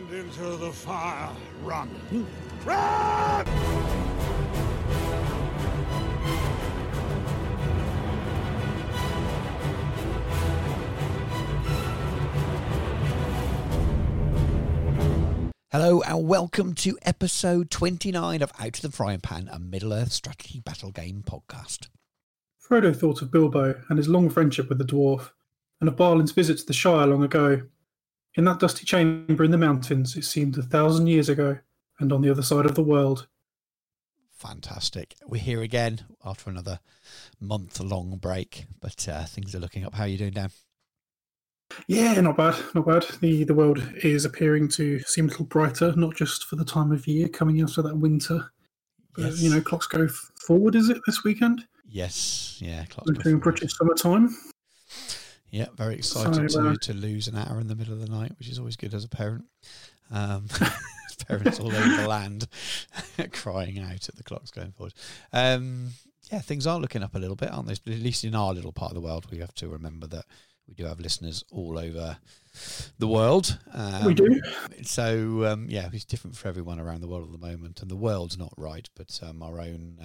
And into the fire, run. Run! Hello and welcome to episode 29 of Out of the Frying Pan, a Middle-earth strategy battle game podcast. Frodo thought of Bilbo and his long friendship with the dwarf, and of Balin's visit to the Shire long ago. In that dusty chamber in the mountains, it seemed 1,000 years ago, and on the other side of the world. Fantastic. We're here again after another month-long break, but things are looking up. How are you doing, Dan? Yeah, not bad. The world is appearing to seem a little brighter, not just for the time of year coming after that winter. Yes. But, you know, clocks go forward, is it, this weekend? Yes, yeah. Clocks go forward. British summertime. Yeah, very exciting to lose an hour in the middle of the night, which is always good as a parent. Parents all over the land crying out at the clocks going forward. Yeah, things are looking up a little bit, aren't they? At least in our little part of the world, we have to remember that we do have listeners all over the world. We do. So, yeah, it's different for everyone around the world at the moment. And the world's not right, but our own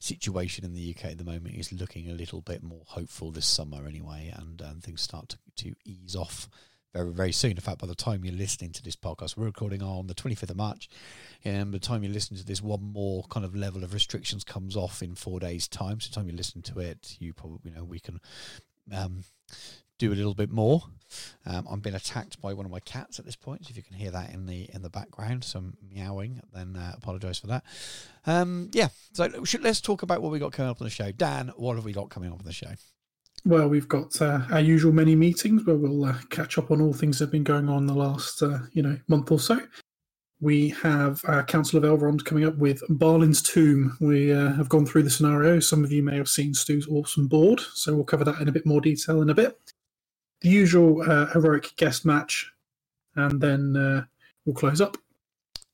situation in the UK at the moment is looking a little bit more hopeful this summer anyway. And things start to ease off very, very soon. In fact, by the time you're listening to this podcast, we're recording on the 25th of March. And by the time you listen to this, one more kind of level of restrictions comes off in 4 days' time. So by the time you listen to it, you probably, we can... do a little bit more. I'm being attacked by one of my cats at this point, so if you can hear that in the background, some meowing, then apologise for that. Yeah, so let's talk about what we got coming up on the show. Dan, what have we got coming up on the show? Well, we've got our usual many meetings where we'll catch up on all things that have been going on the last month or so. We have Council of Elrond coming up with Balin's Tomb. We have gone through the scenario. Some of you may have seen Stu's awesome board, so we'll cover that in a bit more detail in a bit. The usual heroic guest match, and then we'll close up.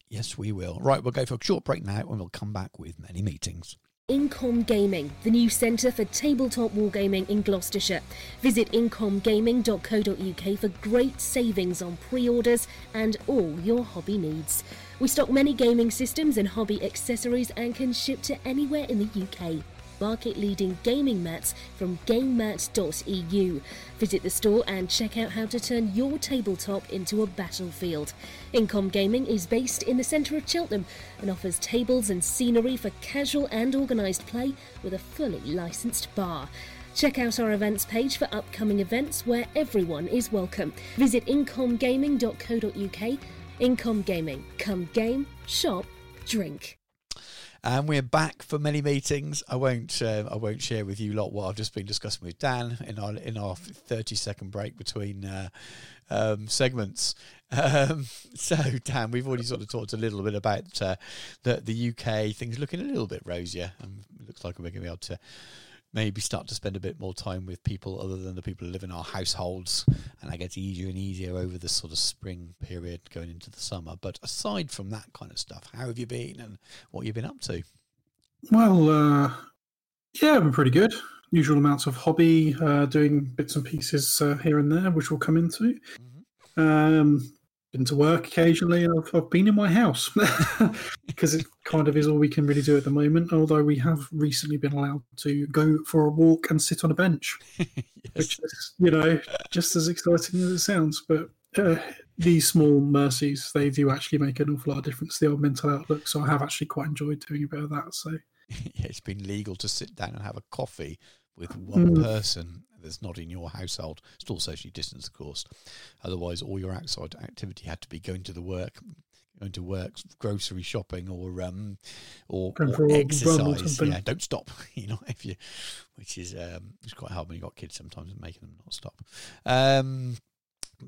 Yes, we will. Right, we'll go for a short break now, and we'll come back with many meetings. Incom Gaming, the new centre for tabletop wargaming in Gloucestershire. Visit incomgaming.co.uk for great savings on pre-orders and all your hobby needs. We stock many gaming systems and hobby accessories and can ship to anywhere in the UK. Market-leading gaming mats from gamemat.eu. Visit the store and check out how to turn your tabletop into a battlefield. Incom Gaming is based in the centre of Cheltenham and offers tables and scenery for casual and organised play with a fully licensed bar. Check out our events page for upcoming events where everyone is welcome. Visit incomgaming.co.uk. Incom Gaming. Come game, shop, drink. And we're back for many meetings. I won't share with you lot what I've just been discussing with Dan in our 30-second break between segments. So, Dan, we've already sort of talked a little bit about the UK. Things looking a little bit rosier. It looks like we're going to be able to maybe start to spend a bit more time with people other than the people who live in our households, and that gets easier and easier over the sort of spring period going into the summer. But aside from that kind of stuff, how have you been and what you've been up to? Well, yeah, I've been pretty good. Usual amounts of hobby, doing bits and pieces here and there, which we'll come into. Mm-hmm. Been to work occasionally. I've been in my house because it kind of is all we can really do at the moment, although we have recently been allowed to go for a walk and sit on a bench. Yes. Which is, just as exciting as it sounds, but these small mercies, they do actually make an awful lot of difference to the old mental outlook, so I have actually quite enjoyed doing a bit of that. So yeah, it's been legal to sit down and have a coffee with one person that's not in your household, still socially distanced, of course. Otherwise, all your outside activity had to be going to work, grocery shopping, or exercise. Yeah, don't stop. Which is it's quite hard when you've got kids sometimes and making them not stop.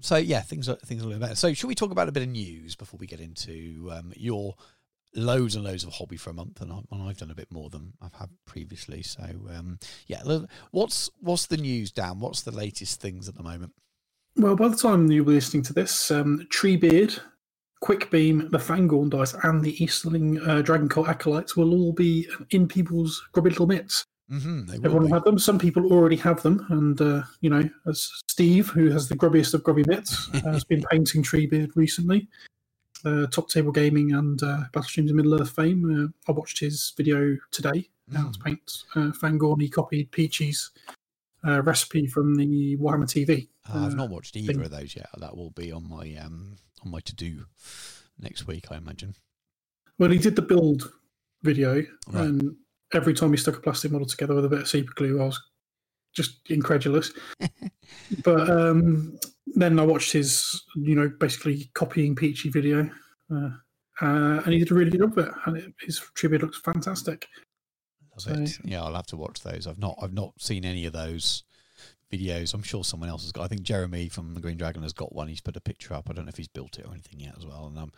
So yeah, things are a little better. So should we talk about a bit of news before we get into your loads and loads of hobby for a month, and I've done a bit more than I've had previously. So yeah, what's the news, Dan? What's the latest things at the moment? Well, by the time you'll be listening to this, Treebeard, Quickbeam, the Fangorn dice, and the Easterling Dragon Cult acolytes will all be in people's grubby little mitts. Mm-hmm, everyone will have them. Some people already have them, and you know, as Steve, who has the grubbiest of grubby bits, has been painting Treebeard recently. Top Table Gaming and Battle Streams in Middle Earth fame. I watched his video today. How to paint Fangorn. He copied Peachy's recipe from the Warhammer TV. I've not watched either of those yet. That will be on my to do next week, I imagine. Well, he did the build video, right. And every time he stuck a plastic model together with a bit of super glue, I was just incredulous. But then I watched his, you know, basically copying Peachy video, and he did a really good job of it. And his tribute looks fantastic. Love it. Yeah, I'll have to watch those. I've not seen any of those videos. I'm sure someone else has got. I think Jeremy from the Green Dragon has got one. He's put a picture up. I don't know if he's built it or anything yet as well. And I'm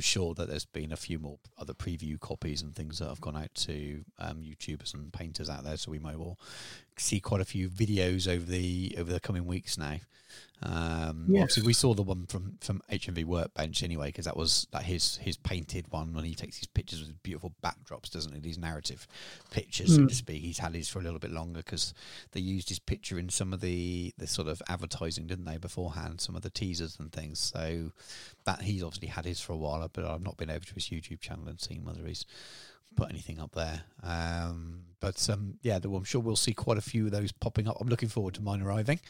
sure that there's been a few more other preview copies and things that have gone out to YouTubers and painters out there. So we might all see quite a few videos over the coming weeks now. Yes. Obviously we saw the one from HMV Workbench anyway, because that was like his painted one when he takes his pictures with beautiful backdrops, doesn't he? These narrative pictures, so to speak. He's had his for a little bit longer because they used his picture in some of the sort of advertising, didn't they, beforehand, some of the teasers and things. So that he's obviously had his for a while, but I've not been over to his YouTube channel and seen whether he's put anything up there. I'm sure we'll see quite a few of those popping up. I'm looking forward to mine arriving.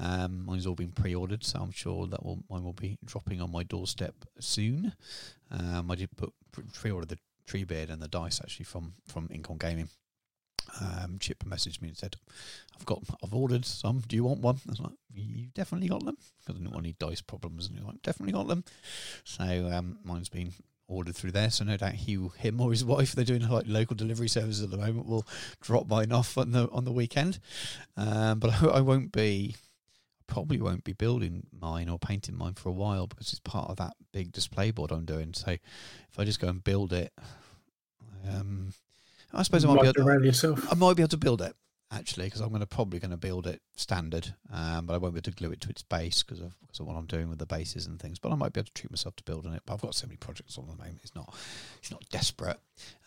Mine's all been pre-ordered, so I'm sure that mine will be dropping on my doorstep soon. I did pre-order the Treebeard and the dice actually from Incom Gaming. Chip messaged me and said, I've ordered some, do you want one? I was like, you definitely got them, because I didn't want any dice problems, and he was like, definitely got them. So mine's been ordered through there, so no doubt him or his wife, they're doing like local delivery services at the moment, will drop mine off on the weekend. But I probably won't be building mine or painting mine for a while, because it's part of that big display board I'm doing. So if I just go and build it, I suppose I might be able to build it actually, because I'm probably going to build it standard, but I won't be able to glue it to its base because of what I'm doing with the bases and things. But I might be able to treat myself to building it. But I've got so many projects on at the moment; it's not desperate.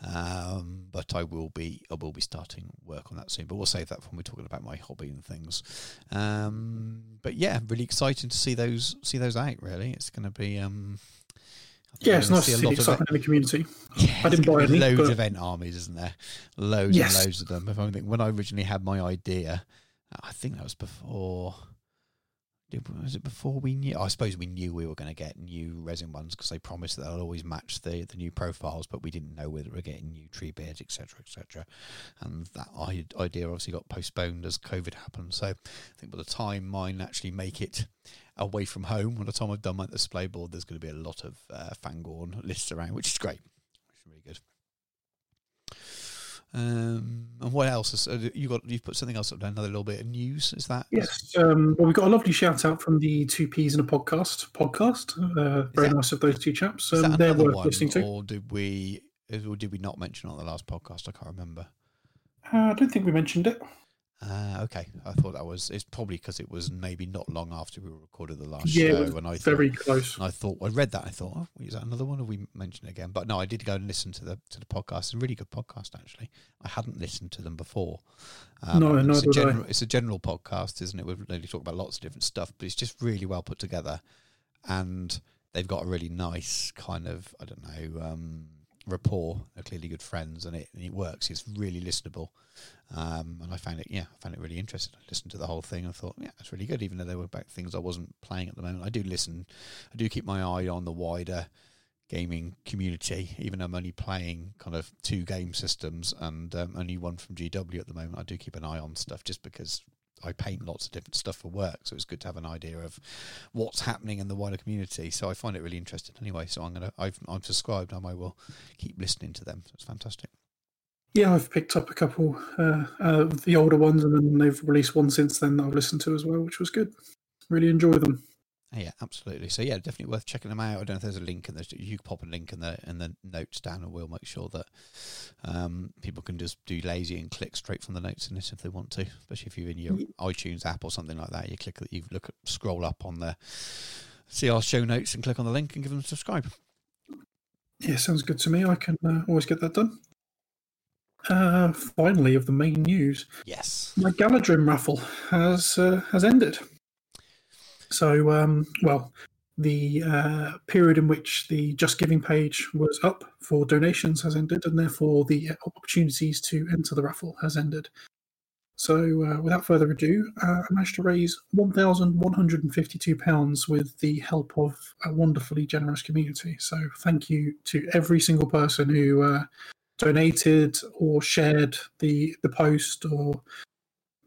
But I will be starting work on that soon. But we'll save that for when we're talking about my hobby and things. But yeah, really exciting to see those out. Really, it's going to be. Yeah, it's nice to see excitement in the community. Yeah, I didn't buy any. Loads of Ent armies, isn't there? Loads and loads of them. If I think when I originally had my idea, I think that was before. Was it before we knew? I suppose we knew we were going to get new resin ones because they promised that they'll always match the new profiles, but we didn't know whether we were getting new Treebeards, etc., etc. And that idea obviously got postponed as COVID happened. So I think by the time mine actually make it away from home, by the time I've done my display board, there's going to be a lot of Fangorn lists around, which is great. Which is really good. And what else? You've put something else up there, another little bit of news. Is that? Yes. Well, we got a lovely shout out from the Two Peas in a Podcast. Nice of those two chaps. They're worth listening to. Or did we not mention it on the last podcast? I can't remember. I don't think we mentioned it. Okay. I thought it's probably because it was maybe not long after we recorded the last show. It was very close. I read that. I thought, is that another one? Have we mentioned it again? But no, I did go and listen to the podcast. It's a really good podcast, actually. I hadn't listened to them before. It's a general podcast, isn't it? We've really talked about lots of different stuff, but it's just really well put together. And they've got a really nice kind of, I don't know, rapport. They're clearly good friends, and it works. It's really listenable, and I found it really interesting. I listened to the whole thing and thought, yeah, that's really good, even though there were back things I wasn't playing at the moment. I do keep my eye on the wider gaming community, even though I'm only playing kind of two game systems and only one from GW at the moment. I do keep an eye on stuff just because I paint lots of different stuff for work, so it's good to have an idea of what's happening in the wider community. So I find it really interesting anyway. So I'm subscribed and I will keep listening to them. So it's fantastic. Yeah, I've picked up a couple of the older ones, and then they've released one since then that I've listened to as well, which was good. Really enjoy them. Yeah, absolutely. So yeah, definitely worth checking them out. I don't know if there's a link in there. You can pop a link in the notes down, and we'll make sure that people can just do lazy and click straight from the notes in this if they want to. Especially if you're in your iTunes app or something like that, scroll up on the see our show notes and click on the link and give them a subscribe. Yeah, sounds good to me. I can always get that done. Finally, of the main news. Yes. My Galadrim raffle has ended. So, the period in which the Just Giving page was up for donations has ended, and therefore the opportunities to enter the raffle has ended. So, without further ado, I managed to raise £1,152 with the help of a wonderfully generous community. So, thank you to every single person who donated or shared the post, or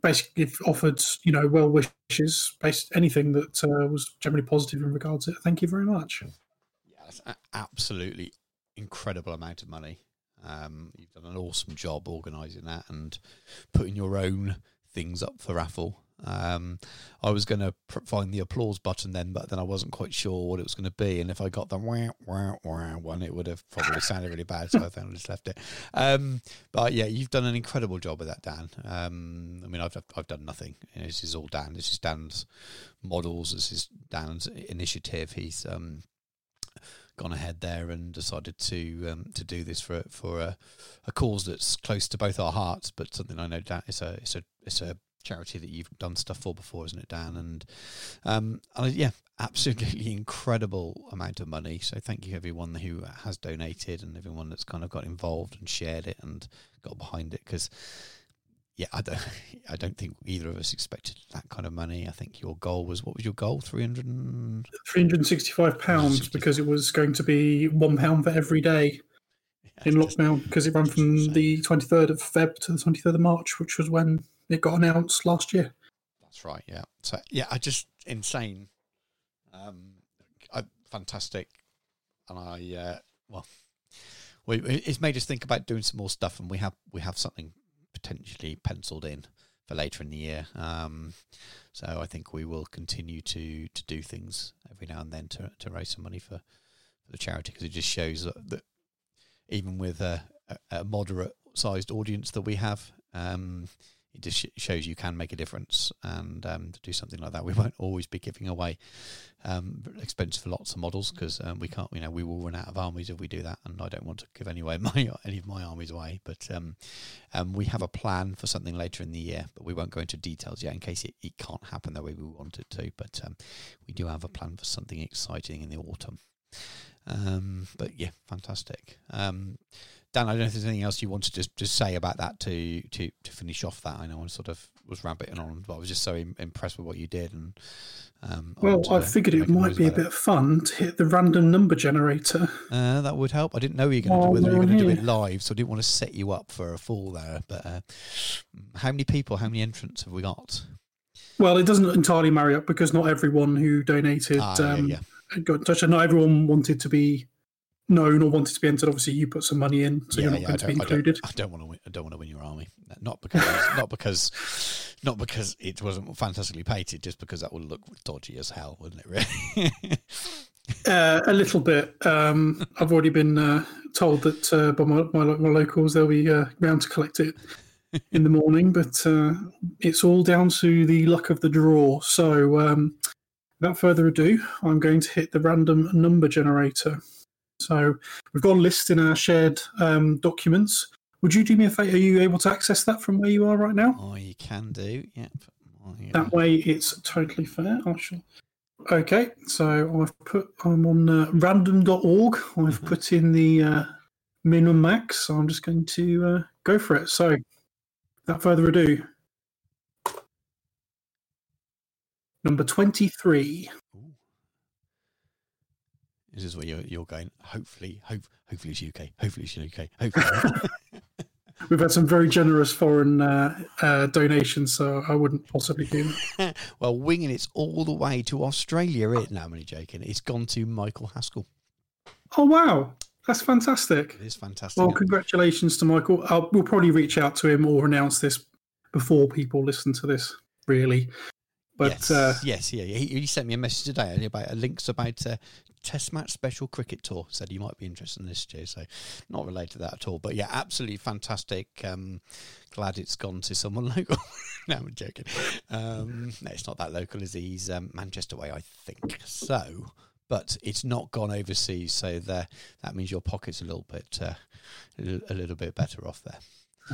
basically offered, well wishes, based anything that was generally positive in regards to it. Thank you very much. Yeah, that's an absolutely incredible amount of money. You've done an awesome job organising that and putting your own things up for raffle. I was going to find the applause button then, but then I wasn't quite sure what it was going to be. And if I got the wah, one, it would have probably sounded really bad. So I think I just left it. But yeah, you've done an incredible job with that, Dan. I mean, I've done nothing. This is all Dan. This is Dan's models. This is Dan's initiative. He's gone ahead there and decided to do this for a cause that's close to both our hearts, but something I know Dan, it's a charity that you've done stuff for before, isn't it, Dan? And yeah, absolutely incredible amount of money. So thank you everyone who has donated and everyone that's kind of got involved and shared it and got behind it, because yeah, I don't think either of us expected that kind of money. I think your goal was, what was your goal? £365, because it was going to be £1 for every day in lockdown, because it ran from the 23rd of Feb to the 23rd of March, which was when it got announced last year. That's right, yeah. So yeah, I just insane. Fantastic. And it's made us think about doing some more stuff, and we have something potentially penciled in for later in the year. So I think we will continue to do things every now and then to raise some money for the charity, because it just shows that even with a moderate-sized audience that we have, it just shows you can make a difference. And to do something like that, we won't always be giving away expensive for lots of models, because we can't. We will run out of armies if we do that, and I don't want to give any of my armies away. But we have a plan for something later in the year, but we won't go into details yet in case it can't happen the way we want it to. But we do have a plan for something exciting in the autumn. But yeah, fantastic. Dan, I don't know if there's anything else you wanted to just say about that to finish off that. I know I sort of was rabbiting on, but I was just so impressed with what you did. And I figured it might be a bit of fun to hit the random number generator. That would help. I didn't know whether you were going to do it live, so I didn't want to set you up for a fall there. But how many entrants have we got? Well, it doesn't entirely marry up, because not everyone who donated got in touch, and not everyone wanted to be known or wanted to be entered. Obviously, you put some money in, so you're not going to be included. I don't want to win your army. Not because it wasn't fantastically painted, just because that would look dodgy as hell, wouldn't it? Really. A little bit. I've already been told that by my locals they'll be round to collect it in the morning, but it's all down to the luck of the draw. So without further ado, I'm going to hit the random number generator. So we've got a list in our shared documents. Would you do me a favour? Are you able to access that from where you are right now? Oh, you can do, yep. That way it's totally fair. I shall. Okay, so I'm on random.org. I've put in the min and max, so I'm just going to go for it. So without further ado, number 23. Ooh. This is where you're going. Hopefully it's UK. Hopefully. We've had some very generous foreign donations, so I wouldn't possibly do that. Well, winging it's all the way to Australia, isn't it? No, I'm only joking. It's gone to Michael Haskell. Oh, wow. That's fantastic. It is fantastic. Well, congratulations to Michael. We'll probably reach out to him or announce this before people listen to this, really. But yes. He sent me a message today about links about Test Match Special Cricket Tour. Said you might be interested in this, Joe. So not related to that at all. But yeah, absolutely fantastic. Glad it's gone to someone local. No, I'm joking. No, it's not that local, is he? He's Manchester way, I think. So, but it's not gone overseas. So that means your pocket's a little bit better off there.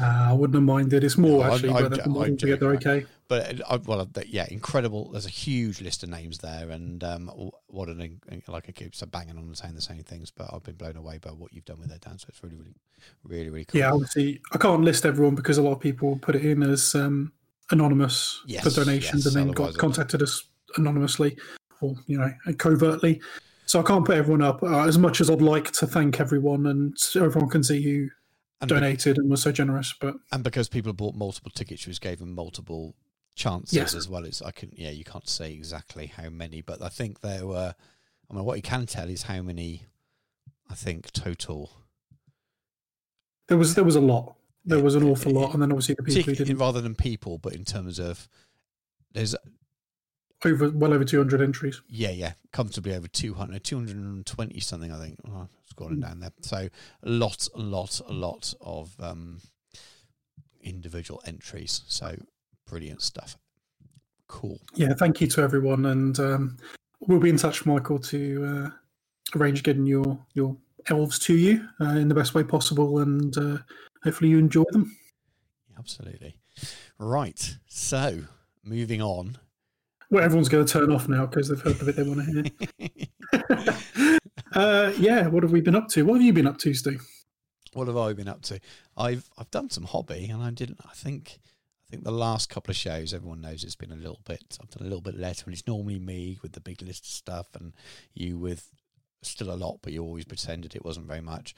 I wouldn't have minded. It's more actually. Okay. But incredible. There's a huge list of names there, and I keep banging on and saying the same things, but I've been blown away by what you've done with it, Dan. So it's really cool. Yeah, obviously I can't list everyone because a lot of people put it in as anonymous for donations, and then contacted us anonymously or covertly. So I can't put everyone up as much as I'd like to thank everyone, and so everyone can see you. Donated and was so generous, and because people bought multiple tickets, which gave them multiple chances as well. You can't say exactly how many, but I think there were. I mean, what you can tell is how many. I think total. There was a lot. There was an awful lot, and then obviously the people who didn't. Rather than people, but in terms of there's over 200 entries. Yeah, comfortably over 200, 220 something, I think. Oh, scrolling down there. So a lot of individual entries. So brilliant stuff. Cool. Yeah, thank you to everyone, and we'll be in touch, Michael, to arrange getting your elves to you in the best way possible, and hopefully you enjoy them. Absolutely. Right. So moving on. Well, everyone's going to turn off now because they've heard the bit they want to hear. What have we been up to? What have you been up to, Stu? What have I been up to? I've done some hobby, and I think the last couple of shows, everyone knows it's been a little bit. I've done a little bit less, and it's normally me with the big list of stuff, and you with still a lot, but you always pretended it wasn't very much.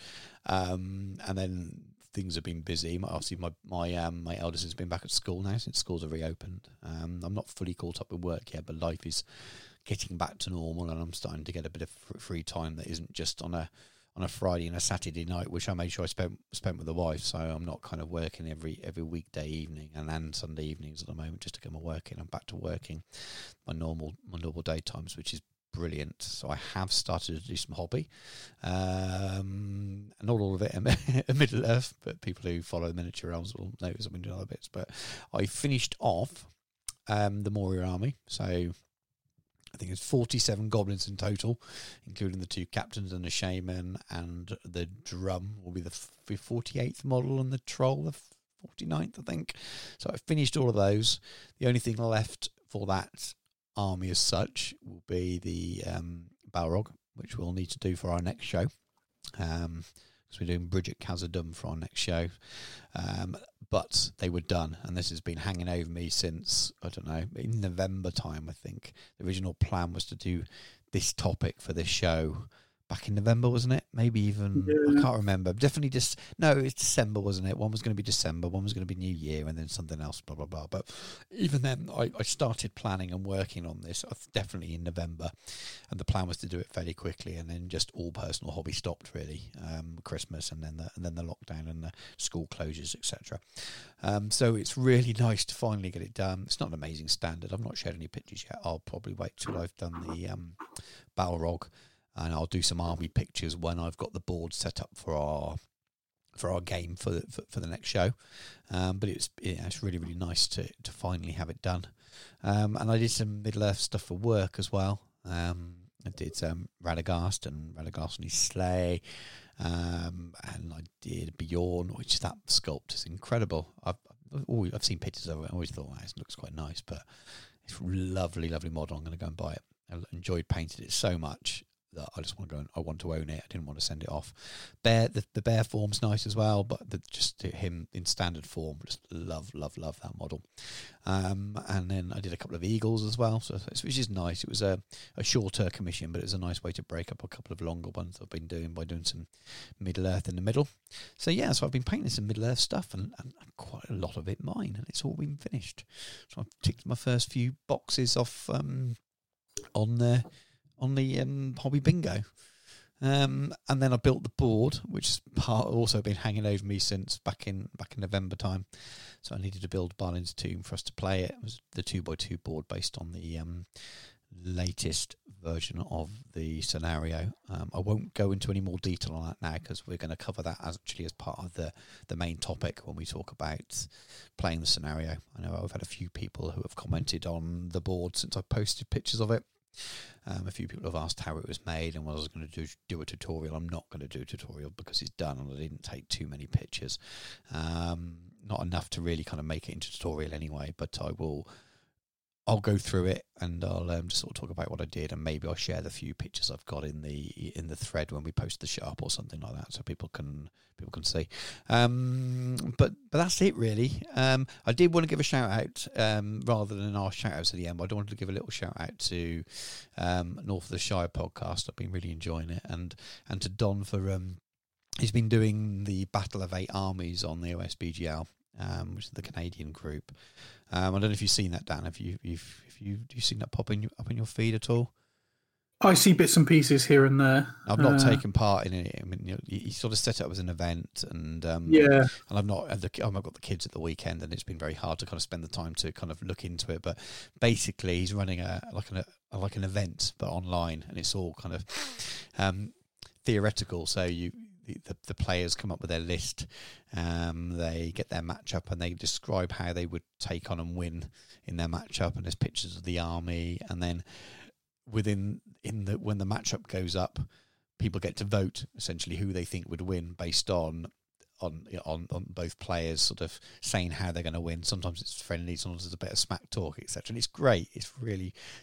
And then things have been busy. Obviously, my eldest has been back at school now since schools have reopened. I'm not fully caught up with work yet, but life is getting back to normal, and I'm starting to get a bit of free time that isn't just on a Friday and a Saturday night, which I made sure I spent with the wife. So I'm not kind of working every weekday evening and Sunday evenings at the moment just to come and working. I'm back to working my normal day times, which is brilliant. So I have started to do some hobby, and not all of it in Middle Earth, but people who follow the Miniature Realms will notice I've been doing other bits. But I finished off the Moria army, so I think it's 47 goblins in total, including the two captains and the shaman, and the drum will be the 48th model, and the troll the 49th, I think. So I finished all of those. The only thing left for that army as such will be the Balrog, which we'll need to do for our next show, because we're doing Bridge of Khazad-dûm for our next show. But they were done, and this has been hanging over me since, I don't know, in November time, I think. The original plan was to do this topic for this show back in November, wasn't it? Maybe even, I can't remember. Definitely it's December, wasn't it? One was going to be December, one was going to be New Year, and then something else, blah, blah, blah. But even then, I started planning and working on this definitely in November, and the plan was to do it fairly quickly, and then just all personal hobby stopped, really. Christmas, and then the lockdown and the school closures, etc. So it's really nice to finally get it done. It's not an amazing standard. I've not shared any pictures yet. I'll probably wait till I've done the Balrog, and I'll do some army pictures when I've got the board set up for our game for the next show. But it's really, really nice to finally have it done. And I did some Middle-earth stuff for work as well. I did Radagast and his sleigh. And I did Bjorn, which that sculpt is incredible. I've seen pictures of it. I always thought, wow, it looks quite nice, but it's a lovely, lovely model. I'm going to go and buy it. I enjoyed painting it so much that I just want to go and I want to own it. I didn't want to send it off. Bear, the bear form's nice as well, but just him in standard form, just love that model. And then I did a couple of eagles as well, so which is nice. It was a shorter commission, but it was a nice way to break up a couple of longer ones I've been doing by doing some Middle-earth in the middle. So I've been painting some Middle-earth stuff, and quite a lot of it mine, and it's all been finished. So I've ticked my first few boxes off on the hobby bingo, and then I built the board, which has also been hanging over me since back in November time. So I needed to build Balin's Tomb for us to play it. It was the 2x2 board based on the latest version of the scenario. I won't go into any more detail on that now, because we're going to cover that as part of the main topic when we talk about playing the scenario. I know I've had a few people who have commented on the board since I posted pictures of it. A few people have asked how it was made and whether I was going to do a tutorial. I'm not going to do a tutorial because it's done and I didn't take too many pictures. Not enough to really kind of make it into a tutorial anyway, but I'll go through it and I'll just sort of talk about what I did, and maybe I'll share the few pictures I've got in the thread when we post the shop or something like that, so people can see. But that's it really. I did want to give a shout out rather than our shout outs at the end. But I do want to give a little shout out to North of the Shire podcast. I've been really enjoying it, and to Don for he's been doing the Battle of 8 Armies on the OSBGL. Which is the Canadian group. I don't know if you've seen that, Dan. Have you seen that popping up in your feed at all? I see bits and pieces here and there. I've not taken part in it. I mean, he sort of set it up as an event, and and I've got the kids at the weekend, and it's been very hard to kind of spend the time to kind of look into it. But basically, he's running an event, but online, and it's all kind of theoretical. So The players come up with their list, they get their matchup, and they describe how they would take on and win in their matchup, and there's pictures of the army, and then when the matchup goes up, people get to vote essentially who they think would win based on both players sort of saying how they're going to win. Sometimes it's friendly, sometimes it's a bit of smack talk, etc. And it's great. It's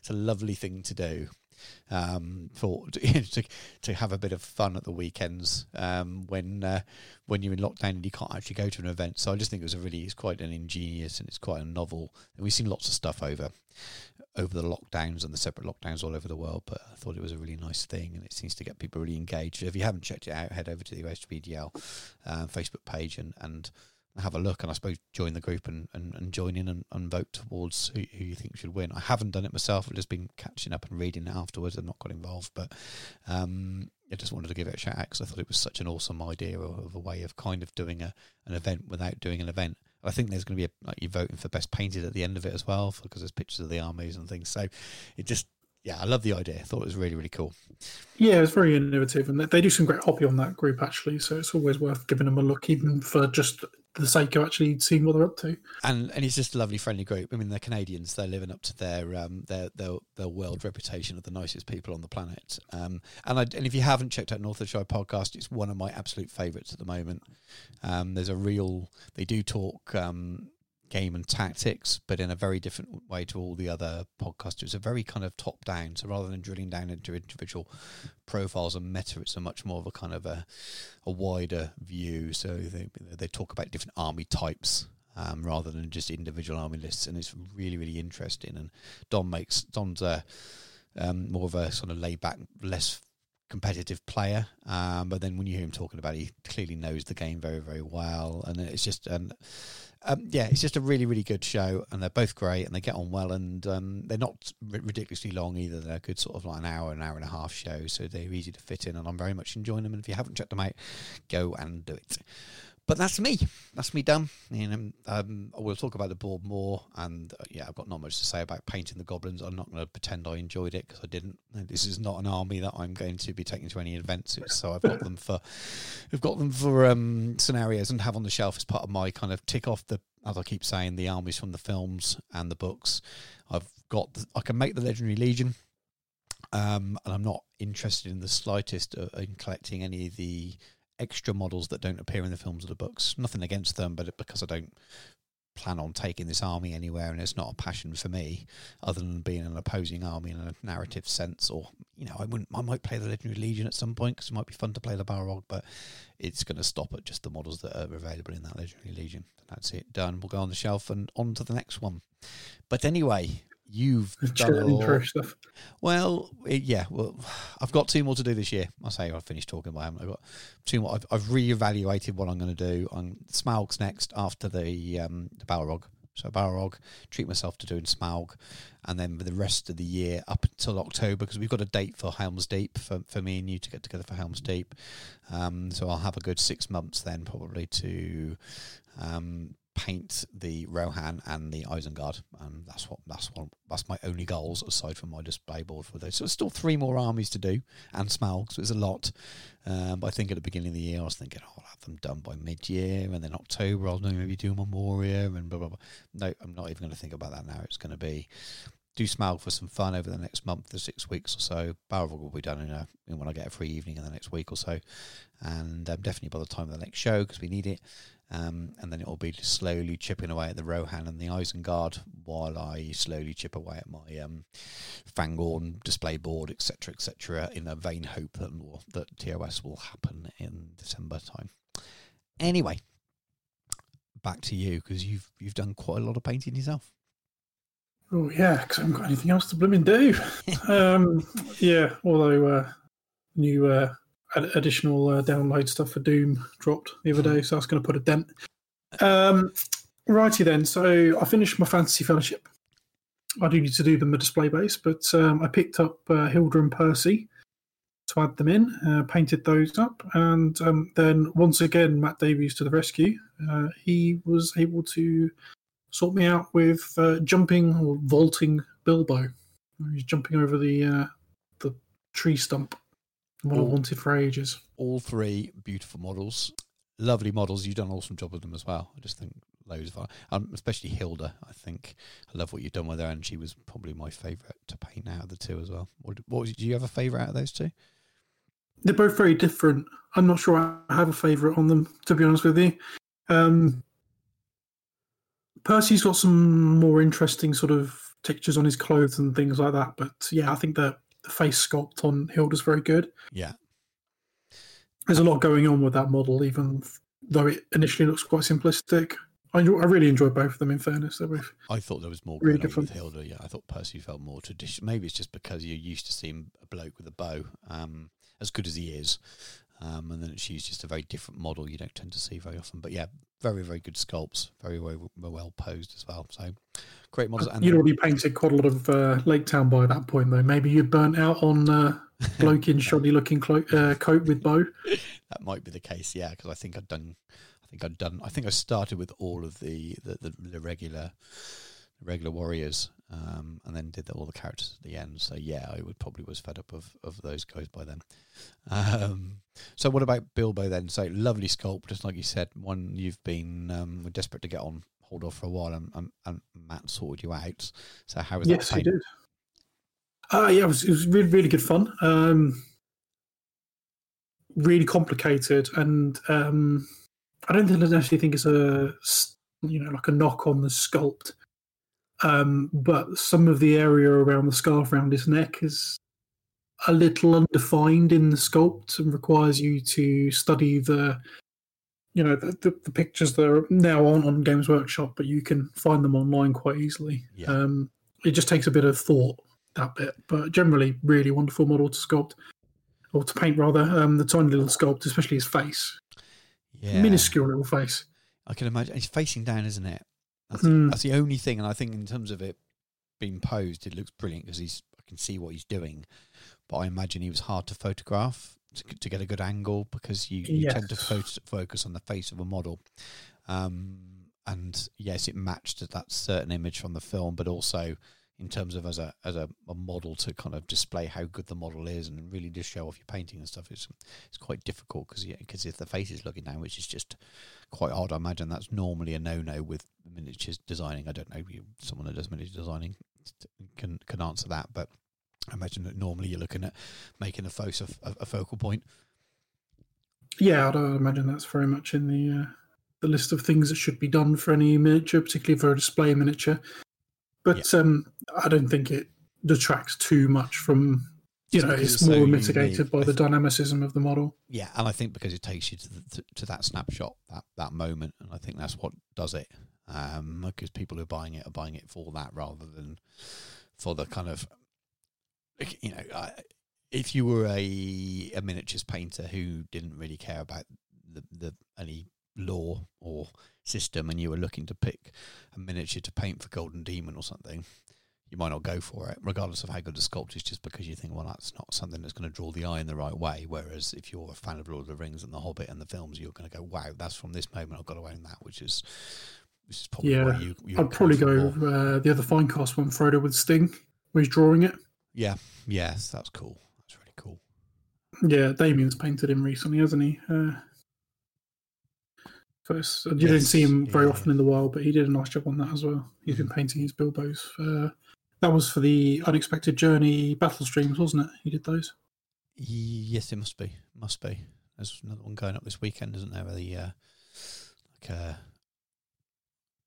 a lovely thing to do. To have a bit of fun at the weekends when you're in lockdown and you can't actually go to an event. So I just think it's quite an ingenious, and it's quite a novel. And we've seen lots of stuff over the lockdowns and the separate lockdowns all over the world. But I thought it was a really nice thing, and it seems to get people really engaged. If you haven't checked it out, head over to the OSBDL Facebook page and have a look, and I suppose join the group and join in and vote towards who you think should win. I haven't done it myself. I've just been catching up and reading it afterwards. I've not got involved, but I just wanted to give it a shout out because I thought it was such an awesome idea of a way of kind of doing an event without doing an event. I think there's going to be you're voting for best painted at the end of it as well, because there's pictures of the armies and things. So it just, I love the idea. I thought it was really, really cool. Yeah, it's very innovative, and they do some great hobby on that group actually. So it's always worth giving them a look, even for just the sake of actually seeing what they're up to. And it's just a lovely, friendly group. I mean, they're Canadians. They're living up to their world reputation of the nicest people on the planet. And if you haven't checked out North of the Shire podcast, it's one of my absolute favourites at the moment. They do talk game and tactics, but in a very different way to all the other podcasts. It's a very kind of top down. So rather than drilling down into individual profiles and meta, it's a much more of a kind of a wider view. So they talk about different army types rather than just individual army lists, and it's really, really interesting. And Don's more of a sort of laid back, less competitive player, but then when you hear him talking about it, he clearly knows the game very, very well, and it's just it's just a really, really good show, and they're both great, and they get on well, and they're not ridiculously long either. They're a good sort of like an hour and a half show, so they're easy to fit in, and I'm very much enjoying them. And if you haven't checked them out, go and do it. But that's me done. We'll talk about the board more, and I've got not much to say about painting the goblins. I'm not going to pretend I enjoyed it, because I didn't. This is not an army that I'm going to be taking to any events, so I've got them for scenarios and have on the shelf as part of my kind of tick off the, as I keep saying, the armies from the films and the books. I can make the Legendary Legion, and I'm not interested in the slightest in collecting any of the extra models that don't appear in the films or the books. Nothing against them, but because I don't plan on taking this army anywhere, and it's not a passion for me, other than being an opposing army in a narrative sense. Or I might play the Legendary Legion at some point because it might be fun to play the Balrog, but it's going to stop at just the models that are available in that Legendary Legion. And that's it, done. We'll go on the shelf and on to the next one. But anyway, you've done a lot. Well, I've got two more to do this year. I say I've finished talking, but I've got two more. I've reevaluated what I'm going to do. Smaug's next after the Balrog. So Balrog, treat myself to doing Smaug, and then for the rest of the year up until October, because we've got a date for Helm's Deep for me and you to get together for Helm's Deep. So I'll have a good 6 months then probably to paint the Rohan and the Isengard, and that's my only goals aside from my display board for those. So it's still three more armies to do and Smaug, so it's a lot. But I think at the beginning of the year I was thinking, I'll have them done by mid-year, and then October I'll maybe do Moria and blah blah blah. No, I'm not even going to think about that now. It's going to be do Smaug for some fun over the next month to 6 weeks or so. Balrog will be done in when I get a free evening in the next week or so, and definitely by the time of the next show, because we need it. And then it will be just slowly chipping away at the Rohan and the Isengard while I slowly chip away at my Fangorn display board, etc., in a vain hope that TOS will happen in December time. Anyway, back to you, because you've done quite a lot of painting yourself. Oh, yeah, because I haven't got anything else to blooming do. Yeah, although new additional download stuff for Doom dropped the other day, so that's going to put a dent. Righty then, so I finished my Fantasy Fellowship. I do need to do them a display base, but I picked up Hilda and Percy to add them in, painted those up, and then once again, Matt Davies to the rescue. He was able to sort me out with jumping or vaulting Bilbo. He's jumping over the tree stump. What I wanted for ages. All three beautiful models, lovely models. You've done an awesome job with them as well. I just think loads of fun, especially Hilda. I think I love what you've done with her, and she was probably my favourite to paint out of the two as well. Do you have a favourite out of those two? They're both very different. I'm not sure I have a favourite on them, to be honest with you. Percy's got some more interesting sort of textures on his clothes and things like that. But yeah, I think the face sculpt on Hilda's very good. Yeah. There's a lot going on with that model, even though it initially looks quite simplistic. I really enjoyed both of them, in fairness. I thought there was more really going on with Hilda. Yeah, I thought Percy felt more traditional. Maybe it's just because you're used to seeing a bloke with a bow, as good as he is. And then she's just a very different model you don't tend to see very often. But yeah, very, very good sculpts. Very, very well posed as well. So great models. You'd already painted quite a lot of Lake Town by that point, though. Maybe you'd burnt out on bloke in shoddy looking coat with bow. That might be the case, yeah. Because I started with all of the regular warriors, and then did all the characters at the end. So yeah, I was fed up of those guys by then. So what about Bilbo then? So lovely sculpt, just like you said, one you've been desperate to get on hold off for a while, and Matt sorted you out. So how was that? Yes, he did. Yeah, it was really, really good fun. Really complicated, and I don't actually think it's a knock on the sculpt. But some of the area around the scarf around his neck is a little undefined in the sculpt and requires you to study the pictures that are now on Games Workshop, but you can find them online quite easily. Yeah. It just takes a bit of thought, that bit, but generally really wonderful model to sculpt, or to paint rather. The tiny little sculpt, especially his face. Yeah. Minuscule little face. I can imagine. It's facing down, isn't it? That's the only thing, and I think in terms of it being posed, it looks brilliant because I can see what he's doing. But I imagine he was hard to photograph to get a good angle, because you tend to focus on the face of a model. And yes, it matched that certain image from the film, but also in terms of as a model to kind of display how good the model is and really just show off your painting and stuff, it's quite difficult because if the face is looking down, which is just quite odd. I imagine that's normally a no-no with miniatures designing. I don't know, someone that does miniature designing can answer that, but I imagine that normally you're looking at making a focal point. Yeah, I'd imagine that's very much in the list of things that should be done for any miniature, particularly for a display miniature. But yeah. I don't think it detracts too much from, it's more so mitigated by the dynamicism of the model. Yeah, and I think because it takes you to that snapshot, that moment, and I think that's what does it. Because people who are buying it for that rather than for the kind of, if you were a miniatures painter who didn't really care about the any law or system, and you were looking to pick a miniature to paint for Golden Demon or something, you might not go for it, regardless of how good the sculpt is, just because you think, well, that's not something that's going to draw the eye in the right way. Whereas if you're a fan of Lord of the Rings and The Hobbit and the films, you're going to go, wow, that's from this moment, I've got to own that, which is probably why you I'd probably go the other fine cast one, Frodo with Sting, where he's drawing it. Yeah, yes, that's cool. That's really cool. Yeah, Damien's painted him recently, hasn't he? First, you don't see him very often in the wild, but he did a nice job on that as well. He's been painting his Bilbos That was for the Unexpected Journey Battle Streams, wasn't it? You did those? Yes, it must be. Must be. There's another one going up this weekend, isn't there? The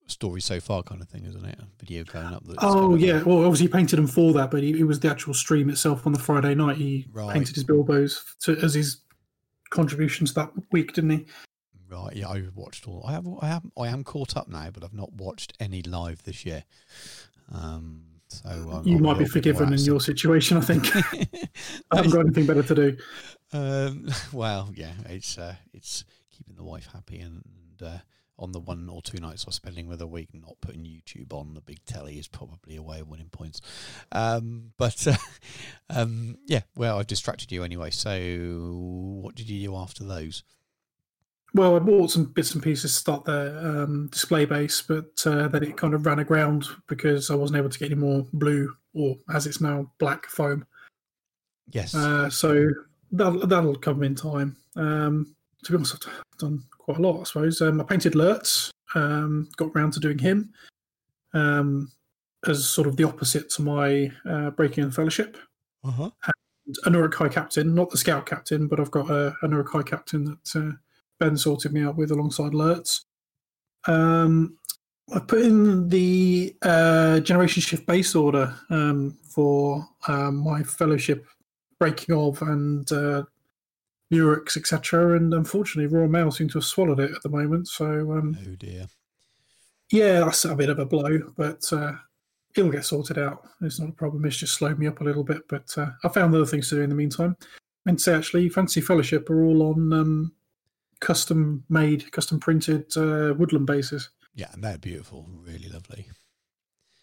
story so far kind of thing, isn't it? A video going up. Oh yeah. Well, obviously he painted them for that, but it was the actual stream itself on the Friday night. He painted his Bilbos as his contributions that week, didn't he? Right. Yeah, I watched all. I am caught up now, but I've not watched any live this year. So you might be forgiven in your situation, I think. I haven't got anything better to do. Well, yeah, it's keeping the wife happy, and on the one or two nights I'm spending with a week, not putting YouTube on the big telly is probably a way of winning points. Yeah, well, I've distracted you anyway. So what did you do after those? Well, I bought some bits and pieces to start the display base, but then it kind of ran aground because I wasn't able to get any more blue, or as it's now, black foam. Yes. So that'll come in time. To be honest, I've done quite a lot, I suppose. I painted Lurtz, got round to doing him as sort of the opposite to my Breaking in Fellowship. Uh-huh. And an Uruk High Captain, not the Scout Captain, but I've got an Uruk High Captain that... Ben sorted me out with alongside Lurtz. I put in the Generation Shift base order for my Fellowship Breaking of and Urix, etc. And unfortunately, Royal Mail seem to have swallowed it at the moment. So, oh dear. Yeah, that's a bit of a blow, but it'll get sorted out. It's not a problem. It's just slowed me up a little bit, but I found other things to do in the meantime. And so, actually, Fantasy Fellowship are all on... custom-made, custom-printed woodland bases. Yeah, and they're beautiful, really lovely.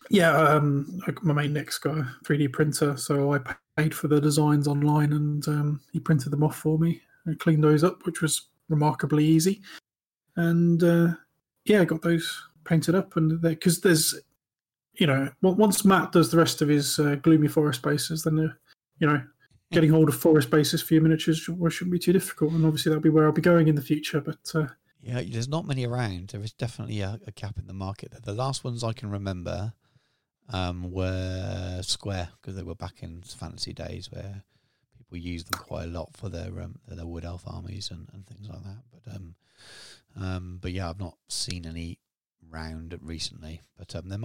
Yeah, my mate Nick's got a 3D printer, so I paid for the designs online and he printed them off for me and cleaned those up, which was remarkably easy. And, I got those painted up. And because there's, once Matt does the rest of his gloomy forest bases, then, getting hold of forest bases for your miniatures shouldn't be too difficult, and obviously that'll be where I'll be going in the future. But yeah, there's not many around. There is definitely a gap in the market. The last ones I can remember were square, because they were back in fantasy days where people used them quite a lot for their wood elf armies and things like that. But yeah, I've not seen any round recently, but there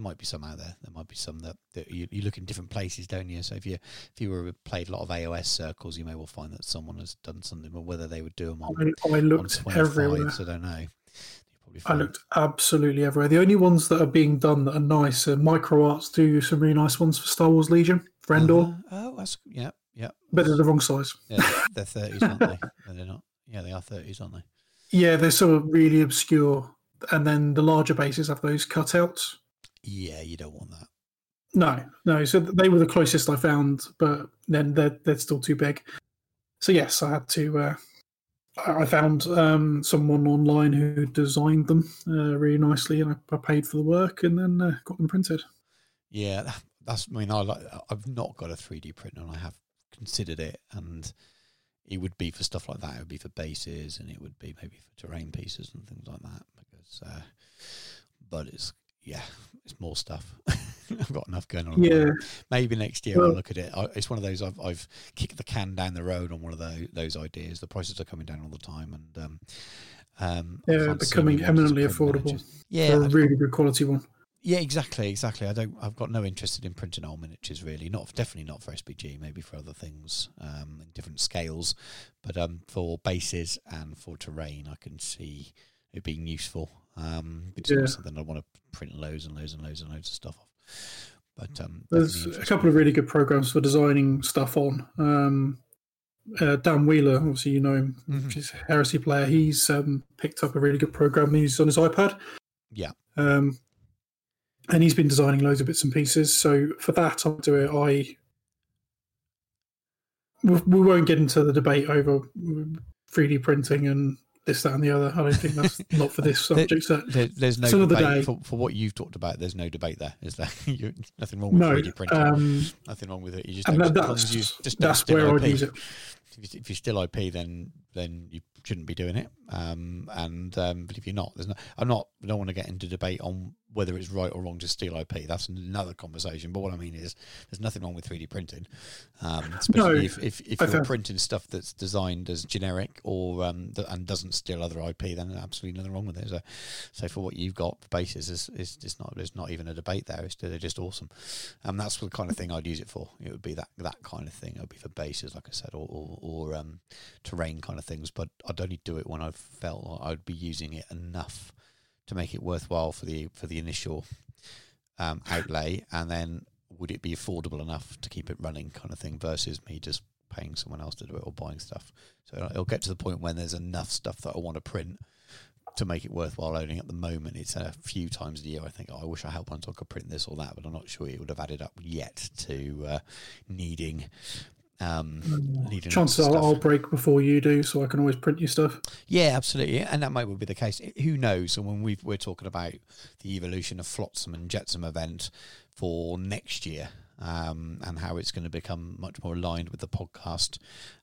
might be some out there. There might be some that you look in different places, don't you? So if you were played a lot of AOS circles, you may well find that someone has done something, but whether they would do them on I looked on everywhere. I don't know. I looked absolutely everywhere. The only ones that are being done that are nice are Micro Arts do some really nice ones for Star Wars Legion for Endor. Oh, that's yeah. But they're the wrong size. Yeah, they're 30s, aren't they? No, they're not. Yeah, they are 30s, aren't they? Yeah, they're sort of really obscure. And then the larger bases have those cutouts. Yeah, you don't want that. No. So they were the closest I found, but then they're still too big. So yes, I had to. I found someone online who designed them really nicely, and I paid for the work, and then got them printed. Yeah, I've not got a 3D printer, and I have considered it, and it would be for stuff like that. It would be for bases, and it would be maybe for terrain pieces and things like that. But it's more stuff. I've got enough going on. Yeah. Maybe next year I'll look at it. It's one of those I've kicked the can down the road on one of those ideas. The prices are coming down all the time, and they're becoming eminently affordable. Yeah, for a really good quality one. Yeah, exactly. I've got no interest in printing old miniatures, really. Definitely not for SPG, maybe for other things in different scales, but for bases and for terrain, I can see it being useful. It's not something I want to print loads and loads and loads and loads of stuff off. But there's a couple of really good programs for designing stuff on. Dan Wheeler, obviously you know him, he's a Heresy player. He's picked up a really good program. He's on his iPad. Yeah. And he's been designing loads of bits and pieces. So for that, I'll do it. We won't get into the debate over 3D printing and this, that, and the other. I don't think that's not for this subject. There's no debate for what you've talked about. There's no debate there. Is there? Nothing wrong with 3D printing. Nothing wrong with it. You just don't, that's where I use it. If you still IP, then then you shouldn't be doing it. But if you're not, I don't want to get into debate on whether it's right or wrong to steal IP. That's another conversation. But what I mean is, there's nothing wrong with 3D printing, especially if you're printing stuff that's designed as generic or and doesn't steal other IP. Then there's absolutely nothing wrong with it. So for what you've got, the basis is not even a debate there. They're just awesome, and that's the kind of thing I'd use it for. It would be that kind of thing. It would be for bases, like I said, or terrain kind of things. But I'd only do it when I felt like I'd be using it enough to make it worthwhile for the initial outlay, and then would it be affordable enough to keep it running, kind of thing, versus me just paying someone else to do it or buying stuff. So it'll get to the point when there's enough stuff that I want to print to make it worthwhile owning. At the moment, it's a few times a year I think, I wish I had one so I could print this or that, but I'm not sure it would have added up yet to needing. Chances are I'll break before you do, so I can always print you stuff. Yeah, absolutely, and that might well be the case. Who knows? And when we're talking about the evolution of Flotsam and Jetsam event for next year, and how it's going to become much more aligned with the podcast,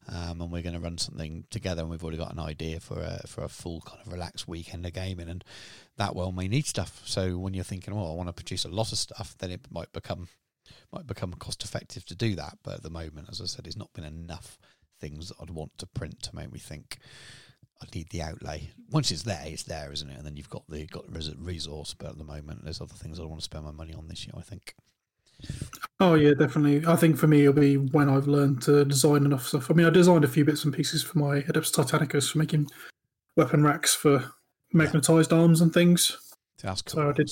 and we're going to run something together, and we've already got an idea for a full kind of relaxed weekend of gaming, and that well may need stuff. So when you're thinking, well, I want to produce a lot of stuff, then it might become cost effective to do that, but at the moment, as I said, there's not been enough things that I'd want to print to make me think I need the outlay. Once it's there, isn't it? And then you've got the resource, but at the moment, there's other things I want to spend my money on this year, I think. Oh yeah, definitely. I think for me, it'll be when I've learned to design enough stuff. I mean, I designed a few bits and pieces for my Adeptus Titanicus for making weapon racks for magnetized arms and things. That's cool. So I did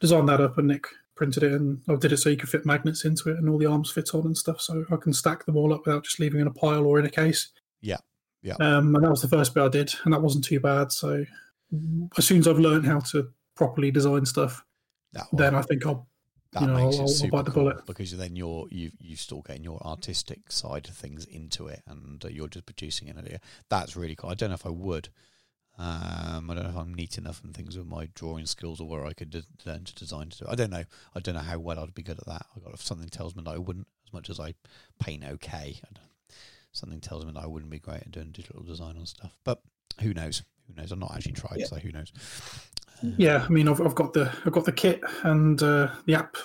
design that up, and Nick printed it, and I did it so you could fit magnets into it and all the arms fit on and stuff, so I can stack them all up without just leaving in a pile or in a case. And that was the first bit I did, and that wasn't too bad. So as soon as I've learned how to properly design stuff, then I think I'll bite the bullet, because then you're still getting your artistic side of things into it, and you're just producing an idea. That's really cool. I don't know if I would. I don't know if I'm neat enough and things with my drawing skills, or where I could learn to design to do it. I don't know. I don't know how well I'd be good at that. Something tells me that I wouldn't, as much as I paint okay. Something tells me that I wouldn't be great at doing digital design on stuff. But who knows? I've not actually tried, so who knows? I mean, I've got the kit, and the app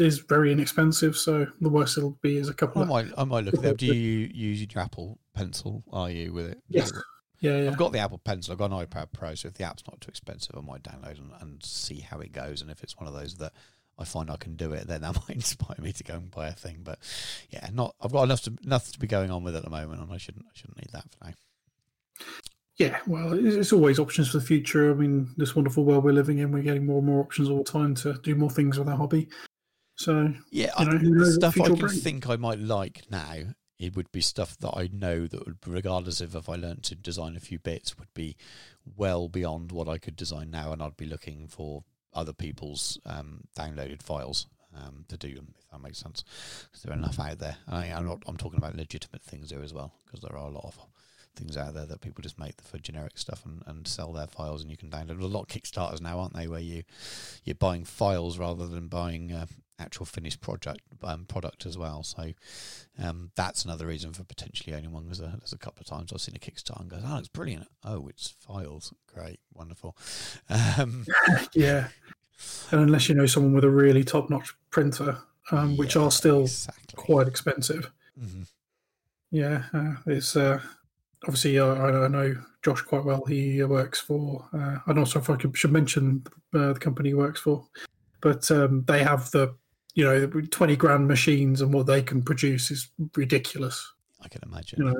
is very inexpensive, so the worst it'll be is a couple of... I might look at that. Do you use your Apple Pencil, are you, with it? Yes. Yeah. I've got the Apple Pencil, I've got an iPad Pro, so if the app's not too expensive, I might download and see how it goes, and if it's one of those that I find I can do it, then that might inspire me to go and buy a thing. But yeah, I've got enough to be going on with at the moment, and I shouldn't need that for now. Yeah, well, it's always options for the future. I mean, this wonderful world we're living in, we're getting more and more options all the time to do more things with our hobby. So yeah, stuff I can think I might like now, it would be stuff that I know that would, regardless of if I learned to design a few bits, would be well beyond what I could design now, and I'd be looking for other people's downloaded files to do them, if that makes sense. Because there are enough out there. I'm talking about legitimate things there as well, because there are a lot of things out there that people just make for generic stuff and sell their files, and you can download. There's a lot of Kickstarters now, aren't they, where you're buying files rather than buying... actual finished product as well, so that's another reason for potentially owning one. There's a couple of times I've seen a Kickstarter and goes, oh, it's brilliant, oh, it's files, great, wonderful. Yeah, and unless you know someone with a really top-notch printer, which are still quite expensive. Mm-hmm. It's obviously I know Josh quite well. He works for I'm not sure if I should mention the company he works for, but they have the 20 grand machines, and what they can produce is ridiculous. I can imagine.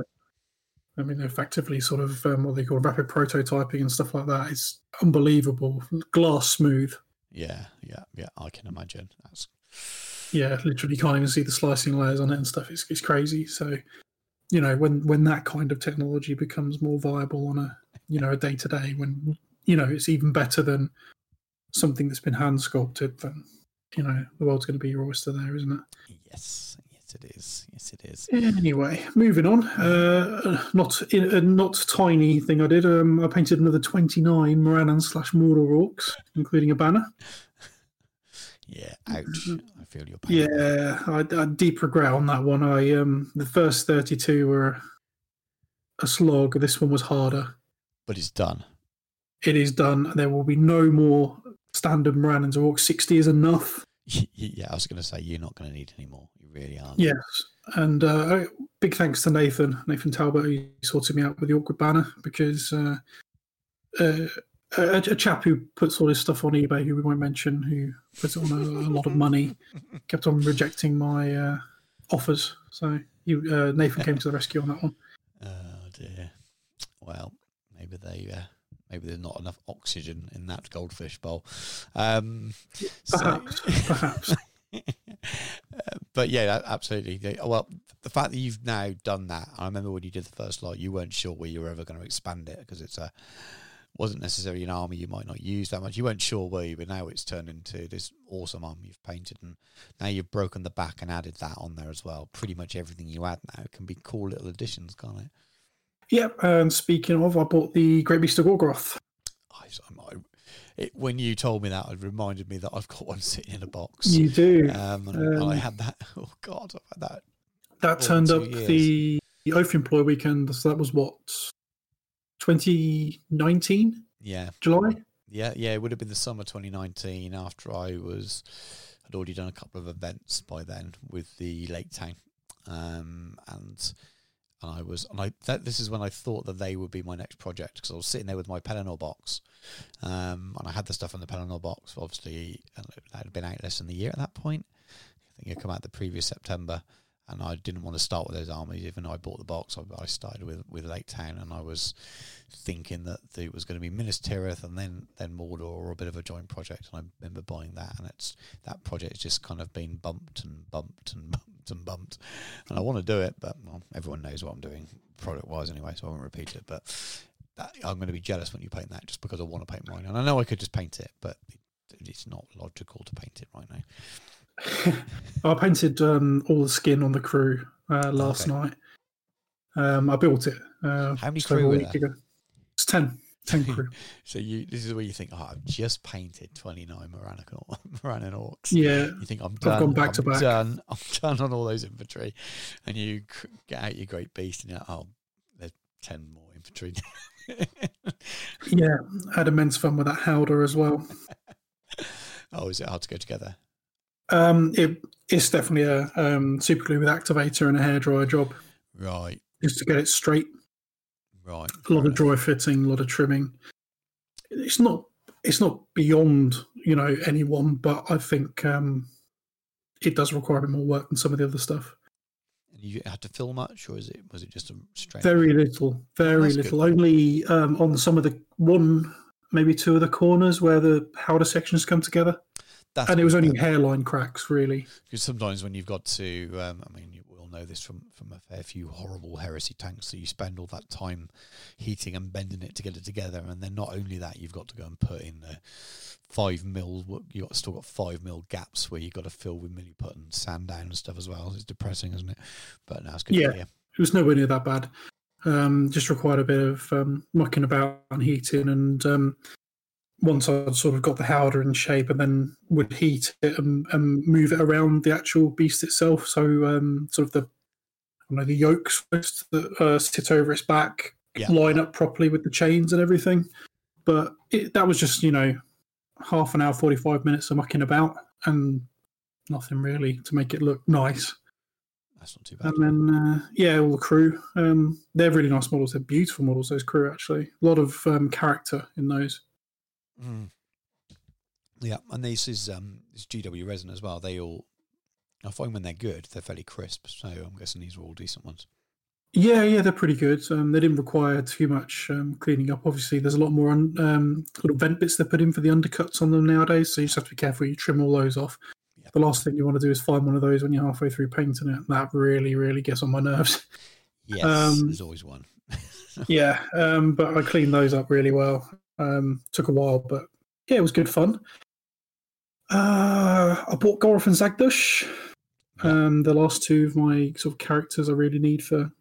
I mean, effectively sort of what they call rapid prototyping and stuff like that is unbelievable. Glass smooth. Yeah. I can imagine. Literally can't even see the slicing layers on it and stuff. It's crazy. So, when that kind of technology becomes more viable on a, a day to day, when, it's even better than something that's been hand sculpted, then, the world's going to be your oyster there, isn't it? Yes, it is. Anyway, moving on. Not tiny thing I did. I painted another 29 Morannon/Mordor orcs, including a banner. Yeah, ouch. I feel your pain. Yeah, I deep regret on that one. The first 32 were a slog. This one was harder. But it's done. It is done. There will be no more standard Morannans or Orcs. 60 is enough. Yeah, I was going to say, you're not going to need any more. You really aren't. Yes. And big thanks to Nathan Talbot, who sorted me out with the Awkward Banner, because a chap who puts all his stuff on eBay, who we won't mention, who puts on a lot of money, kept on rejecting my offers. So Nathan came to the rescue on that one. Oh, dear. Well, maybe there's not enough oxygen in that goldfish bowl. Perhaps. But yeah, absolutely. Well, the fact that you've now done that, I remember when you did the first lot, you weren't sure where you were ever going to expand it, because wasn't necessarily an army you might not use that much. You weren't sure, were you? But now it's turned into this awesome army you've painted, and now you've broken the back and added that on there as well. Pretty much everything you add now can be cool little additions, can't it? Yep, and speaking of, I bought the Great Beast of Gorgoroth. When you told me that, it reminded me that I've got one sitting in a box. You do. And I had that. Oh, God, I've had that. That turned up the Oath Employ weekend. So that was, what, 2019? Yeah. July? Yeah, it would have been the summer 2019, after I'd already done a couple of events by then with the Lake Town. This is when I thought that they would be my next project, because I was sitting there with my Pelennor box, and I had the stuff in the Pelennor box. Obviously, and that had been out less than a year at that point. I think it come out the previous September, and I didn't want to start with those armies. Even though I bought the box, I started with Lake Town, and I was thinking that it was going to be Minas Tirith and then Mordor, or a bit of a joint project. And I remember buying that, and that project's just kind of been bumped. And I want to do it, but everyone knows what I'm doing product wise anyway, so I won't repeat it. But I'm going to be jealous when you paint that, just because I want to paint mine, and I know I could just paint it, but it's not logical to paint it right now. I painted all the skin on the crew last night. I built it. How many crew were there? It's 10 crew. So this is where you think, I've just painted 29 Morannan Orcs. Yeah. You think, I'm done. I've gone back to back. I'm done on all those infantry. And you get out your Great Beast and you're like, there's 10 more infantry. Yeah. I had immense fun with that Howder as well. Is it hard to go together? It's definitely a super glue with activator and a hairdryer job. Right. Just to get it straight. Right. A lot of dry fitting, a lot of trimming. It's not beyond, anyone, but I think it does require a bit more work than some of the other stuff. And you had to fill much, or was it just a straight? Very little. Good. Only on some of the one, maybe two of the corners where the howdah sections come together. It was only hairline cracks, really. Because sometimes when you've got to, know this from a fair few horrible heresy tanks, so you spend all that time heating and bending it to get it together, and then not only that, you've got to go and put in 5 mil. You've still got 5 mil gaps where you've got to fill with milliput and sand down and stuff as well. It's depressing, isn't it? But no, it's good. Yeah, it was nowhere near that bad. Just required a bit of mucking about and heating, and once I'd sort of got the howdah in shape, and then would heat it and move it around the actual beast itself. So sort of the yokes that sit over its back, line up properly with the chains and everything. But that was just, half an hour, 45 minutes of mucking about and nothing really to make it look nice. That's not too bad. And then, all the crew. They're really nice models. They're beautiful models, those crew, actually. A lot of character in those. Mm. Yeah, and this is it's GW resin as well. They all, I find when they're good, they're fairly crisp. So I'm guessing these are all decent ones. Yeah, they're pretty good. They didn't require too much cleaning up. Obviously, there's a lot more little vent bits they put in for the undercuts on them nowadays. So you just have to be careful you trim all those off. Yep. The last thing you want to do is find one of those when you're halfway through painting it. That really, really gets on my nerves. Yes, there's always one. But I cleaned those up really well. Took a while, but yeah, it was good fun. I bought Gorgoroth and Zagdush. The last two of my sort of characters I really need for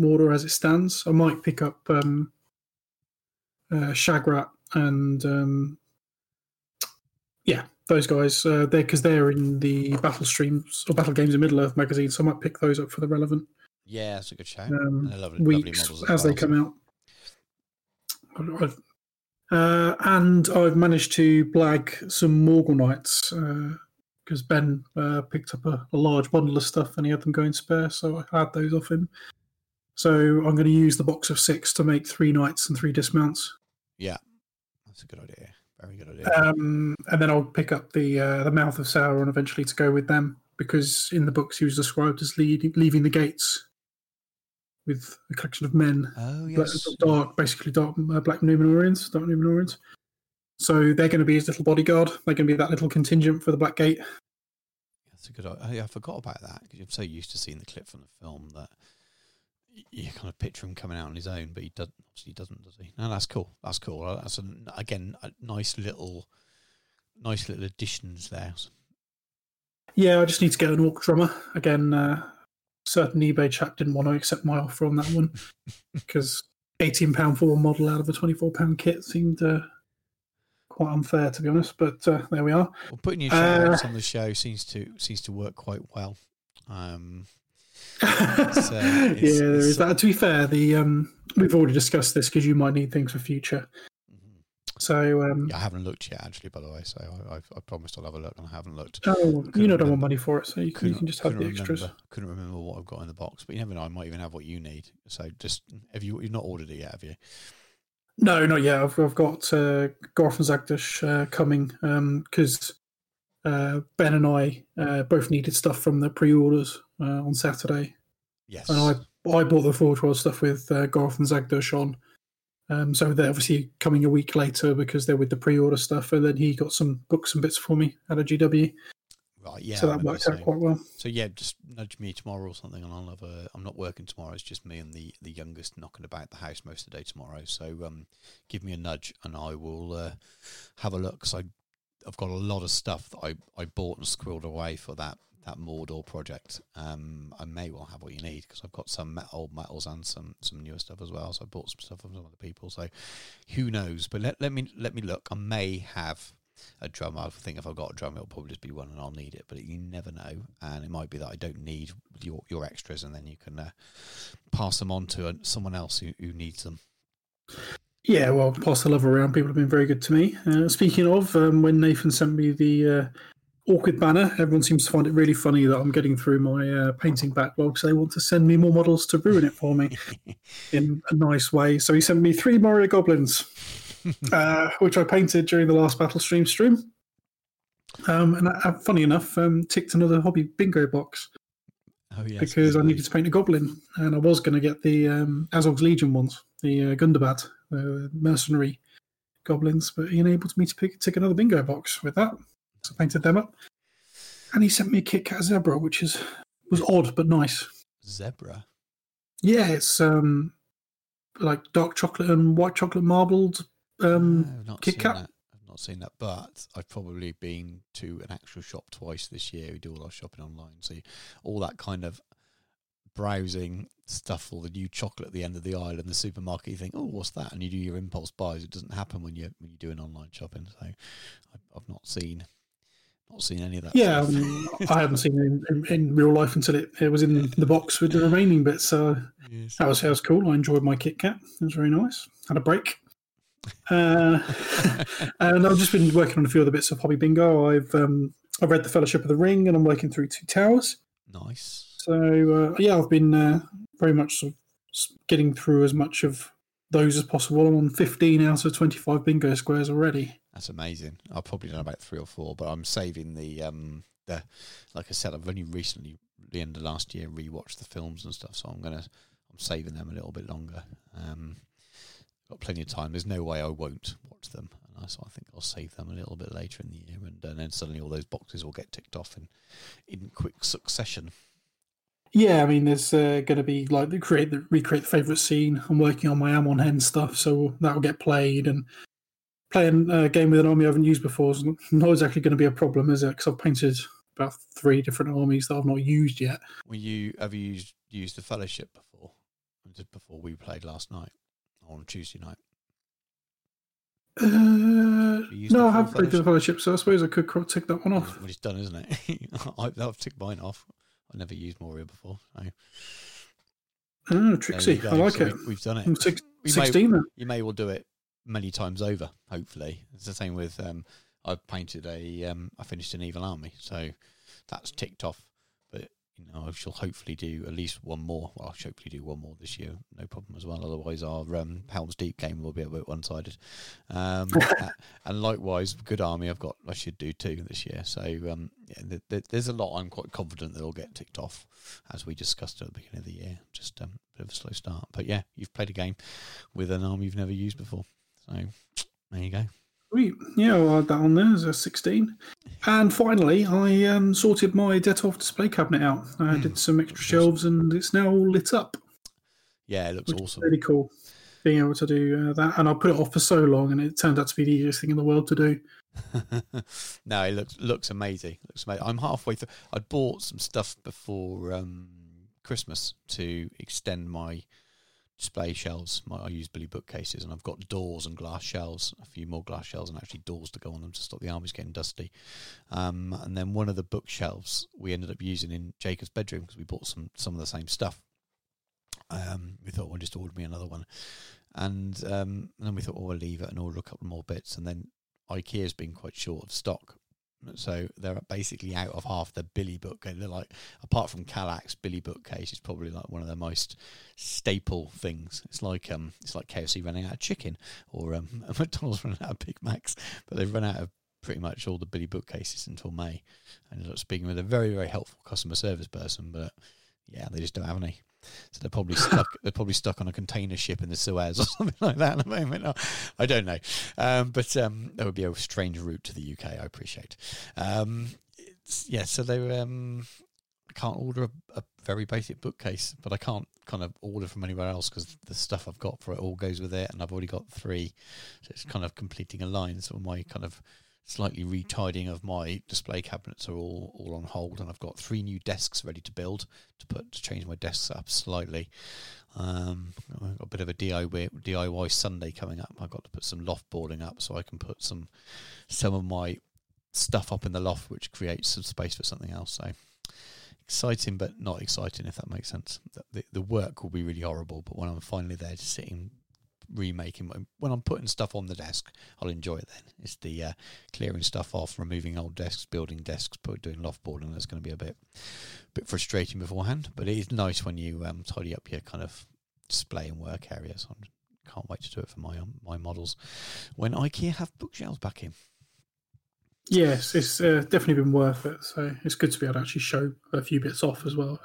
Mordor as it stands. I might pick up Shagrat and those guys. They're in the Battle Streams or Battle Games in Middle Earth magazine, so I might pick those up for the relevant Yeah, that's a good show. And lovely, weeks lovely as they come out. And I've managed to blag some Morgul Knights because Ben picked up a large bundle of stuff and he had them going spare, so I had those off him. So I'm going to use the box of 6 to make 3 knights and 3 dismounts. Yeah, that's a good idea. Very good idea. And then I'll pick up the Mouth of Sauron eventually to go with them, because in the books he was described as leaving the gates with a collection of men. Oh, yes. Black Numenorians, Dark Numenorians. So they're going to be his little bodyguard. They're going to be that little contingent for the Black Gate. That's a good idea. I forgot about that, because I'm so used to seeing the clip from the film that you kind of picture him coming out on his own, but he doesn't. Obviously, does he? No, that's cool. That's cool. That's a nice little additions there. Yeah, I just need to get an orc drummer again. Certain eBay chap didn't want to accept my offer on that one because £18 for a model out of a £24 kit seemed quite unfair, to be honest. But there we are. Well, putting your shout-outs on the show seems to work quite well. There is that. To be fair, we've already discussed this because you might need things for future. Mm-hmm. So I haven't looked yet, actually. By the way, so I promised I'll have a look, and I haven't looked. Oh, you don't want money for it, so you can just have the extras. Couldn't remember what I've got in the box, but you never know. I might even have what you need. So just you've not ordered it yet, have you? No, not yet. I've got Gorf and Zagdush coming because. Ben and I both needed stuff from the pre-orders on Saturday. Yes. And I bought the Forge World stuff with Garth and Zagdush on. So they're obviously coming a week later because they're with the pre-order stuff. And then he got some books and bits for me at a GW. Right, yeah. So that worked out quite well. So yeah, just nudge me tomorrow or something and I'll have I'm not working tomorrow. It's just me and the youngest knocking about the house most of the day tomorrow. So give me a nudge and I will have a look. So I've got a lot of stuff that I bought and squirreled away for that Mordor project. I may well have what you need because I've got some old metals and some newer stuff as well. So I bought some stuff from some other people. So who knows? But let me look. I may have a drum. I think if I've got a drum, it'll probably just be one and I'll need it. But you never know. And it might be that I don't need your extras, and then you can pass them on to someone else who needs them. Yeah, well, pass the love around. People have been very good to me. Speaking of, when Nathan sent me the Orchid banner, everyone seems to find it really funny that I'm getting through my painting backlog, so they want to send me more models to ruin it for me in a nice way. So he sent me 3 Moria Goblins, which I painted during the last Battle Stream. And funny enough, ticked another hobby bingo box. Oh, yes, because I needed to paint a goblin, and I was going to get the Azog's Legion ones, the Gundabad, the mercenary goblins, but he enabled me to tick another bingo box with that, so I painted them up. And he sent me a Kit Kat zebra, which was odd but nice. Zebra? Yeah, it's like dark chocolate and white chocolate marbled Kit Kat. I've not seen that, but I've probably been to an actual shop twice this year. We do all our shopping online, so all that kind of browsing stuff, all the new chocolate at the end of the aisle in the supermarket, you think, oh, what's that? And you do your impulse buys. It doesn't happen when you're doing online shopping. So I've not seen any of that. Yeah, I haven't seen it in real life until it was in the box with the remaining bits. So yes. That was cool. I enjoyed my Kit Kat. It was very nice. Had a break. And I've just been working on a few other bits of Hobby Bingo. I've read The Fellowship of the Ring, and I'm working through 2 Towers. Nice. So, I've been very much sort of getting through as much of those as possible. I'm on 15 out of 25 bingo squares already. That's amazing. I've probably done about 3 or 4, but I'm saving the like I said, I've only recently, the end of last year, rewatched the films and stuff, so I'm saving them a little bit longer. Got plenty of time. There's no way I won't watch them, and so I think I'll save them a little bit later in the year, and then suddenly all those boxes will get ticked off in quick succession. Yeah, I mean, there's going to be like recreate the favourite scene. I'm working on my Amon Hen stuff, so that will get played. And playing a game with an army I haven't used before is not exactly going to be a problem, is it? Because I've painted about 3 different armies that I've not used yet. Well, have you used the Fellowship before? Just before we played last night on Tuesday night. No, I haven't played the Fellowship, so I suppose I could tick that one off. Well, it's done, isn't it? I've ticked mine off. Never used Moria before. So. Oh, tricksy. I like so it. We've done it. I'm 16. You may well do it many times over, hopefully. It's the same with, I painted I finished an evil army. So that's ticked off. But, you know, I shall hopefully do at least one more. Well, I'll hopefully do one more this year. No problem as well. Otherwise, our Helm's Deep game will be a bit one-sided. And likewise, good army I've got, I should do two this year. So there's a lot I'm quite confident that will get ticked off, as we discussed at the beginning of the year. Just a bit of a slow start. But yeah, you've played a game with an army you've never used before. So there you go. Sweet. Yeah, I'll add that on there as a 16. And finally, I sorted my Detolf display cabinet out. I did some extra shelves and it's now all lit up. Yeah, it looks awesome. Really cool being able to do that. And I put it off for so long and it turned out to be the easiest thing in the world to do. No, it looks amazing. I'm halfway through. I bought some stuff before Christmas to extend my display shelves. I use Billy bookcases, and I've got doors and glass shelves, a few more glass shelves, and actually doors to go on them to stop the armies getting dusty. And then one of the bookshelves we ended up using in Jacob's bedroom because we bought some of the same stuff. We thought, well, just order me another one. And then we thought, well, I'll leave it and order a couple more bits. And then IKEA's been quite short of stock. So they're basically out of half the Billy book. And they're like, apart from Kallax, Billy bookcase is probably like one of their most staple things. It's like KFC running out of chicken, or McDonald's running out of Big Macs. But they've run out of pretty much all the Billy bookcases until May. I ended up speaking with a very, very helpful customer service person, but yeah, they just don't have any. So they're probably stuck. They're probably stuck on a container ship in the Suez or something like that at the moment. I don't know, but that would be a strange route to the UK. I appreciate. So they. I can't order a very basic bookcase, but I can't kind of order from anywhere else because the stuff I've got for it all goes with it, and I've already got three, so it's kind of completing a line. So my kind of slightly retidying of my display cabinets are all on hold, and I've got three new desks ready to build to change my desks up slightly. I've got a bit of a DIY Sunday coming up. I've got to put some loft boarding up so I can put some of my stuff up in the loft, which creates some space for something else. So exciting, but not exciting, if that makes sense. The work will be really horrible, but when I'm finally there, just sitting remaking when I'm putting stuff on the desk, I'll enjoy it. Then it's the clearing stuff off, removing old desks, building desks, doing loft boarding. That's going to be a bit frustrating beforehand, but it is nice when you tidy up your kind of display and work areas. I can't wait to do it for my models when IKEA have bookshelves back in. Yes, it's definitely been worth it. So it's good to be able to actually show a few bits off as well.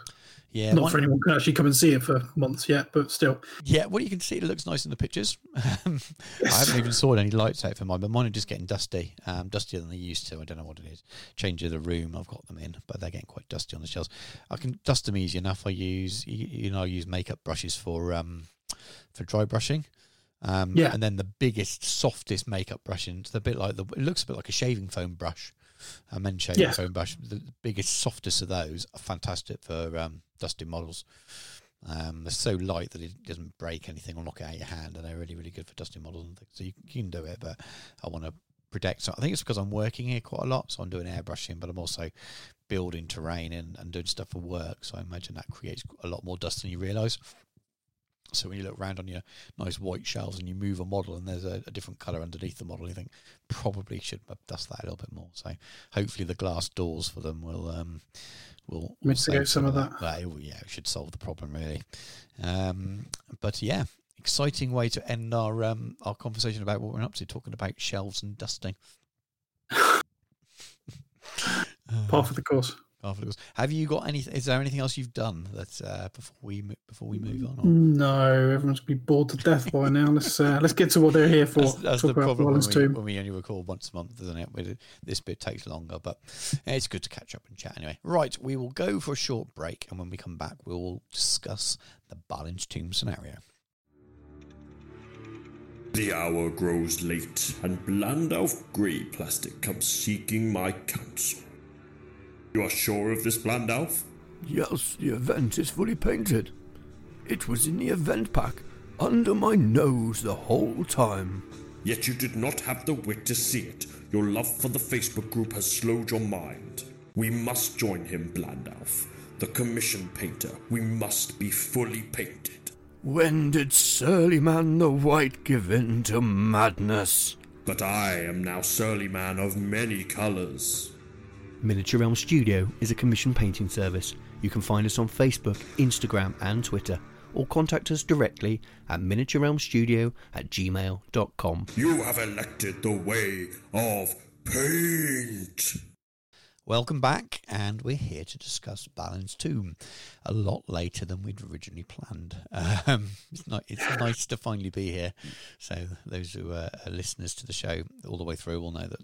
Yeah, not for anyone who can actually come and see it for months yet, but still. Yeah, well, you can see it looks nice in the pictures. Yes. I haven't even saw any lights out for mine, but mine are just getting dusty, dustier than they used to. I don't know what it is. Change of the room, I've got them in, but they're getting quite dusty on the shelves. I can dust them easy enough. I use makeup brushes for dry brushing. And then the biggest, softest makeup brush, it's a bit like it looks a bit like a shaving foam brush. A men's shaving foam brush. The biggest, softest of those are fantastic for dusting models. They're so light that it doesn't break anything or knock it out of your hand, and they're really, really good for dusting models and things. So you can do it, but I want to protect. So I think it's because I'm working here quite a lot, so I'm doing airbrushing, but I'm also building terrain and doing stuff for work. So I imagine that creates a lot more dust than you realise. So when you look around on your nice white shelves and you move a model and there's a different colour underneath the model, you think probably should dust that a little bit more. So hopefully the glass doors for them will mitigate some of that. It should solve the problem really. But yeah, exciting way to end our conversation about what we're up to, talking about shelves and dusting. Part of the course. Have you got anything? Is there anything else you've done that before we move on? Or? No, everyone's been bored to death by now. Let's get to what they're here for. That's the problem when we only record once a month, isn't it? This bit takes longer, but it's good to catch up and chat anyway. Right, we will go for a short break, and when we come back, we will discuss the Balin's Tomb scenario. The hour grows late, and Blandalf Grey Plastic comes seeking my counsel. You are sure of this, Blandalf? Yes, the event is fully painted. It was in the event pack, under my nose the whole time. Yet you did not have the wit to see it. Your love for the Facebook group has slowed your mind. We must join him, Blandalf. the commission painter. We must be fully painted. When did Surly Man the White give in to madness? But I am now Surly Man of many colours. Miniature Realm Studio is a commission painting service. You can find us on Facebook, Instagram and Twitter, or contact us directly at miniaturerealmstudio@gmail.com. You have elected the way of paint. Welcome back, and we're here to discuss Balin's Tomb, a lot later than we'd originally planned. It's nice to finally be here. So those who are listeners to the show all the way through will know that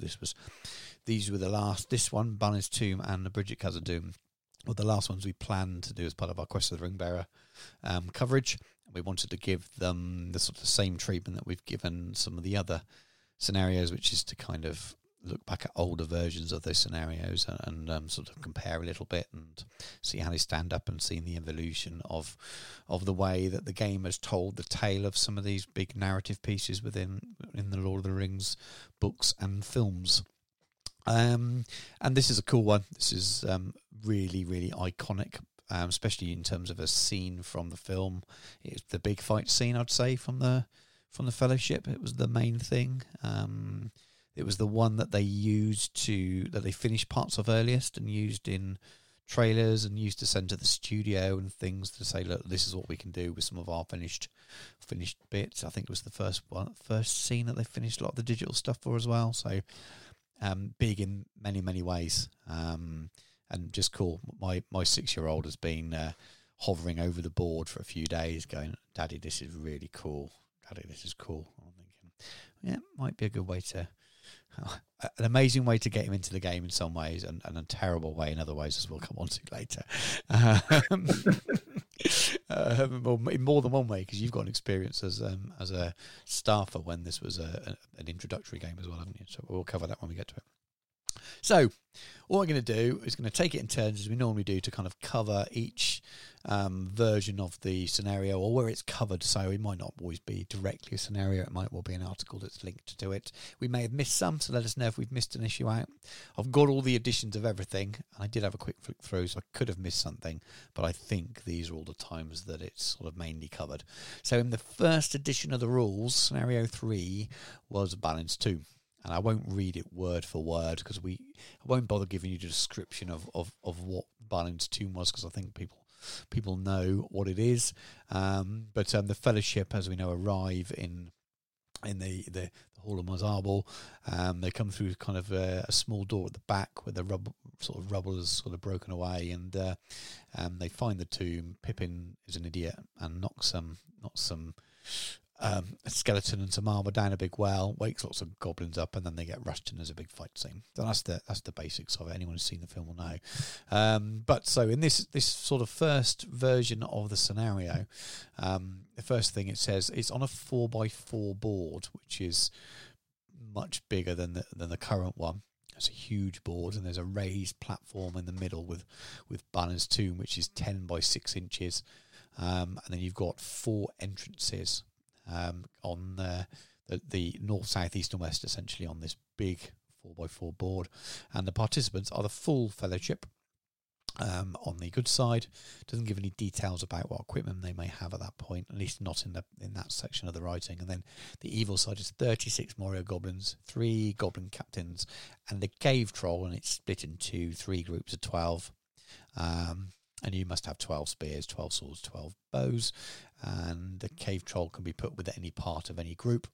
these were the last. This one, Balin's Tomb, and the Bridge of Khazad-dûm, were the last ones we planned to do as part of our Quest of the Ringbearer coverage. We wanted to give them the sort of same treatment that we've given some of the other scenarios, which is to kind of look back at older versions of those scenarios and sort of compare a little bit and see how they stand up, and seeing the evolution of the way that the game has told the tale of some of these big narrative pieces in the Lord of the Rings books and films. And this is a cool one. This is really, really iconic, especially in terms of a scene from the film. It's the big fight scene, I'd say, from the Fellowship. It was the main thing. It was the one that they finished parts of earliest and used in trailers and used to send to the studio and things to say, look, this is what we can do with some of our finished bits. I think it was the first scene that they finished a lot of the digital stuff for as well. So big in many, many ways, and just cool. My 6-year-old has been hovering over the board for a few days going, Daddy, this is really cool. Daddy, this is cool. I'm thinking, yeah, might be a good way to... an amazing way to get him into the game in some ways, and a terrible way in other ways, as we'll come on to later. In more than one way, because you've got an experience as a staffer when this was an introductory game as well, haven't you? So we'll cover that when we get to it. So what we're going to do is going to take it in turns, as we normally do, to kind of cover each version of the scenario, or where it's covered. So it might not always be directly a scenario. It might well be an article that's linked to it. We may have missed some, so let us know if we've missed an issue out. I've got all the editions of everything. I did have a quick flick through, so I could have missed something, but I think these are all the times that it's sort of mainly covered. So in the first edition of the rules, scenario 3 was Balin's Tomb. And I won't read it word for word, because I won't bother giving you the description of what Balin's Tomb was, because I think people know what it is. But the Fellowship, as we know, arrive in the Hall of Mozarbal. They come through kind of a small door at the back where the rubble is sort of broken away, and they find the tomb. Pippin is an idiot and knocks a skeleton and some armour down a big well, wakes lots of goblins up, and then they get rushed in as a big fight scene. So that's the basics of it. Anyone who's seen the film will know. But so in this sort of first version of the scenario, the first thing it says, it's on a 4x4 board, which is much bigger than the current one. It's a huge board, and there's a raised platform in the middle with Balin's Tomb, which is 10 by 6 inches, and then you've got 4 entrances on the north, south, east and west, essentially, on this big 4x4 board. And the participants are the full Fellowship on the good side. Doesn't give any details about what equipment they may have at that point, at least not in that section of the writing. And then the evil side is 36 Moria goblins, 3 goblin captains, and the cave troll, and it's split into 3 groups of 12. And you must have 12 spears, 12 swords, 12 bows, and the cave troll can be put with any part of any group.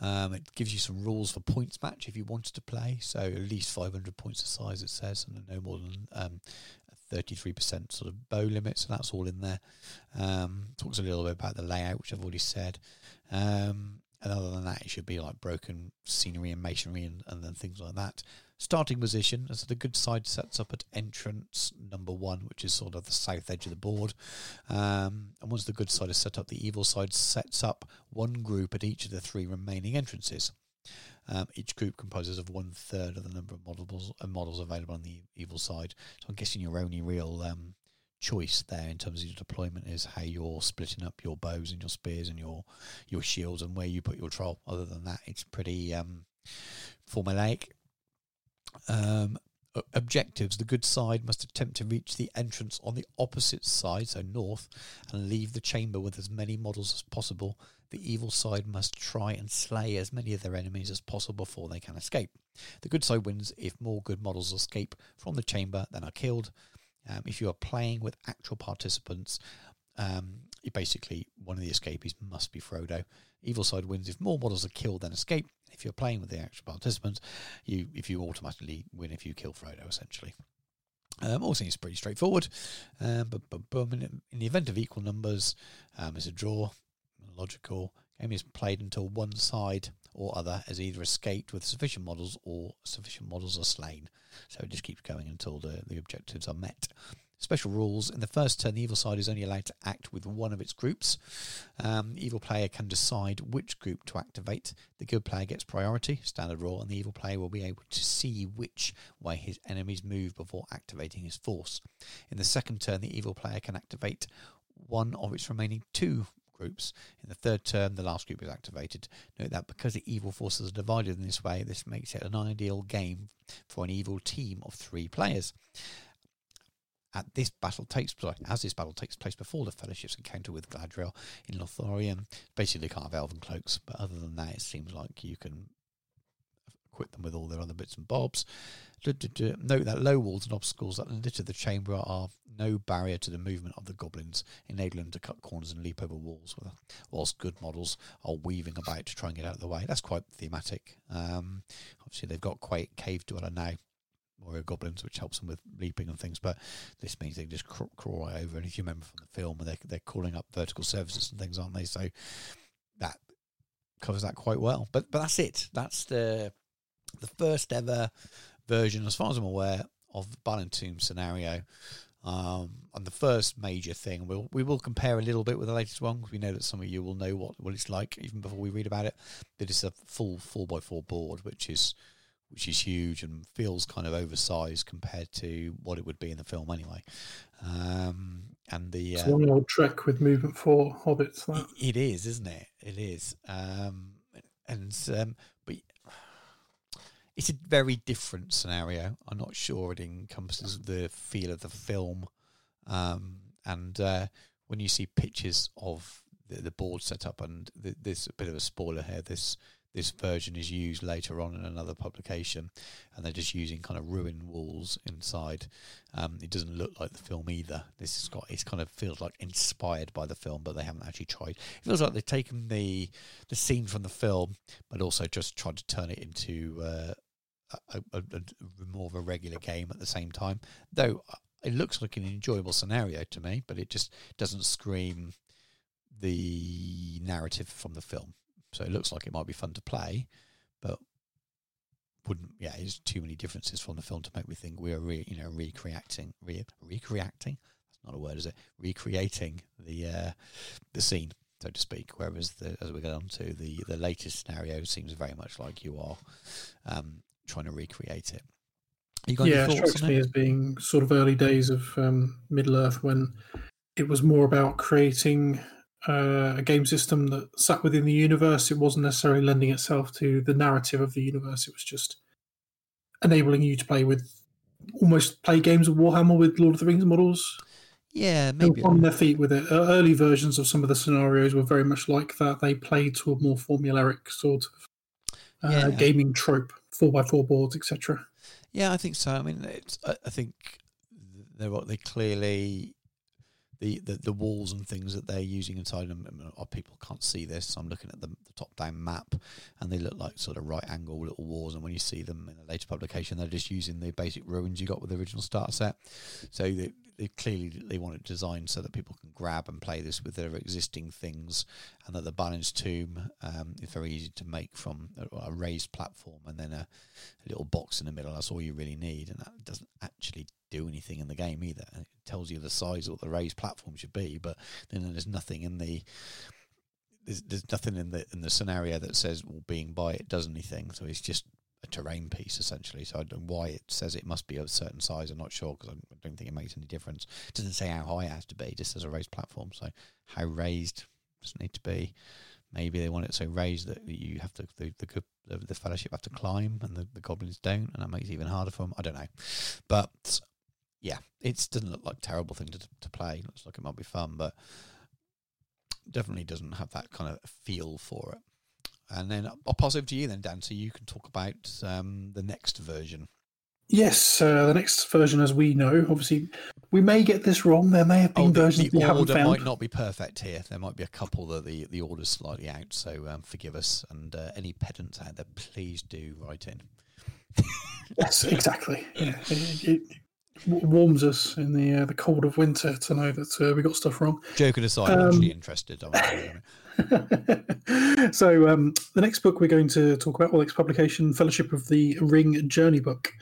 It gives you some rules for points match if you wanted to play, so at least 500 points a size, it says, and no more than 33% sort of bow limit, so that's all in there. Talks a little bit about the layout, which I've already said. And other than that, it should be like broken scenery and masonry and then things like that. Starting position, so the good side sets up at entrance number 1, which is sort of the south edge of the board. And once the good side is set up, the evil side sets up 1 group at each of the 3 remaining entrances. Each group comprises of 1/3 of the number of models available on the evil side. So I'm guessing your only real choice there in terms of your deployment is how you're splitting up your bows and your spears and your shields and where you put your troll. Other than that, it's pretty formulaic. objectives, the good side must attempt to reach the entrance on the opposite side, so north, and leave the chamber with as many models as possible. The evil side must try and slay as many of their enemies as possible before they can escape. The good side wins if more good models escape from the chamber than are killed. If you are playing with actual participants, basically one of the escapees must be Frodo. Evil side wins if more models are killed than escape. If you're playing with the actual participants, you automatically win if you kill Frodo, essentially. All seems pretty straightforward. But in the event of equal numbers, it's a draw. Logical. Game is played until one side or other has either escaped with sufficient models or sufficient models are slain. So it just keeps going until the objectives are met. Special rules. In the first turn, the evil side is only allowed to act with one of its groups. The evil player can decide which group to activate. The good player gets priority, standard rule, and the evil player will be able to see which way his enemies move before activating his force. In the second turn, the evil player can activate one of its remaining two groups. In the third turn, the last group is activated. Note that because the evil forces are divided in this way, this makes it an ideal game for an evil team of three players. As this battle takes place before the Fellowship's encounter with Galadriel in Lothlorien, basically they can't have elven cloaks, but other than that, it seems like you can equip them with all their other bits and bobs. Note that low walls and obstacles that litter the chamber are no barrier to the movement of the goblins, enabling them to cut corners and leap over walls, whilst good models are weaving about to try and get out of the way. That's quite thematic. Obviously, they've got quite cave dweller now, warrior goblins, which helps them with leaping and things, but this means they just crawl right over. And if you remember from the film, they're calling up vertical surfaces and things, aren't they? So that covers that quite well. But that's it. That's the first ever version, as far as I'm aware, of the Balin's Tomb scenario. And the first major thing, we will compare a little bit with the latest one, because we know that some of you will know what it's like even before we read about it. But it's a full 4x4 board, which is huge and feels kind of oversized compared to what it would be in the film anyway. And the it's one old Trek with movement for hobbits. That. It is, isn't it? It is. But it's a very different scenario. I'm not sure it encompasses the feel of the film. And when you see pictures of the board setup, and there's a bit of a spoiler here, this version is used later on in another publication, and they're just using kind of ruined walls inside. It doesn't look like the film either. It kind of feels like inspired by the film, but they haven't actually tried. It feels like they've taken the scene from the film, but also just tried to turn it into a more of a regular game at the same time. Though it looks like an enjoyable scenario to me, but it just doesn't scream the narrative from the film. So it looks like it might be fun to play, but it's too many differences from the film to make me think we are recreating. That's not a word, is it? Recreating the scene, so to speak. Whereas as we get on to the latest scenario, seems very much like you are trying to recreate it. It strikes me as being sort of early days of Middle Earth, when it was more about creating a game system that sat within the universe. It wasn't necessarily lending itself to the narrative of the universe. It was just enabling you to play games of Warhammer with Lord of the Rings models. Yeah, maybe. They were on their feet with it. Early versions of some of the scenarios were very much like that. They played to a more formulaic sort of gaming trope, 4x4 boards, etc. Yeah, I think so. I mean, I think they clearly... The walls and things that they're using inside them, people can't see this, so I'm looking at the top-down map, and they look like sort of right-angle little walls, and when you see them in a later publication, they're just using the basic ruins you got with the original starter set. So they clearly want it designed so that people can grab and play this with their existing things, and that the Balin's Tomb is very easy to make from a raised platform and then a little box in the middle. That's all you really need, and that doesn't actually do anything in the game either. It tells you the size of what the raised platform should be, but then there's nothing in the scenario that says, well, being by it does anything. So it's just a terrain piece essentially. So I don't know why it says it must be a certain size. I'm not sure, because I don't think it makes any difference. It doesn't say how high it has to be, it just says a raised platform. So how raised does it need to be? Maybe they want it so raised that you have to the fellowship have to climb and the goblins don't, and that makes it even harder for them. I don't know, but yeah, it doesn't look like a terrible thing to play. It looks like it might be fun, but definitely doesn't have that kind of feel for it. And then I'll pass over to you then, Dan, so you can talk about the next version. Yes, the next version, as we know, obviously, we may get this wrong. There may have been versions we haven't found. The order might not be perfect here. There might be a couple that the order's slightly out, so forgive us. And any pedants out there, please do write in. Yes, exactly. Yeah. It warms us in the cold of winter to know that we got stuff wrong. Joking aside, I'm actually interested. So the next book we're going to talk about, well, its publication, Fellowship of the Ring Journey book.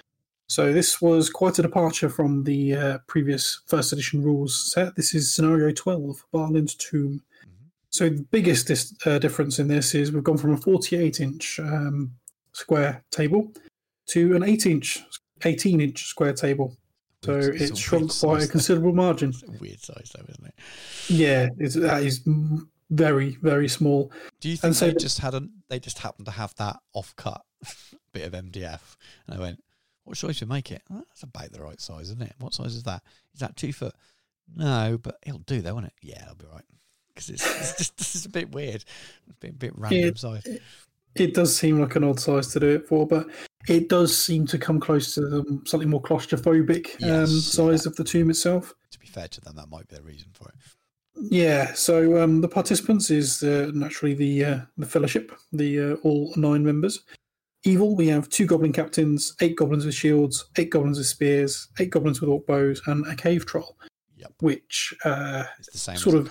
So this was quite a departure from the previous first edition rules set. This is Scenario 12, Balin's Tomb. Mm-hmm. So the biggest difference in this is we've gone from a 48-inch square table to an 18-inch square table. So it's shrunk by a considerable margin. It's a weird size though, isn't it? Yeah, that is very, very small. Do you think they just happened to have that off-cut bit of MDF? And I went, what size should we make it? Oh, that's about the right size, isn't it? What size is that? Is that 2 foot? No, but it'll do though, won't it? Yeah, it'll be right. Because it's a bit weird. It's a bit random size. It does seem like an odd size to do it for, but it does seem to come close to something more claustrophobic size of the tomb itself. To be fair to them, that might be the reason for it. Yeah, so the participants is naturally the fellowship, the all 9 members. Evil, we have 2 goblin captains, 8 goblins with shields, 8 goblins with spears, 8 goblins with orc bows, and a cave troll. Yep. Which it's the same sort as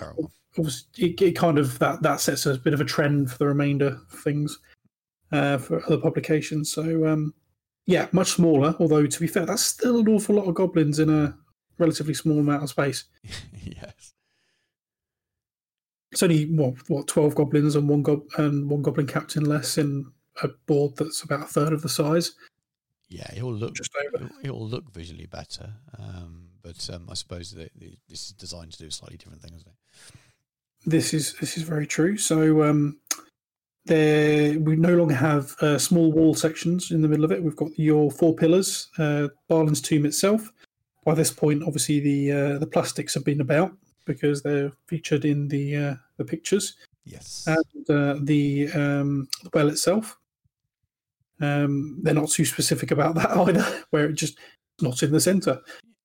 of it kind of that sets a bit of a trend for the remainder of things for other publications. So yeah, much smaller. Although to be fair, that's still an awful lot of goblins in a relatively small amount of space. Yes. It's only what 12 goblins and one goblin captain less in a board that's about a third of the size. Yeah, it'll look visually better. But I suppose that this is designed to do a slightly different thing, isn't it? This is very true. So we no longer have small wall sections in the middle of it. We've got your 4 pillars, Balin's tomb itself. By this point, obviously the plastics have been about because they're featured in the pictures. Yes, and the well itself. They're not too specific about that either, where it's just not in the centre.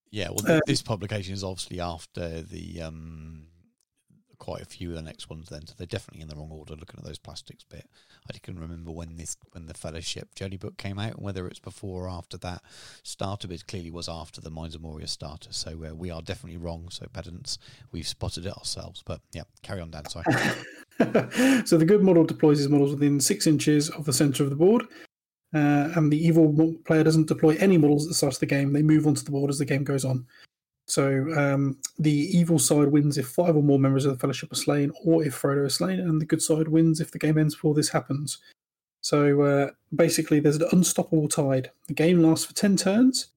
Yeah, well, this publication is obviously after the quite a few of the next ones. Then, so they're definitely in the wrong order. Looking at those plastics bit, I couldn't remember when the Fellowship Journey book came out, and whether it's before or after that starter. But it clearly was after the Mines of Moria starter. So we are definitely wrong. So pedants, we've spotted it ourselves. But yeah, carry on, Dan. Sorry. So the good model deploys his models within 6 inches of the centre of the board, and the evil player doesn't deploy any models at the start of the game. They move onto the board as the game goes on. So the evil side wins if 5 or more members of the Fellowship are slain, or if Frodo is slain, and the good side wins if the game ends before this happens. So basically there's an unstoppable tide. The game lasts for 10 turns.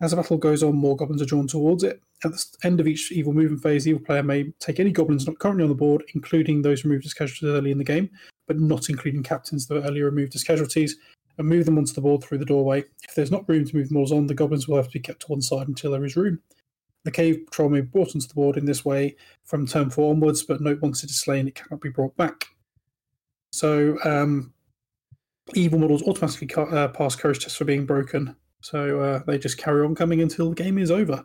As the battle goes on, more goblins are drawn towards it. At the end of each evil movement phase, the evil player may take any goblins not currently on the board, including those removed as casualties early in the game, but not including captains that were earlier removed as casualties, and move them onto the board through the doorway. If there's not room to move models on, the goblins will have to be kept to one side until there is room. The cave troll may be brought onto the board in this way from turn 4 onwards, but note once it is slain, it cannot be brought back. So evil models automatically pass courage tests for being broken. So they just carry on coming until the game is over.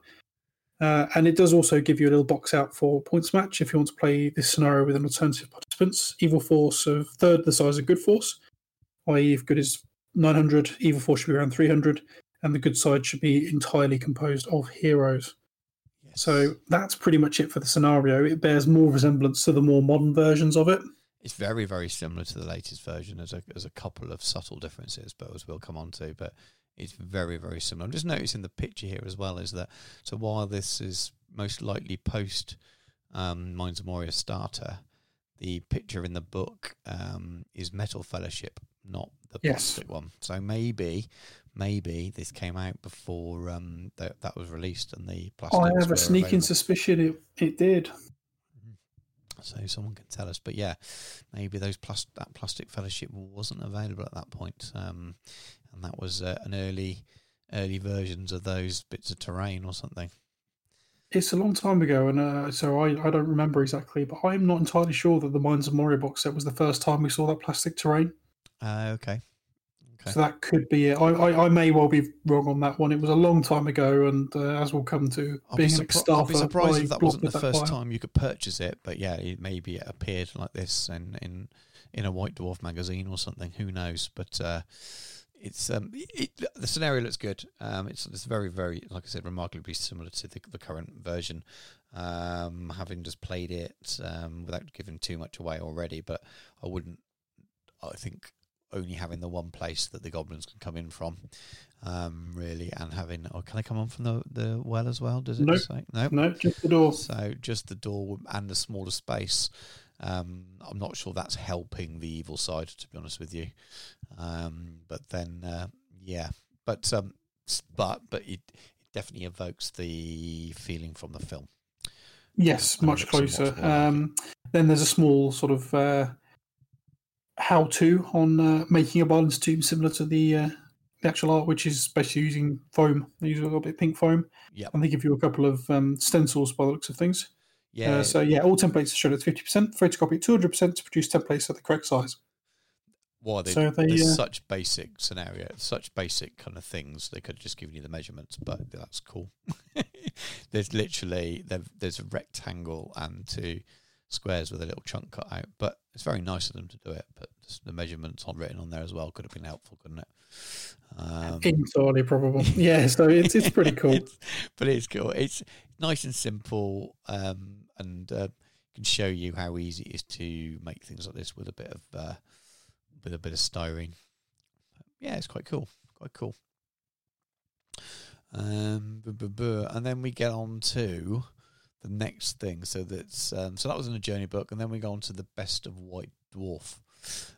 And it does also give you a little box out for points match if you want to play this scenario with an alternative participants. Evil force of 1/3 the size of good force, i.e. if good is 900, evil force should be around 300, and the good side should be entirely composed of heroes. Yes. So that's pretty much it for the scenario. It bears more resemblance to the more modern versions of it. It's very, very similar to the latest version. There's a couple of subtle differences, but as we'll come on to, but it's very, very similar. I'm just noticing the picture here as well is that, so while this is most likely post Mines of Moria starter, the picture in the book is Metal Fellowship, not the plastic one. So maybe this came out before that was released and the plastic. I have a sneaking suspicion it did. so someone can tell us. But yeah, maybe those that plastic fellowship wasn't available at that point, and that was an early versions of those bits of terrain or something. It's a long time ago, and so I don't remember exactly, but I'm not entirely sure that the Mines of Moria box set was the first time we saw that plastic terrain. Okay. So that could be it. I may well be wrong on that one. It was a long time ago, and as we'll come to, I'll be surprised if that wasn't the first time you could purchase it, but yeah, maybe it appeared like this in a White Dwarf magazine or something. Who knows? But the scenario looks good. It's very, very, like I said, remarkably similar to the current version. Having just played it without giving too much away already, but I think only having the one place that the goblins can come in from, really, and having... Oh, can they come on from the well as well? Does it say? No, just the door. So just the door and the smaller space. I'm not sure that's helping the evil side, to be honest with you. But then, yeah. But it definitely evokes the feeling from the film. Yes, much closer. Then there's a small sort of... how-to on making a Balin's Tomb similar to the actual art, which is basically using foam. They use a little bit of pink foam, and they give you a couple of stencils by the looks of things. Yeah. All templates are shown at 50%, photocopy at 200% to produce templates at the correct size. Well, such basic kind of things. They could have just given you the measurements, but that's cool. There's literally there's a rectangle and two squares with a little chunk cut out, but it's very nice of them to do it, but just the measurements written on there as well could have been helpful, couldn't it? Entirely probable. Yeah, so it's pretty cool. But it's cool. It's nice and simple, and can show you how easy it is to make things like this with a bit of styrene. Yeah, it's quite cool. Quite cool. And then we get on to the next thing, so that's so that was in a journey book, and then we go on to the Best of White Dwarf,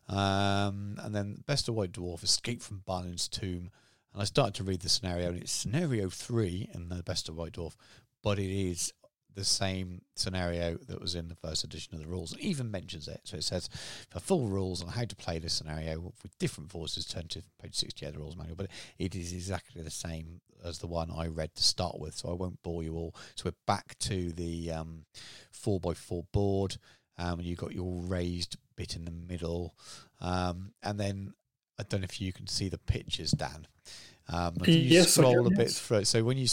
and then Best of White Dwarf: Escape from Balin's Tomb. And I started to read the scenario, and it's scenario 3 in the Best of White Dwarf, but it is the same scenario that was in the first edition of the rules, and even mentions it. So it says for full rules on how to play this scenario with different forces, turn to page 68 of the rules manual. But it is exactly the same as the one I read to start with, so I won't bore you all. So we're back to the 4x4 board, and you've got your raised bit in the middle, and then I don't know if you can see the pictures, Dan. Yes, scroll a bit through. So when you...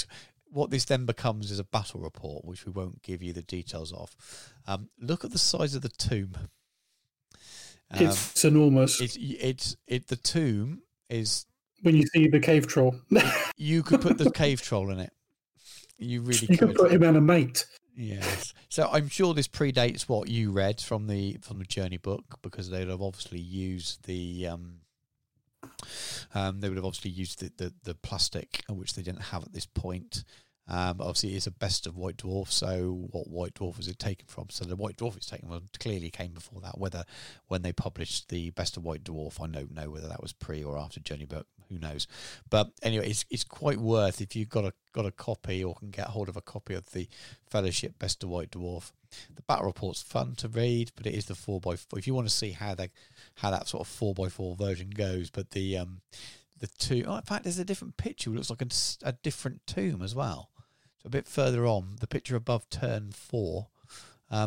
What this then becomes is a battle report, which we won't give you the details of. Look at the size of the tomb. It's enormous. The tomb is... When you see the cave troll. You could put the cave troll in it. You really could. You could put him in a mate. Yes. So I'm sure this predates what you read from the journey book, because they'd have obviously used the... they would have obviously used the plastic, which they didn't have at this point. Obviously, it's a Best of White Dwarf, so what White Dwarf was it taken from? So the White Dwarf it's taken from clearly came before that. Whether when they published the Best of White Dwarf, I don't know whether that was pre or after Journey Book. Who knows? But anyway, it's quite worth, if you've got a copy or can get hold of a copy of the Fellowship Best of White Dwarf. The battle report's fun to read, but it is the 4x4. If you want to see how that sort of 4x4 version goes, but the tomb. Oh, in fact, there's a different picture. It looks like a different tomb as well. So a bit further on, the picture above turn 4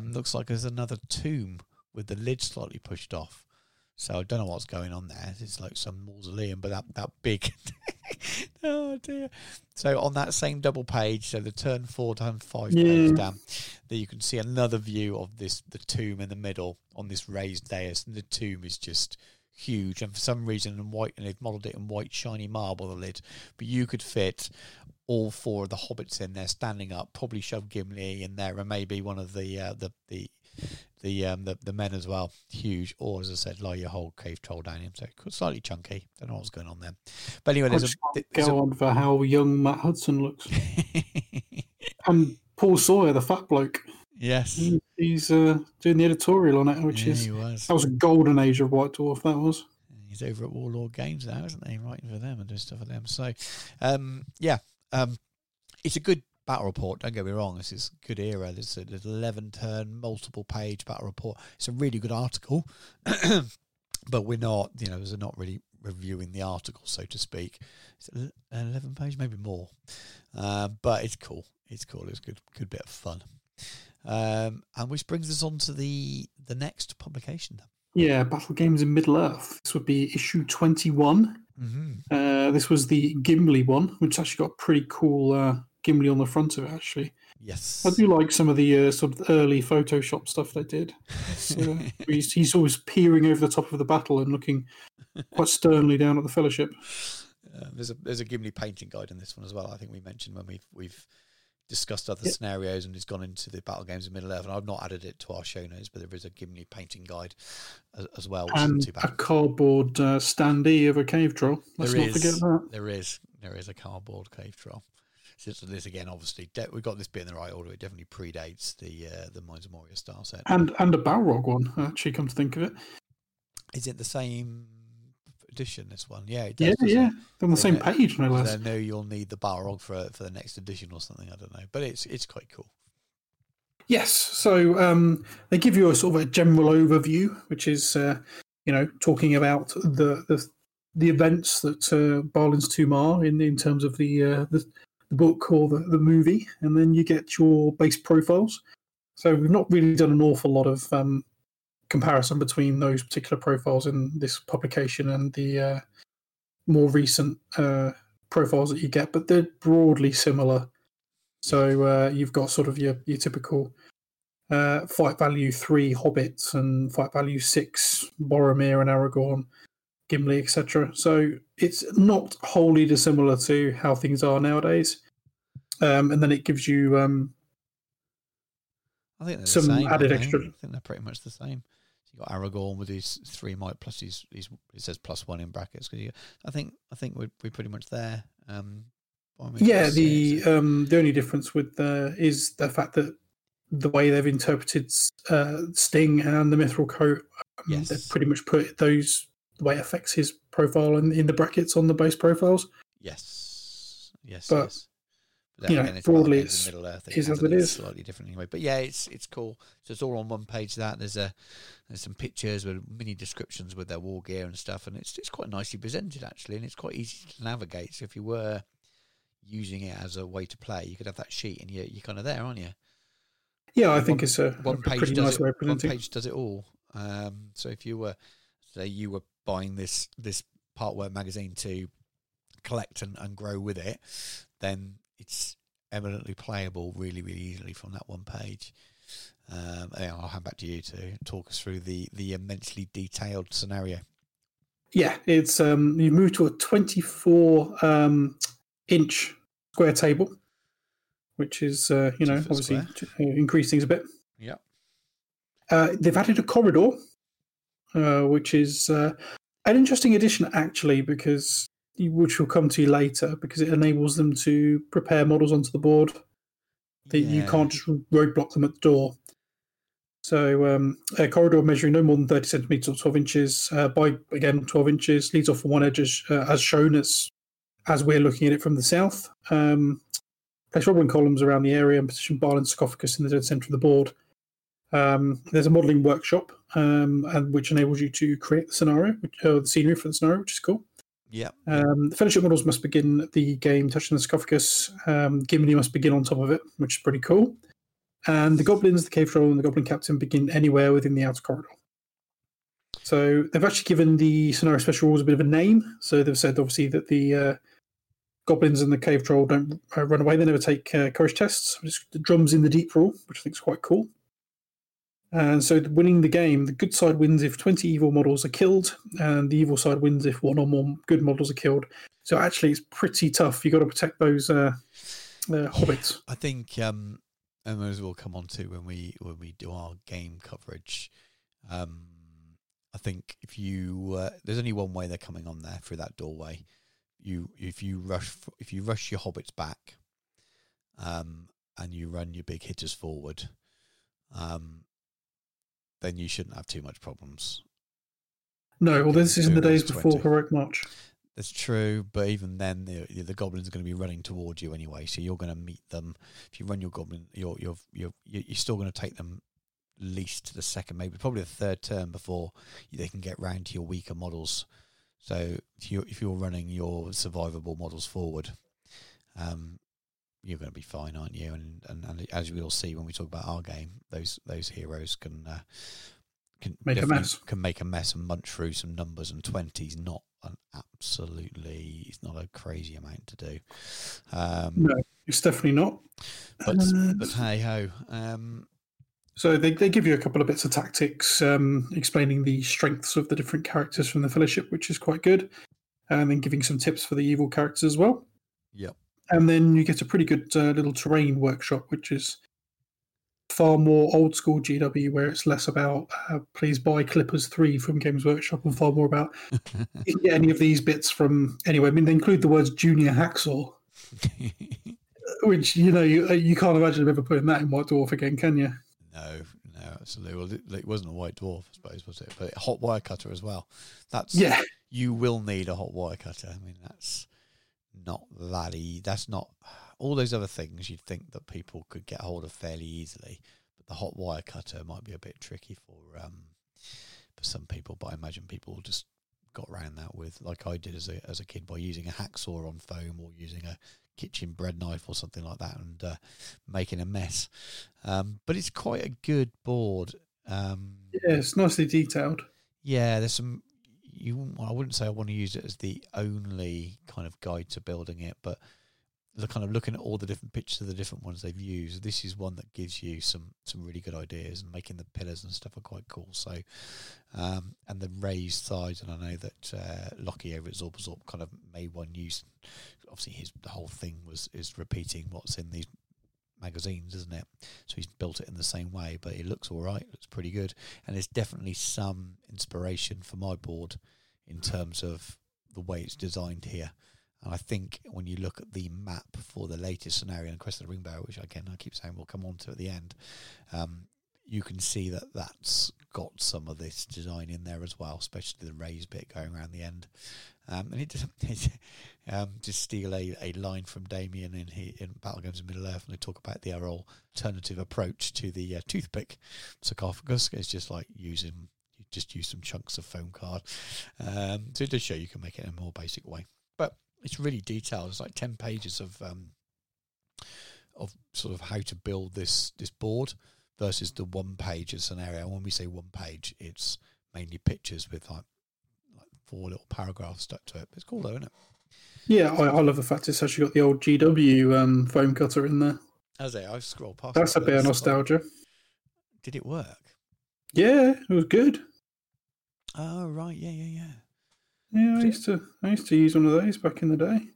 looks like there's another tomb with the lid slightly pushed off. So I don't know what's going on there. It's like some mausoleum, but that big. Oh dear! So on that same double page, so the turn 4, turn 5 page down, there you can see another view of the tomb in the middle on this raised dais, and the tomb is just huge. And for some reason, they've modelled it in white shiny marble, the lid, but you could fit all 4 of the hobbits in there standing up. Probably shove Gimli in there, and maybe one of the men as well. Huge, or as I said, lie your whole cave troll down him. So slightly chunky. Don't know what's going on there. But anyway, on for how young Matt Hudson looks, and Paul Sawyer, the fat bloke. Yes, he's doing the editorial on it, which that was a golden age of White Dwarf. That was. He's over at Warlord Games now, isn't he? Writing for them and doing stuff for them. So, it's a good battle report, don't get me wrong, this is a good era. There's an 11-turn, multiple-page battle report. It's a really good article, but we're not, you know, there's not really reviewing the article, so to speak. It's an 11-page, maybe more. But it's cool. It's cool. It's a good bit of fun. And which brings us on to the next publication. Yeah, Battle Games in Middle-earth. This would be issue 21. Mm-hmm. This was the Gimli one, which actually got a pretty cool Gimli on the front of it, actually. Yes. I do like some of the sort of early Photoshop stuff they did. So, he's always peering over the top of the battle and looking quite sternly down at the Fellowship. There's a Gimli painting guide in this one as well. I think we mentioned when we've discussed other scenarios and it's gone into the Battle Games in Middle-earth. And I've not added it to our show notes, but there is a Gimli painting guide as well. Which and isn't too bad. A cardboard standee of a cave troll. Let's not forget that. There is a cardboard cave troll. So this again, obviously, we've got this bit in the right order. It definitely predates the Mines of Moria star set. And a Balrog one, actually, come to think of it. Is it the same edition, this one? Yeah, it does. Yeah. They're on the same page, no less. I know you'll need the Balrog for the next edition or something, I don't know. But it's quite cool. Yes, so they give you a sort of a general overview, which is, talking about the events that Balin's Tomb are in terms of the book or the movie, and then you get your base profiles. So we've not really done an awful lot of comparison between those particular profiles in this publication and the more recent profiles that you get, but they're broadly similar. So you've got sort of your typical fight value 3 hobbits and fight value 6 Boromir and Aragorn, Gimli, etc. So it's not wholly dissimilar to how things are nowadays. And then it gives you I think some the same, added extra. I think they're pretty much the same. So you got Aragorn with his 3 might plus his it says +1 in brackets. Cause I think we're pretty much there. The only difference with is the fact that the way they've interpreted Sting and the Mithril Coat, they've pretty much put those. The way it affects his profile in the brackets on the base profiles. Yes. But again, broadly, it's Middle Earth. It is as it is, slightly different anyway. But yeah, it's cool. So it's all on one page. That there's some pictures with mini descriptions with their war gear and stuff, and it's quite nicely presented actually, and it's quite easy to navigate. So if you were using it as a way to play, you could have that sheet, and you're kind of there, aren't you? Yeah, I think it's a pretty nice way of presenting. One page does it all. So if you were, buying this Partwork magazine to collect and grow with it, then it's eminently playable really, really easily from that one page. I'll hand back to you to talk us through the immensely detailed scenario. Yeah, it's you move to a 24 inch square table, which is obviously increase things a bit. Yeah, they've added a corridor. Which is an interesting addition, actually, which we'll come to later, because it enables them to prepare models onto the board that you can't just roadblock them at the door. So a corridor measuring no more than 30 centimetres or 12 inches by, again, 12 inches, leads off from one edge as shown as we're looking at it from the south. Place Robin columns around the area and position Balin's sarcophagus in the dead centre of the board. There's a modelling workshop, which enables you to create the scenery for the scenario, which is cool. Yeah. The Fellowship models must begin the game touching the sarcophagus. Gimli must begin on top of it, which is pretty cool. And the goblins, the cave troll, and the goblin captain begin anywhere within the outer corridor. So they've actually given the scenario special rules a bit of a name. So they've said, obviously, that the goblins and the cave troll don't run away. They never take courage tests. It's the drums in the deep rule, which I think is quite cool. And so winning the game, the good side wins if 20 evil models are killed, and the evil side wins if one or more good models are killed. So actually, it's pretty tough. You've got to protect those hobbits. I think, and those we'll come on to when we do our game coverage, I think if you... there's only one way they're coming on there through that doorway. If you rush your hobbits back and you run your big hitters forward... then you shouldn't have too much problems. No, well, this is in the days before Heroic March. That's true, but even then, the goblins are going to be running towards you anyway, so you're going to meet them. If you run your goblin, you're still going to take them at least to the second, maybe probably the third turn before they can get round to your weaker models. So if you're running your survivable models forward, you're going to be fine, aren't you? And as we'll see when we talk about our game, those heroes can make a mess and munch through some numbers, and 20 is not an absolutely, it's not a crazy amount to do. No, it's definitely not. But hey ho. So they give you a couple of bits of tactics, explaining the strengths of the different characters from the Fellowship, which is quite good, and then giving some tips for the evil characters as well. Yep. And then you get a pretty good little terrain workshop, which is far more old school GW, where it's less about please buy Clippers 3 from Games Workshop and far more about you can get any of these bits from anywhere. I mean, they include the words Junior Hacksaw, which, you know, you can't imagine ever putting that in White Dwarf again, can you? No, absolutely. Well, it wasn't a White Dwarf, I suppose, was it? But a hot wire cutter as well. You will need a hot wire cutter. I mean, that's not that easy. That's not all those other things you'd think that people could get hold of fairly easily, but the hot wire cutter might be a bit tricky for some people. But I imagine people just got around that with, like I did as a kid, by using a hacksaw on foam or using a kitchen bread knife or something like that, and making a mess. But it's quite a good board. Yeah, it's nicely detailed. Yeah, there's some. I wouldn't say I want to use it as the only kind of guide to building it, but the kind of looking at all the different pictures of the different ones they've used, this is one that gives you some really good ideas, and making the pillars and stuff are quite cool. So, and the raised sides, and I know that Lockie over at Zorb kind of made one use. Obviously, the whole thing is repeating what's in these magazines, isn't it? So he's built it in the same way, but it looks all right. Looks pretty good, and it's definitely some inspiration for my board in terms of the way it's designed here. And I think when you look at the map for the latest scenario in Quest of the Ringbearer, which again I keep saying we'll come on to at the end, you can see that's got some of this design in there as well, especially the raised bit going around the end. And it doesn't to steal a line from Damien in Battle Games in Middle Earth, when they talk about their alternative approach to the toothpick sarcophagus. It's just like use some chunks of foam card. So it does show you can make it in a more basic way, but it's really detailed. It's like 10 pages of sort of how to build this board versus the one page of scenario. And when we say one page, it's mainly pictures with like 4 little paragraphs stuck to it. It's cool though, isn't it? Yeah, I love the fact it's actually got the old GW foam cutter in there. Has it? I've scrolled past. That's a bit of nostalgia. Did it work? Yeah, it was good. Oh right, yeah. Yeah, I used to use one of those back in the day.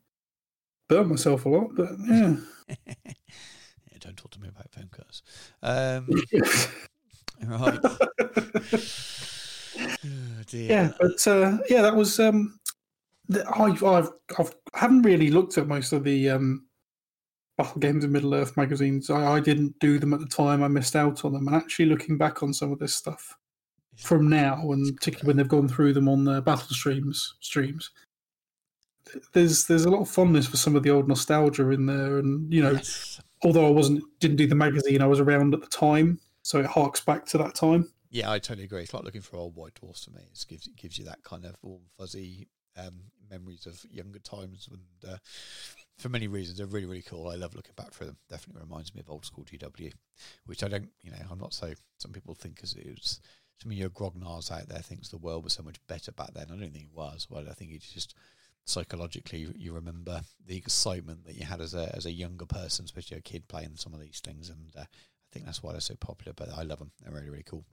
Burned myself a lot, but yeah. Yeah, don't talk to me about phone cuts. Right. Oh, dear. Yeah, but yeah, that was. I haven't really looked at most of the Battle Games and Middle Earth magazines. I didn't do them at the time. I missed out on them. And actually, looking back on some of this stuff from now, and particularly when they've gone through them on the Battle Streams, there's a lot of fondness for some of the old nostalgia in there, and you know, yes. Although I didn't do the magazine, I was around at the time, so it harks back to that time. Yeah, I totally agree. It's like looking for old White Dwarfs for me. It gives you that kind of warm, fuzzy memories of younger times, and for many reasons, they're really, really cool. I love looking back through them. Definitely reminds me of old school GW, which I don't. You know, I'm not so. Some people think as it was. Some of your grognards out there thinks the world was so much better back then. I don't think it was. Well, I think it's just psychologically you remember the excitement that you had as a younger person, especially a kid playing some of these things, and I think that's why they're so popular. But I love them. They're really, really cool.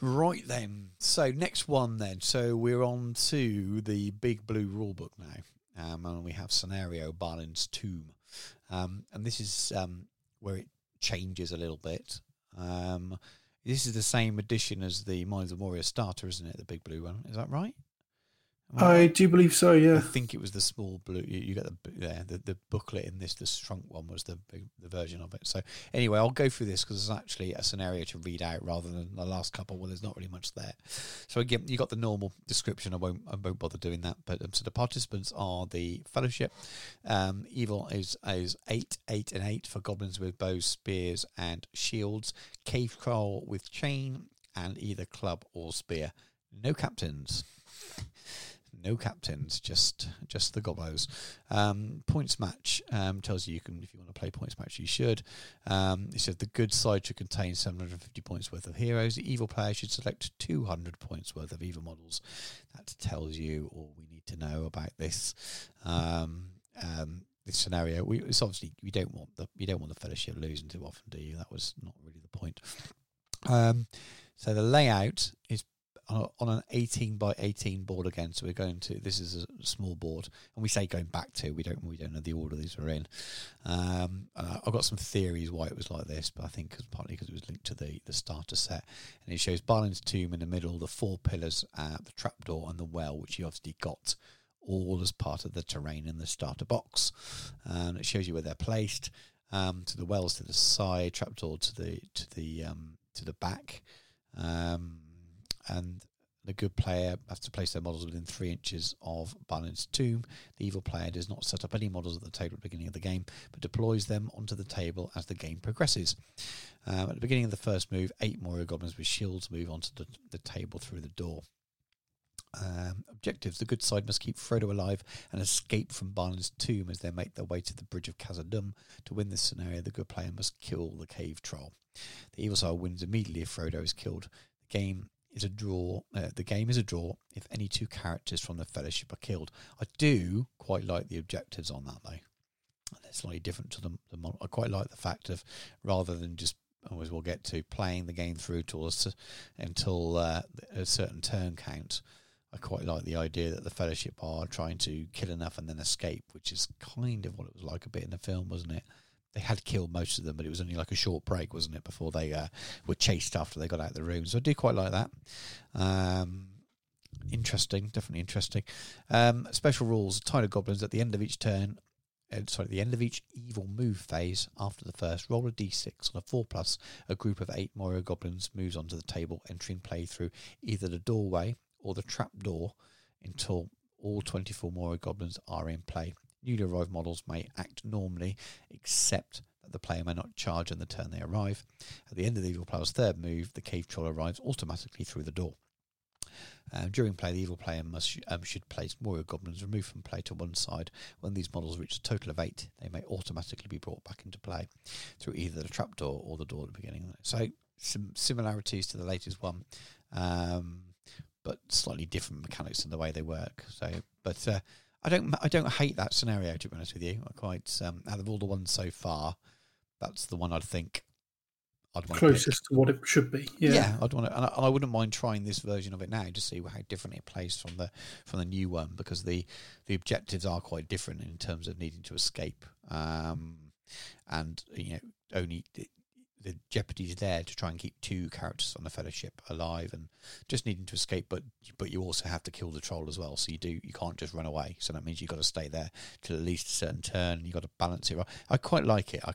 Right then. So next one then. So we're on to the Big Blue Rulebook now, and we have scenario Balin's Tomb, and this is where it changes a little bit. This is the same edition as the Mines of Moria starter, isn't it? The Big Blue one. Is that right? I do believe so, yeah. I think it was the small blue. You got the booklet in this. The shrunk one was the version of it. So anyway, I'll go through this because there's actually a scenario to read out rather than the last couple. Well, there's not really much there. So again, you got the normal description. I won't bother doing that. But so the participants are the Fellowship. Evil is 8, 8, and 8 for goblins with bows, spears, and shields. Cave crawl with chain and either club or spear. No captains. No captains, just the gobos. Points match tells you if you want to play points match, you should. It says the good side should contain 750 points worth of heroes. The evil player should select 200 points worth of evil models. That tells you all we need to know about this. This scenario, it's obviously you don't want the Fellowship losing too often, do you? That was not really the point. So the layout is on an 18 by 18 board again, so we're going to, this is a small board, and we say going back to, we don't know the order these were in. I've got some theories why it was like this, but I think partly because it was linked to the starter set, and it shows Balin's Tomb in the middle, the four pillars, the trapdoor and the well, which you obviously got all as part of the terrain in the starter box, and it shows you where they're placed. To the wells to the side, trapdoor to the back. And the good player has to place their models within 3 inches of Balin's Tomb. The evil player does not set up any models at the table at the beginning of the game, but deploys them onto the table as the game progresses. At the beginning of the first move, 8 Moria goblins with shields move onto the table through the door. Objectives: the good side must keep Frodo alive and escape from Balin's Tomb as they make their way to the Bridge of Khazad-dûm. To win this scenario, the good player must kill the cave troll. The evil side wins immediately if Frodo is killed. The game is a draw if any two characters from the Fellowship are killed. I do quite like the objectives on that, though. That's slightly different to the model. I quite like the fact of, rather than just, always we'll get to, playing the game through until a certain turn count, I quite like the idea that the Fellowship are trying to kill enough and then escape, which is kind of what it was like a bit in the film, wasn't it? They had killed most of them, but it was only like a short break, wasn't it, before they were chased after they got out of the room. So I do quite like that. Interesting, definitely interesting. Special rules: a tide of goblins at the end of each turn. The end of each evil move phase after the first, roll a d6 on a 4+. A group of 8 Moria goblins moves onto the table, entering play through either the doorway or the trap door until all 24 Moria goblins are in play. Newly arrived models may act normally, except that the player may not charge on the turn they arrive. At the end of the evil player's third move, the cave troll arrives automatically through the door. During play, the evil player should place Moria goblins removed from play to one side. When these models reach a total of 8, they may automatically be brought back into play through either the trapdoor or the door at the beginning. So, some similarities to the latest one, but slightly different mechanics in the way they work. So, but... I don't hate that scenario, to be honest with you. I quite out of all the ones so far, that's the one I'd think I'd want closest to what it should be. Yeah, I'd want to, and I wouldn't mind trying this version of it now to see how different it plays from the new one, because the objectives are quite different in terms of needing to escape, and you know only. The jeopardy's there to try and keep two characters on the Fellowship alive and just needing to escape, but you also have to kill the troll as well. So you can't just run away. So that means you've got to stay there till at least a certain turn. You've got to balance it. I quite like it. I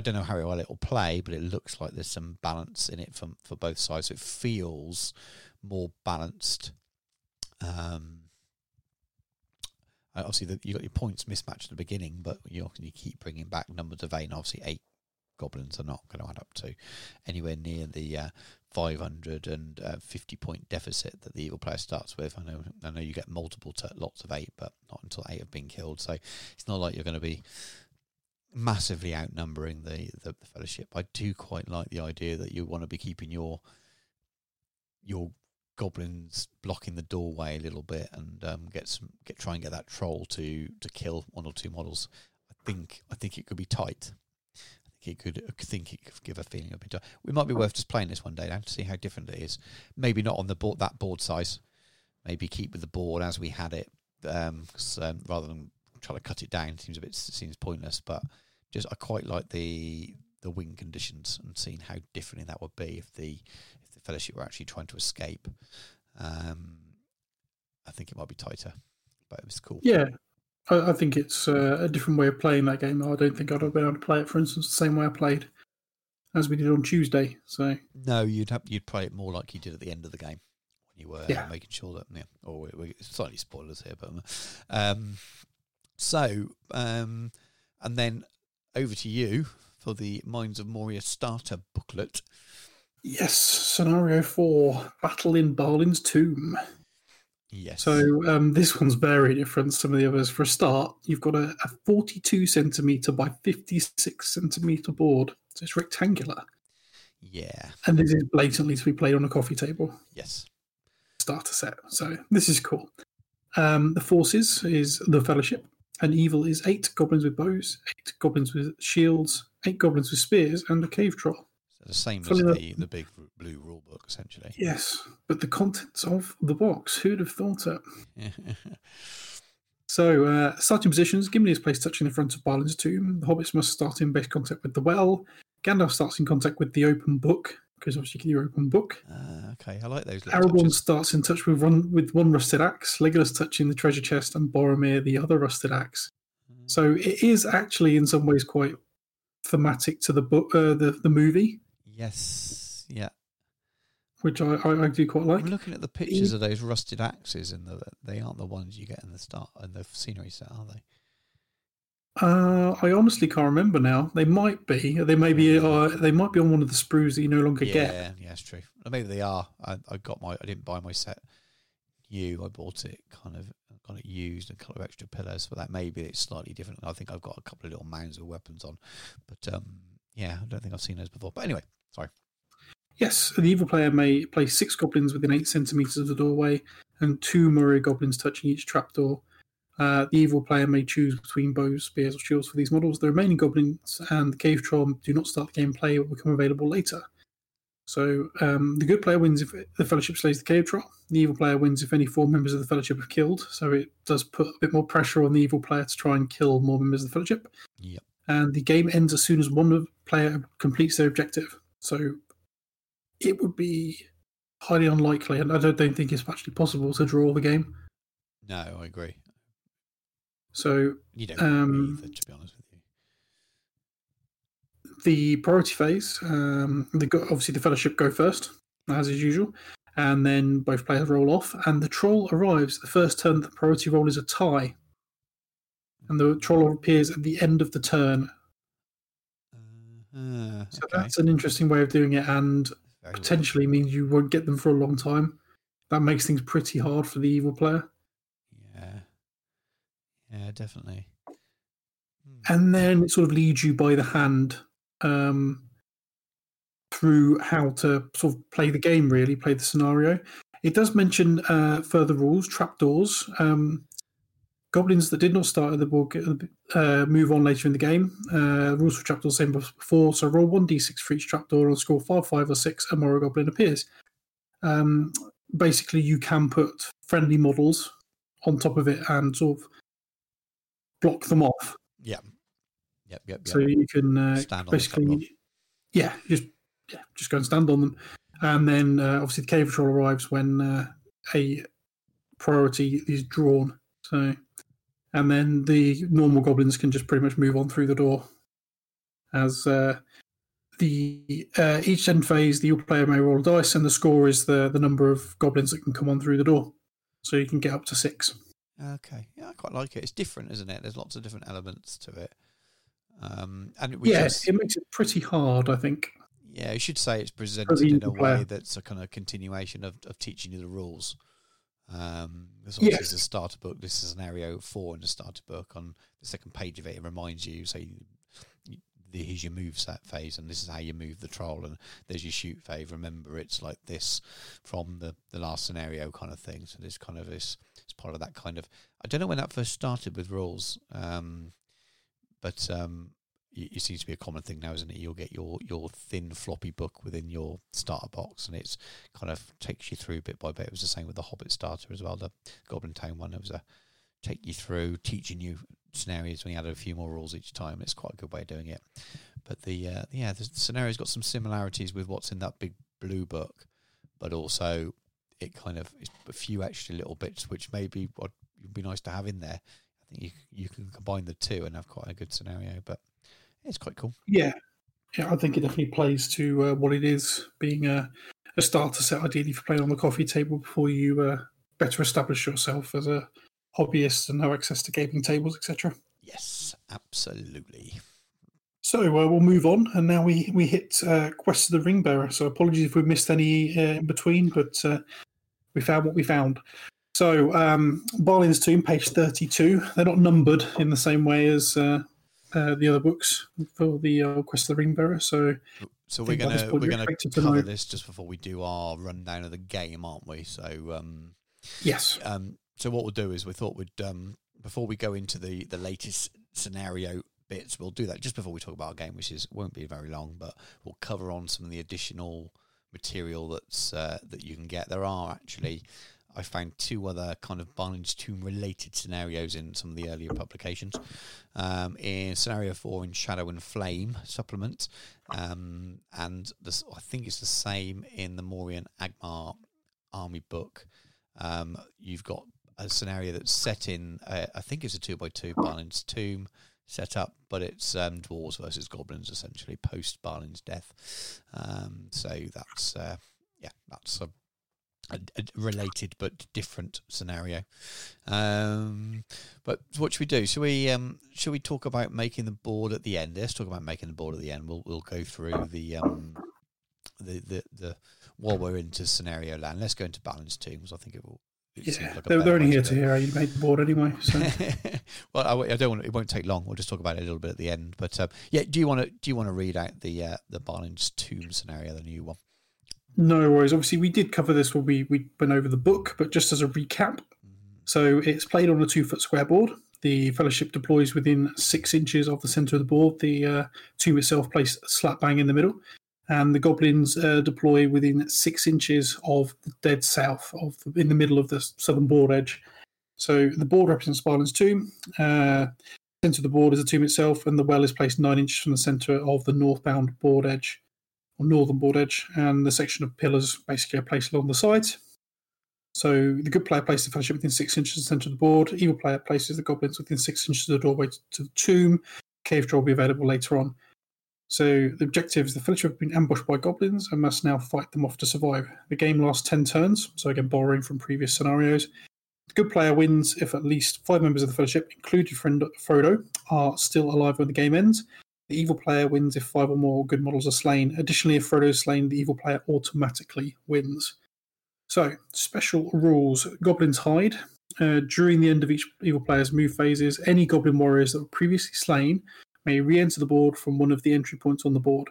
don't know how well it will play, but it looks like there's some balance in it for both sides. So it feels more balanced. Obviously, you got your points mismatched at the beginning, but you keep bringing back numbers of 8. And obviously, 8 goblins are not going to add up to anywhere near the 550 point deficit that the evil player starts with. I know you get multiple lots of 8, but not until 8 have been killed. So it's not like you're going to be massively outnumbering the Fellowship. I do quite like the idea that you want to be keeping your goblins blocking the doorway a little bit, and try and get that troll to kill one or two models. I think it could be tight. I think it could give a feeling of being tight. It might be worth just playing this one day now to see how different it is. Maybe not on the board, that board size. Maybe keep with the board as we had it, cause rather than try to cut it down. It seems pointless. But I quite like the win conditions and seeing how differently that would be if the Fellowship were actually trying to escape. I think it might be tighter, but it was cool. Yeah, I think it's a different way of playing that game. I don't think I'd have been able to play it, for instance, the same way I played as we did on Tuesday. So no, you'd play it more like you did at the end of the game when you were making sure that. Yeah, or we're slightly spoilers here, but and then over to you for the Mines of Moria starter booklet. Yes, scenario 4: battle in Balin's tomb. Yes. So this one's very different to some of the others. For a start, you've got a 42 centimetre by 56 centimetre board. So it's rectangular. Yeah. And this is blatantly to be played on a coffee table. Yes. Starter set. So this is cool. The forces is the Fellowship. And evil is 8 goblins with bows, 8 goblins with shields, 8 goblins with spears, and a cave troll. The same as the big blue rule book, essentially. Yes, but the contents of the box, who'd have thought it? So, starting positions, Gimli is placed touching the front of Balin's tomb. The hobbits must start in base contact with the well. Gandalf starts in contact with the open book, because obviously you're open book. Okay, I like those. Aragorn starts in touch with one rusted axe, Legolas touching the treasure chest, and Boromir the other rusted axe. Mm. So it is actually, in some ways, quite thematic to the book, the movie. Yes, yeah. Which I do quite like. I'm looking at the pictures of those rusted axes, and they aren't the ones you get in the start and the scenery set, are they? I honestly can't remember now. They might be. They may be. They might be on one of the sprues that you no longer get. Yeah, that's true. Maybe they are. I didn't buy my set new. I bought it kind of used, a couple of extra pillows for that. Maybe it's slightly different. I think I've got a couple of little mounds of weapons on, but I don't think I've seen those before. But anyway. Sorry. Yes, the evil player may place 6 goblins within 8 centimetres of the doorway and 2 Moria goblins touching each trapdoor. The evil player may choose between bows, spears or shields for these models. The remaining goblins and the cave troll do not start the gameplay or become available later. So the good player wins if the Fellowship slays the cave troll. The evil player wins if any 4 members of the Fellowship have killed. So it does put a bit more pressure on the evil player to try and kill more members of the Fellowship. Yep. And the game ends as soon as one player completes their objective. So it would be highly unlikely, and I don't think it's actually possible to draw the game. No, I agree. So you don't either, to be honest with you. The priority phase, obviously the Fellowship go first, as is usual, and then both players roll off, and the troll arrives the first turn that the priority roll is a tie, and the troll appears at the end of the turn. So okay. That's an interesting way of doing it, and very potentially well. Means you won't get them for a long time. That makes things pretty hard for the evil player. Yeah, definitely. And then it sort of leads you by the hand through how to sort of play the game, really, play the scenario. It does mention further rules, trapdoors. Goblins that did not start at the board move on later in the game. Rules for trapdoors same as before. So roll 1d6 for each trapdoor and score 5, 5 or 6, a Moria Goblin appears. Basically, you can put friendly models on top of it and sort of block them off. Yeah. Yep. So you can stand basically, on just go and stand on them. And then obviously the cave troll arrives when a priority is drawn. So. And then the normal goblins can just pretty much move on through the door. As each end phase, the player may roll a dice, and the score is the number of goblins that can come on through the door. So you can get up to 6. Okay, yeah, I quite like it. It's different, isn't it? There's lots of different elements to it. It makes it pretty hard, I think. Yeah, you should say it's presented in a way that's a kind of continuation of teaching you the rules. This is a starter book. This is scenario 4 in the starter book. On the second page of it, it reminds you, say, here's your move set phase, and this is how you move the troll, and there's your shoot phase. Remember, it's like this from the last scenario kind of thing. So there's kind of this, it's part of that kind of. I don't know when that first started with rules, but it seems to be a common thing now, isn't it? You'll get your thin floppy book within your starter box, and it's kind of takes you through bit by bit. It was the same with the Hobbit starter as well, the Goblin Town one. It was a take you through, teaching you scenarios when you added a few more rules each time. It's quite a good way of doing it. But the scenario's got some similarities with what's in that big blue book, but also it kind of is a few extra little bits, which maybe would be nice to have in there. I think you can combine the two and have quite a good scenario, but it's quite cool. Yeah, yeah, I think it definitely plays to what it is, being a starter set, ideally for playing on the coffee table before you better establish yourself as a hobbyist and no access to gaming tables, etc. Yes, absolutely. So we'll move on, and now we hit Quest of the Ringbearer. So apologies if we missed any in between, but we found what we found. So Balin's Tomb, page 32. They're not numbered in the same way as the other books for the Quest of the Ringbearer. So we're gonna cover this just before we do our rundown of the game, aren't we? So yes. So what we'll do is we thought we'd before we go into the latest scenario bits, we'll do that just before we talk about our game, which is won't be very long, but we'll cover on some of the additional material that's that you can get. There are actually, I found two other kind of Balin's Tomb related scenarios in some of the earlier publications. In scenario 4 in Shadow and Flame supplement, and this, I think it's the same in the Morian Agmar army book. You've got a scenario that's set in, I think it's a 2x2 Balin's Tomb set up, but it's dwarves versus goblins essentially post Balin's death. So that's that's a related but different scenario. But what should we do? Should we talk about making the board at the end? Let's talk about making the board at the end. We'll go through the while we're into scenario land. Let's go into Balin's Tomb, because I think it will. Yeah, like they're only here to hear how you made the board anyway. So. Well, I don't want. It won't take long. We'll just talk about it a little bit at the end. But do you want to read out the Balin's Tomb scenario, the new one? No worries. Obviously, we did cover this when we went over the book, but just as a recap. So it's played on a 2-foot square board. The Fellowship deploys within 6 inches of the centre of the board. The tomb itself placed slap bang in the middle. And the goblins deploy within 6 inches of the dead south, in the middle of the southern board edge. So the board represents Balin's Tomb. Centre of the board is the tomb itself, and the well is placed 9 inches from the centre of the northbound board edge, or northern board edge, and the section of pillars basically are placed along the sides. So the good player places the Fellowship within 6 inches of the centre of the board. Evil player places the goblins within 6 inches of the doorway to the tomb. Cave draw will be available later on. So the objective is the Fellowship have been ambushed by goblins and must now fight them off to survive. The game lasts 10 turns, so again borrowing from previous scenarios. The good player wins if at least 5 members of the Fellowship, including Frodo, are still alive when the game ends. The evil player wins if 5 or more good models are slain. Additionally, if Frodo is slain, the evil player automatically wins. So, special rules. Goblins hide. During the end of each evil player's move phases, any goblin warriors that were previously slain may re-enter the board from one of the entry points on the board.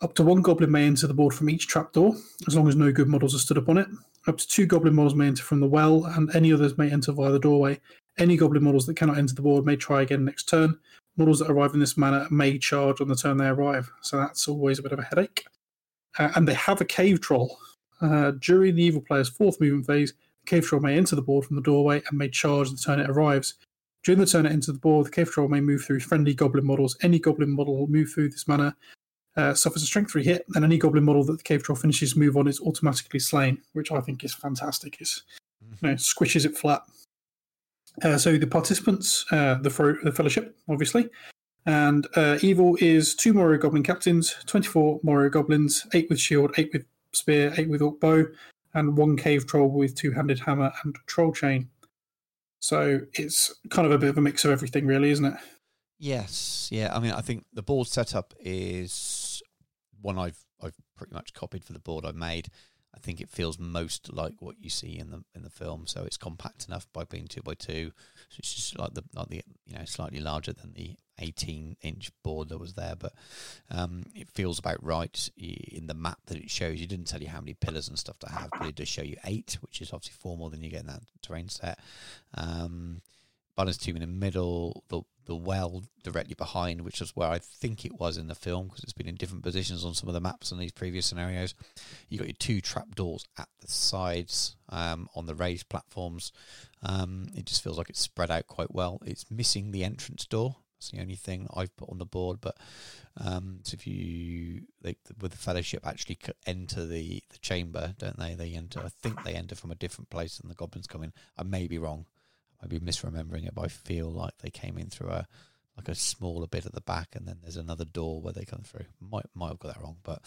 Up to 1 goblin may enter the board from each trapdoor, as long as no good models are stood upon it. Up to 2 goblin models may enter from the well, and any others may enter via the doorway. Any goblin models that cannot enter the board may try again next turn. Models that arrive in this manner may charge on the turn they arrive, so that's always a bit of a headache. And they have a cave troll. During the evil player's 4th movement phase, the cave troll may enter the board from the doorway and may charge the turn it arrives. During the turn it enters the board, the cave troll may move through friendly goblin models. Any goblin model will move through this manner, suffers a strength 3 hit, and any goblin model that the cave troll finishes move on is automatically slain, which I think is fantastic. It's, squishes it flat. So the participants, the Fellowship, obviously, and evil is 2 Moria Goblin Captains, 24 Moria Goblins, 8 with shield, 8 with spear, 8 with orc bow, and 1 cave troll with 2-handed hammer and troll chain. So it's kind of a bit of a mix of everything, really, isn't it? Yes, yeah. I mean, I think the board setup is one I've pretty much copied for the board I made. I think it feels most like what you see in the film, so it's compact enough by being 2x2. So it's just like the slightly larger than the 18-inch board that was there, but it feels about right in the map that it shows. It didn't tell you how many pillars and stuff to have, but it does show you 8, which is obviously 4 more than you get in that terrain set. Balin's Tomb in the middle, the well directly behind, which is where I think it was in the film, because it's been in different positions on some of the maps in these previous scenarios. You've got your 2 trapdoors at the sides on the raised platforms. It just feels like it's spread out quite well. It's missing the entrance door, That's the only thing I've put on the board. But so if you like with the fellowship actually enter the chamber, don't they? They enter. I think they enter from a different place than the goblins come in. I may be wrong. I might be misremembering it, but I feel like they came in through a smaller bit at the back, and then there's another door where they come through. Might have got that wrong, but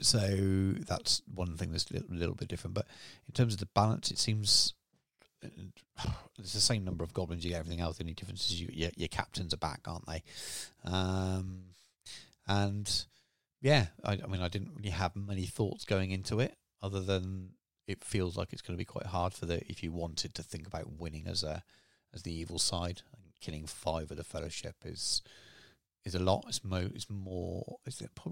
so that's one thing that's a little bit different. But in terms of the balance, it seems it's the same number of goblins. You get everything else. The only difference is your captains are back, aren't they? And yeah, I mean, I didn't really have many thoughts going into it, other than it feels like it's going to be quite hard for if you wanted to think about winning as the evil side. I think killing 5 of the fellowship is a lot. It's probably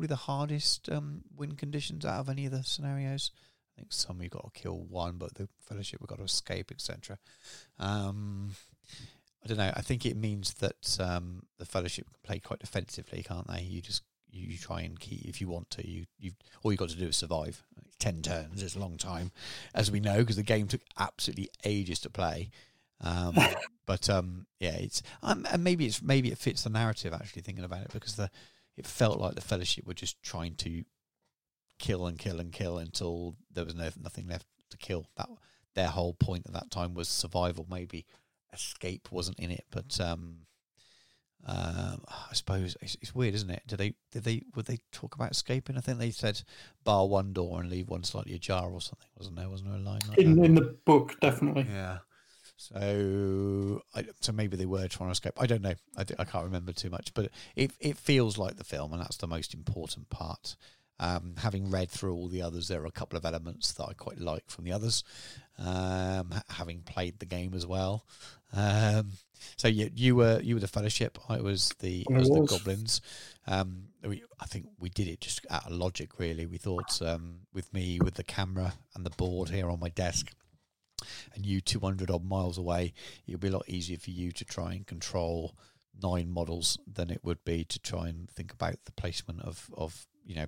the hardest win conditions out of any of the scenarios. I think some you've got to kill 1, but the fellowship we've got to escape, etc. I don't know. I think it means that the fellowship can play quite defensively, can't they? You try and keep, if you want to, all you've got to do is survive. 10 turns is a long time, as we know, because the game took absolutely ages to play. But yeah, it's and maybe it fits the narrative, actually, thinking about it, because it felt like the fellowship were just trying to kill until there was nothing left to kill. That their whole point at that time was survival. Maybe escape wasn't in it, but I suppose it's weird, isn't it? Would they talk about escaping? I think they said bar one door and leave one slightly ajar or something. Wasn't there a line like that? In the book, definitely. Yeah. So maybe they were trying to escape. I don't know. I can't remember too much, but it feels like the film, and that's the most important part. Having read through all the others, there are a couple of elements that I quite like from the others. Having played the game as well, so you were the fellowship. I was the goblins. I think we did it just out of logic, really. We thought with me with the camera and the board here on my desk, and you 200 odd miles away, it would be a lot easier for you to try and control 9 models than it would be to try and think about the placement of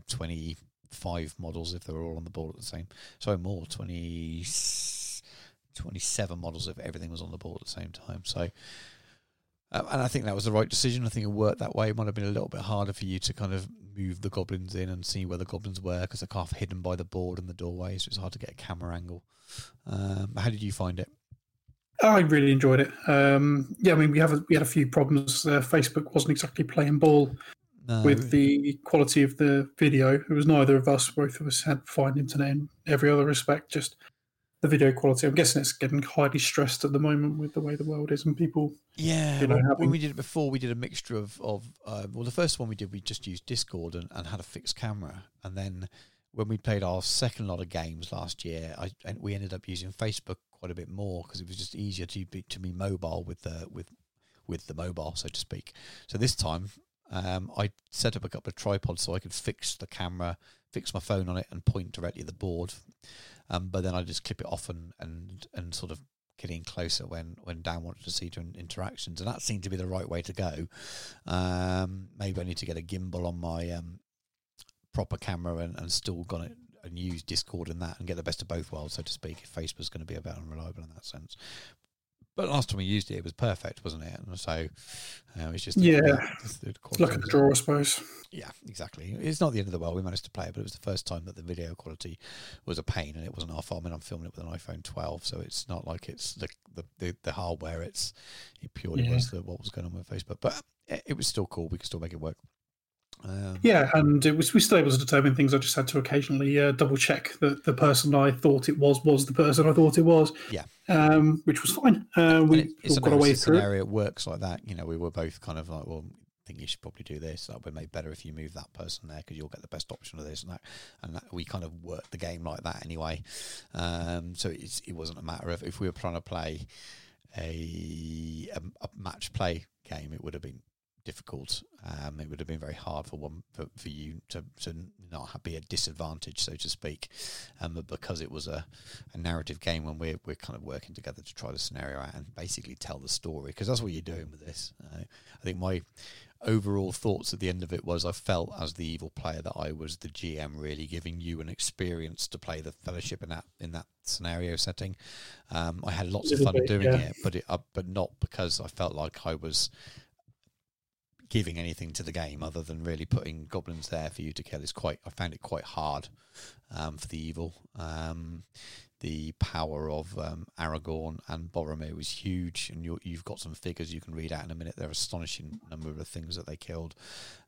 25 models if they were all on the board at the same. Sorry, more 27 models if everything was on the board at the same time. So, and I think that was the right decision. I think it worked that way. It might have been a little bit harder for you to kind of move the goblins in and see where the goblins were, because they're half hidden by the board and the doorway, so it's hard to get a camera angle. How did you find it? I really enjoyed it. Yeah, I mean, we had a few problems. Facebook wasn't exactly playing ball. No. With the quality of the video. It was neither of us. Both of us had fine internet in every other respect, just the video quality. I'm guessing it's getting highly stressed at the moment with the way the world is and people. Yeah, when we did it before, we did a mixture of the first one we did, we just used Discord and had a fixed camera. And then when we played our second lot of games last year, we ended up using Facebook quite a bit more, because it was just easier to be mobile with the mobile, so to speak. So this time, I set up a couple of tripods so I could fix the camera, fix my phone on it, and point directly at the board. But then I just clip it off and sort of get in closer when Dan wanted to see different interactions, and that seemed to be the right way to go. Maybe I need to get a gimbal on my proper camera and still got it and use Discord and that, and get the best of both worlds, so to speak. If Facebook's going to be a bit unreliable in that sense. But last time we used it, it was perfect, wasn't it? And so it's just... Look at the draw, I suppose. Yeah, exactly. It's not the end of the world. We managed to play it, but it was the first time that the video quality was a pain, and it wasn't our fault. I mean, I'm filming it with an iPhone 12, so it's not like it's the hardware. It purely was what was going on with Facebook. But it was still cool. We could still make it work. Yeah, and we still able to determine things. I just had to occasionally double check that the person I thought it was the person I thought it was. Yeah, which was fine. We got away through. Scenario it works like that. You know, we were both kind of like, well, I think you should probably do this. That would make better if you move that person there because you'll get the best option of this and that. And that, we kind of worked the game like that anyway. So it wasn't a matter of if we were trying to play a match play game, it would have been difficult. It would have been very hard for you to not be a disadvantage, so to speak, because it was a narrative game when we're kind of working together to try the scenario out and basically tell the story, because that's what you're doing with this. I think my overall thoughts at the end of it was I felt as the evil player that I was the GM, really giving you an experience to play the Fellowship in that scenario setting. I had lots of fun doing it, but not because I felt like I was giving anything to the game other than really putting goblins there for you to kill. I found it quite hard for the evil. The power of Aragorn and Boromir was huge, and you've got some figures you can read out in a minute. They're astonishing number of things that they killed.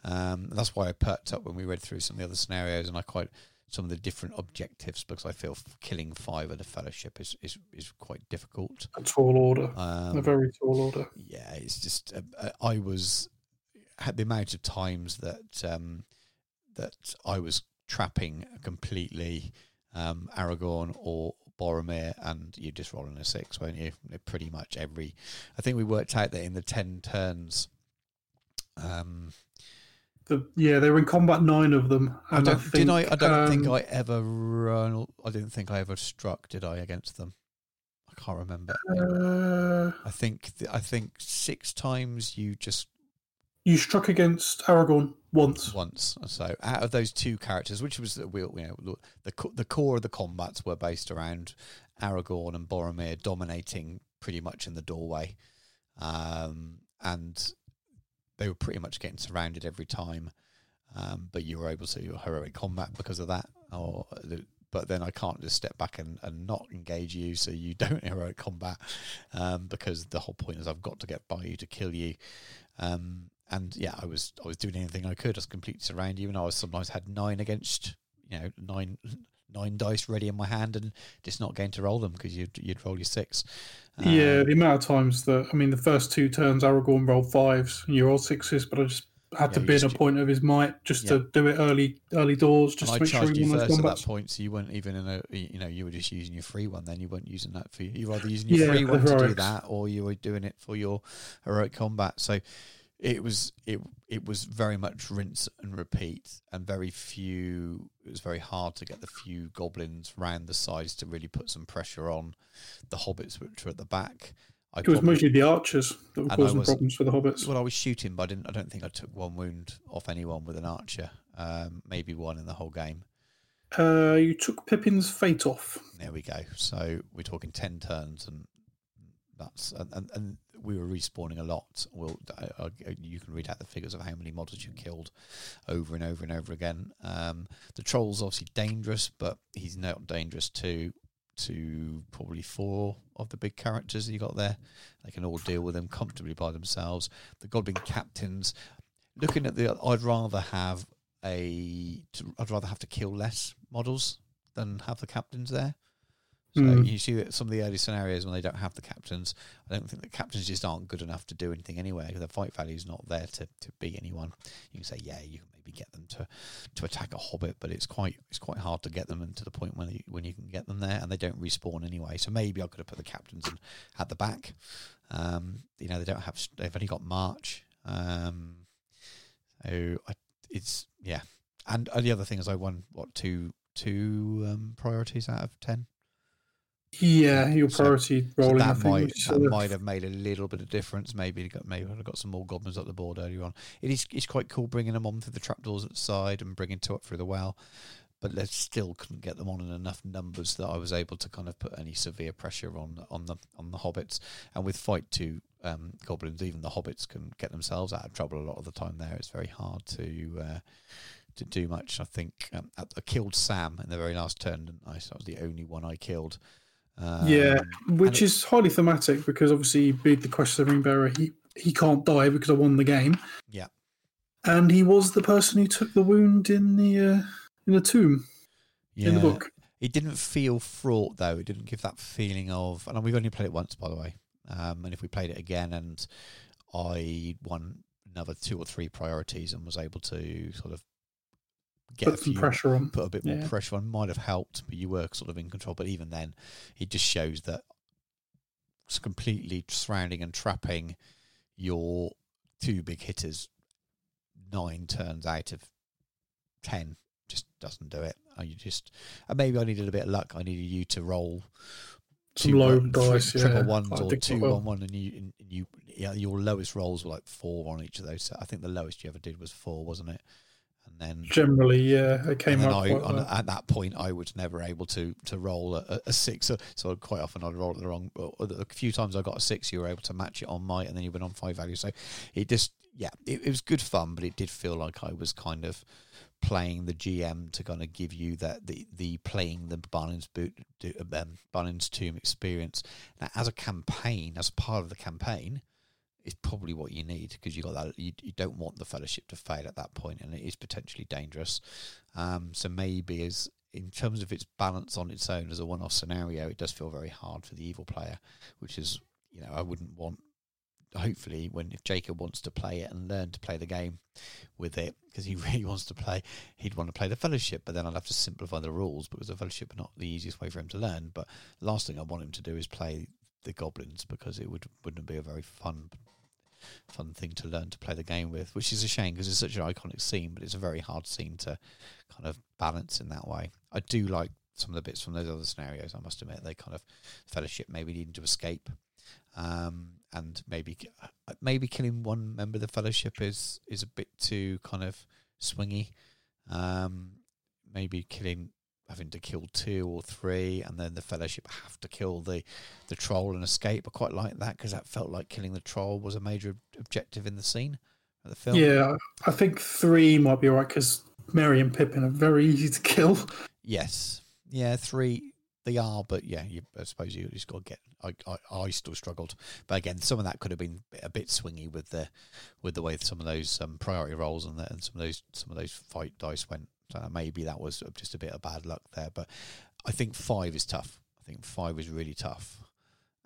That's why I perked up when we read through some of the other scenarios, and I quite some of the different objectives, because I feel killing five at a Fellowship is quite difficult. A tall order, a very tall order. Yeah, it's just had the amount of times that that I was trapping completely Aragorn or Boromir, and you're just rolling a six, weren't you? Pretty much every. I think we worked out that in the 10 turns. They were in combat 9 of them. And I didn't think I ever struck, did I, against them? I can't remember. I think 6 times you just. You struck against Aragorn once. So out of those two characters, which was the core of the combats were based around Aragorn and Boromir dominating pretty much in the doorway, and they were pretty much getting surrounded every time. But you were able to do heroic combat because of that, but then I can't just step back and not engage you, so you don't heroic combat because the whole point is I've got to get by you to kill you. And yeah, I was doing anything I could. I was completely surrounded you, and I was sometimes had 9 against, nine dice ready in my hand, and just not going to roll them because you'd roll your 6. The amount of times the first 2 turns Aragorn rolled 5s and you rolled 6s, but I just had to bid a point of his might just to do it early doors. Just to make sure you first at that point, so you weren't even you were just using your free one. Then you weren't using that for you. Were either using your free one to do that, or you were doing it for your heroic combat. So. It was very much rinse and repeat, and it was very hard to get the few goblins round the sides to really put some pressure on the hobbits, which were at the back. It was mostly the archers that were causing problems for the hobbits. Well, I was shooting, but I don't think I took one wound off anyone with an archer, maybe one in the whole game. You took Pippin's fate off. There we go. So we're talking 10 turns, and that's and we were respawning a lot. You can read out the figures of how many models you killed over and over and over again. The troll's obviously dangerous, but he's not dangerous to probably 4 of the big characters that you got there. They can all deal with them comfortably by themselves. The goblin captains, looking at the, I'd rather have to kill less models than have the captains there. So you see that some of the early scenarios when they don't have the captains, I don't think the captains just aren't good enough to do anything anyway. The fight value is not there to beat anyone. You can say, you can maybe get them to attack a hobbit, but it's quite hard to get them, and to the point when you can get them there, and they don't respawn anyway. So maybe I could have put the captains in at the back. They've only got March. And the other thing is I won two priorities out of 10. Yeah, your priority rolling. That might have made a little bit of difference. Maybe I got some more goblins up the board earlier on. It's quite cool bringing them on through the trapdoors at the side and bringing two up through the well, but they still couldn't get them on in enough numbers that I was able to kind of put any severe pressure on the hobbits. And with fight 2 goblins, even the hobbits can get themselves out of trouble a lot of the time. There, it's very hard to do much. I think I killed Sam in the very last turn, didn't I? So that was the only one I killed. Which is highly thematic, because obviously beat the Quest of the Ringbearer, he can't die because I won the game. Yeah, and he was the person who took the wound in the tomb in the book. It didn't feel fraught though. It didn't give that feeling of. And we've only played it once, by the way. And if we played it again, and I won another 2 or 3 priorities and was able to sort of. Put a bit more pressure on, might have helped, but you were sort of in control. But even then, it just shows that it's completely surrounding and trapping your 2 big hitters 9 turns out of 10 just doesn't do it. And maybe I needed a bit of luck. I needed you to roll some low dice, triple ones or 2-1-1, and you your lowest rolls were like 4 on each of those. So I think the lowest you ever did was 4, wasn't it? And then generally, it came up. At that point, I was never able to roll a 6, so quite often I'd roll it the wrong. A few times I got a 6, you were able to match it on might, and then you went on 5 value. So it just, it was good fun, but it did feel like I was kind of playing the GM to kind of give you that the playing the Balin's Tomb experience. Now, as a campaign, as part of the campaign, it's probably what you need, because you got that you don't want the fellowship to fail at that point, and it is potentially dangerous. So maybe as in terms of its balance on its own as a one-off scenario, it does feel very hard for the evil player, which is I wouldn't want. Hopefully, if Jacob wants to play it and learn to play the game with it, because he really wants to play, he'd want to play the Fellowship, but then I'd have to simplify the rules, because the Fellowship are not the easiest way for him to learn. But the last thing I want him to do is play the goblins, because it wouldn't be a very fun thing to learn to play the game with, which is a shame, because it's such an iconic scene, but it's a very hard scene to kind of balance in that way. I do like some of the bits from those other scenarios, I must admit. They kind of Fellowship maybe needing to escape, and maybe killing one member of the Fellowship is a bit too kind of swingy. Maybe having to kill 2 or 3, and then the Fellowship have to kill the troll and escape. I quite like that, because that felt like killing the troll was a major objective in the scene of the film. Yeah, I think 3 might be all right, because Merry and Pippin are very easy to kill. Yes, 3. They are, but I suppose you just got to get. I still struggled, but again, some of that could have been a bit swingy with the way some of those priority rolls and some of those fight dice went. So maybe that was just a bit of bad luck there. But I think 5 is tough. I think 5 is really tough.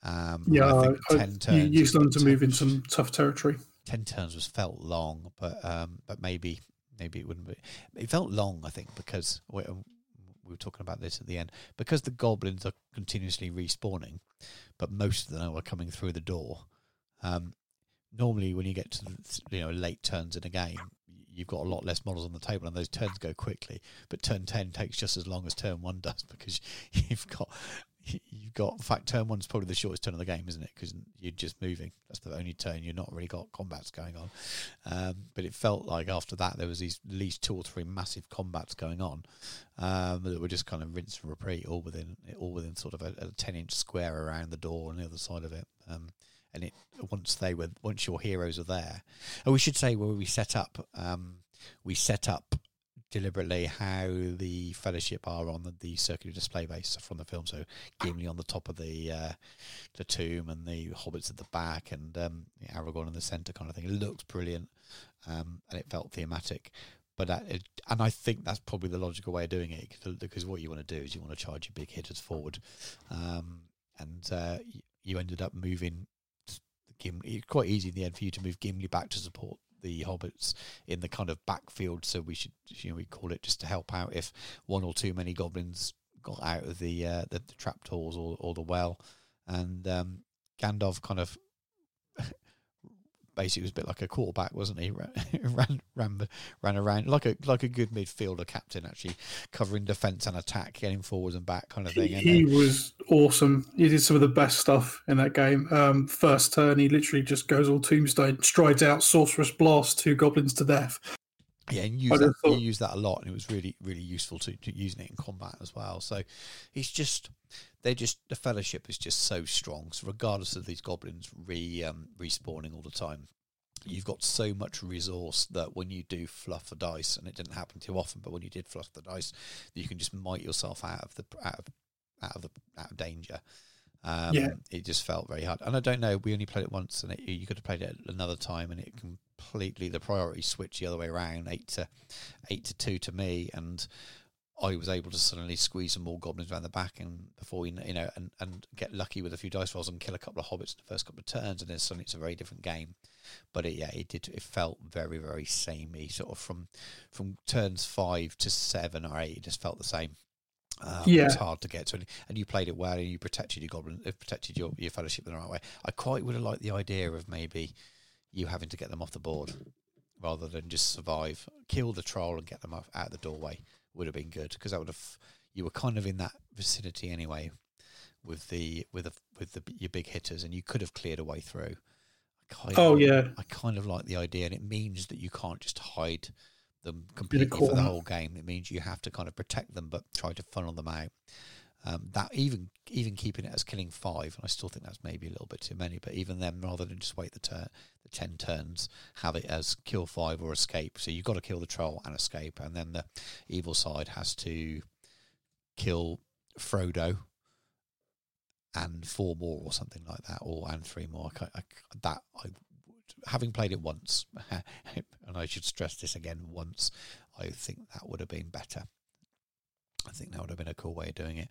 I think 10 turns. You used them to move in some tough territory. 10 turns was felt long, but maybe it wouldn't be. It felt long, I think, because. We were talking about this at the end, because the goblins are continuously respawning, but most of them are coming through the door. Normally, when you get to late turns in a game, you've got a lot less models on the table, and those turns go quickly. But turn 10 takes just as long as turn 1 does, because you've got. In fact, turn 1 is probably the shortest turn of the game, isn't it? Because you're just moving. That's the only turn you're not really got combats going on. But it felt like after that there was these at least 2 or 3 massive combats going on that were just kind of rinse and repeat, all within sort of a 10-inch square around the door on the other side of it. And it once your heroes are there, and we should say we set up deliberately how the Fellowship are on the circular display base from the film. So Gimli on the top of the tomb, and the hobbits at the back, and Aragorn in the centre, kind of thing. It looks brilliant, and it felt thematic. But and I think that's probably the logical way of doing it, because what you want to do is you want to charge your big hitters forward, and you ended up moving Gimli. It's quite easy in the end for you to move Gimli back to support the hobbits in the kind of backfield, so we should we call it just to help out if 1 or 2 many goblins got out of the trapdoors or the well, and Gandalf kind of basically was a bit like a quarterback, wasn't he? Ran around like a good midfielder captain, actually covering defence and attack, getting forwards and back, kind of thing. He was awesome. He did some of the best stuff in that game. First turn, he literally just goes all tombstone, strides out, sorceress blast 2 goblins to death. Yeah, and you used that a lot, and it was really, really useful to using it in combat as well. So it's just the Fellowship is just so strong. So regardless of these goblins respawning all the time, you've got so much resource that when you do fluff the dice, and it didn't happen too often, but when you did fluff the dice, you can just mite yourself out of danger. It just felt very hard, and I don't know. We only played it once, and you could have played it another time, and it completely the priority switched the other way around, 8 to 2 to me, and I was able to suddenly squeeze some more goblins around the back, and before we and get lucky with a few dice rolls and kill a couple of hobbits in the first couple of turns, and then suddenly it's a very different game. But it felt very, very samey, sort of from turns 5 to 7 or 8, it just felt the same. It's hard to get to, and you played it well, and you protected your goblin, protected your Fellowship in the right way. I quite would have liked the idea of maybe you having to get them off the board rather than just survive, kill the troll, and get them out the doorway. Would have been good, because you were kind of in that vicinity anyway with your big hitters, and you could have cleared a way through. I kind of like the idea, and it means that you can't just hide them completely for the whole game. It means you have to kind of protect them, but try to funnel them out. That even keeping it as killing five, and I still think that's maybe a little bit too many. But even then, rather than just wait the 10 turns, have it as kill five or escape. So you've got to kill the troll and escape, and then the evil side has to kill Frodo and 4 more or something like that, and 3 more. Having played it once, and I should stress this again, once, I think that would have been better. I think that would have been a cool way of doing it.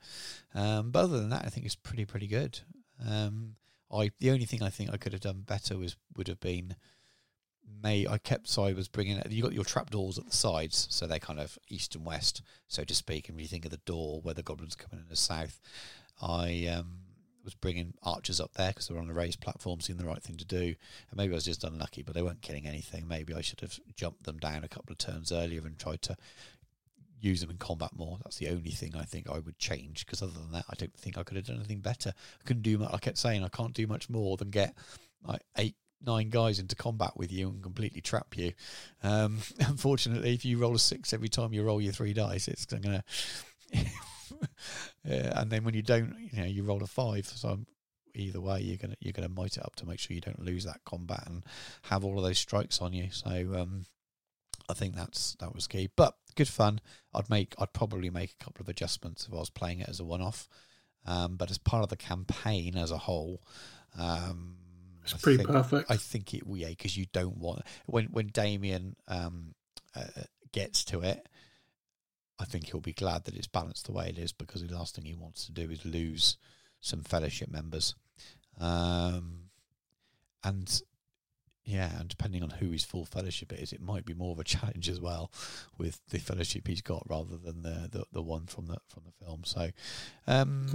But other than that, I think it's pretty good. The only thing I think I could have done better I was bringing it. You got your trapdoors at the sides, so they're kind of east and west, so to speak. And when you think of the door where the goblins come in the south, I was bringing archers up there because they were on a raised platform, seemed the right thing to do. And maybe I was just unlucky, but they weren't killing anything. Maybe I should have jumped them down a couple of turns earlier and tried to use them in combat more. That's the only thing I think I would change, because other than that, I don't think I could have done anything better. I couldn't do much. I kept saying I can't do much more than get like 8-9 guys into combat with you and completely trap you. Unfortunately, if you roll a 6 every time you roll your 3 dice, it's going to... Yeah, and then when you don't, you roll a 5. So either way, you're gonna mite it up to make sure you don't lose that combat and have all of those strikes on you. So I think that was key. But good fun. I'd probably make a couple of adjustments if I was playing it as a one-off. But as part of the campaign as a whole, it's pretty perfect. I think it, yeah, because you don't want when Damien gets to it. I think he'll be glad that it's balanced the way it is, because the last thing he wants to do is lose some fellowship members. And depending on who his full fellowship is, it might be more of a challenge as well with the fellowship he's got rather than the one from the film. So that's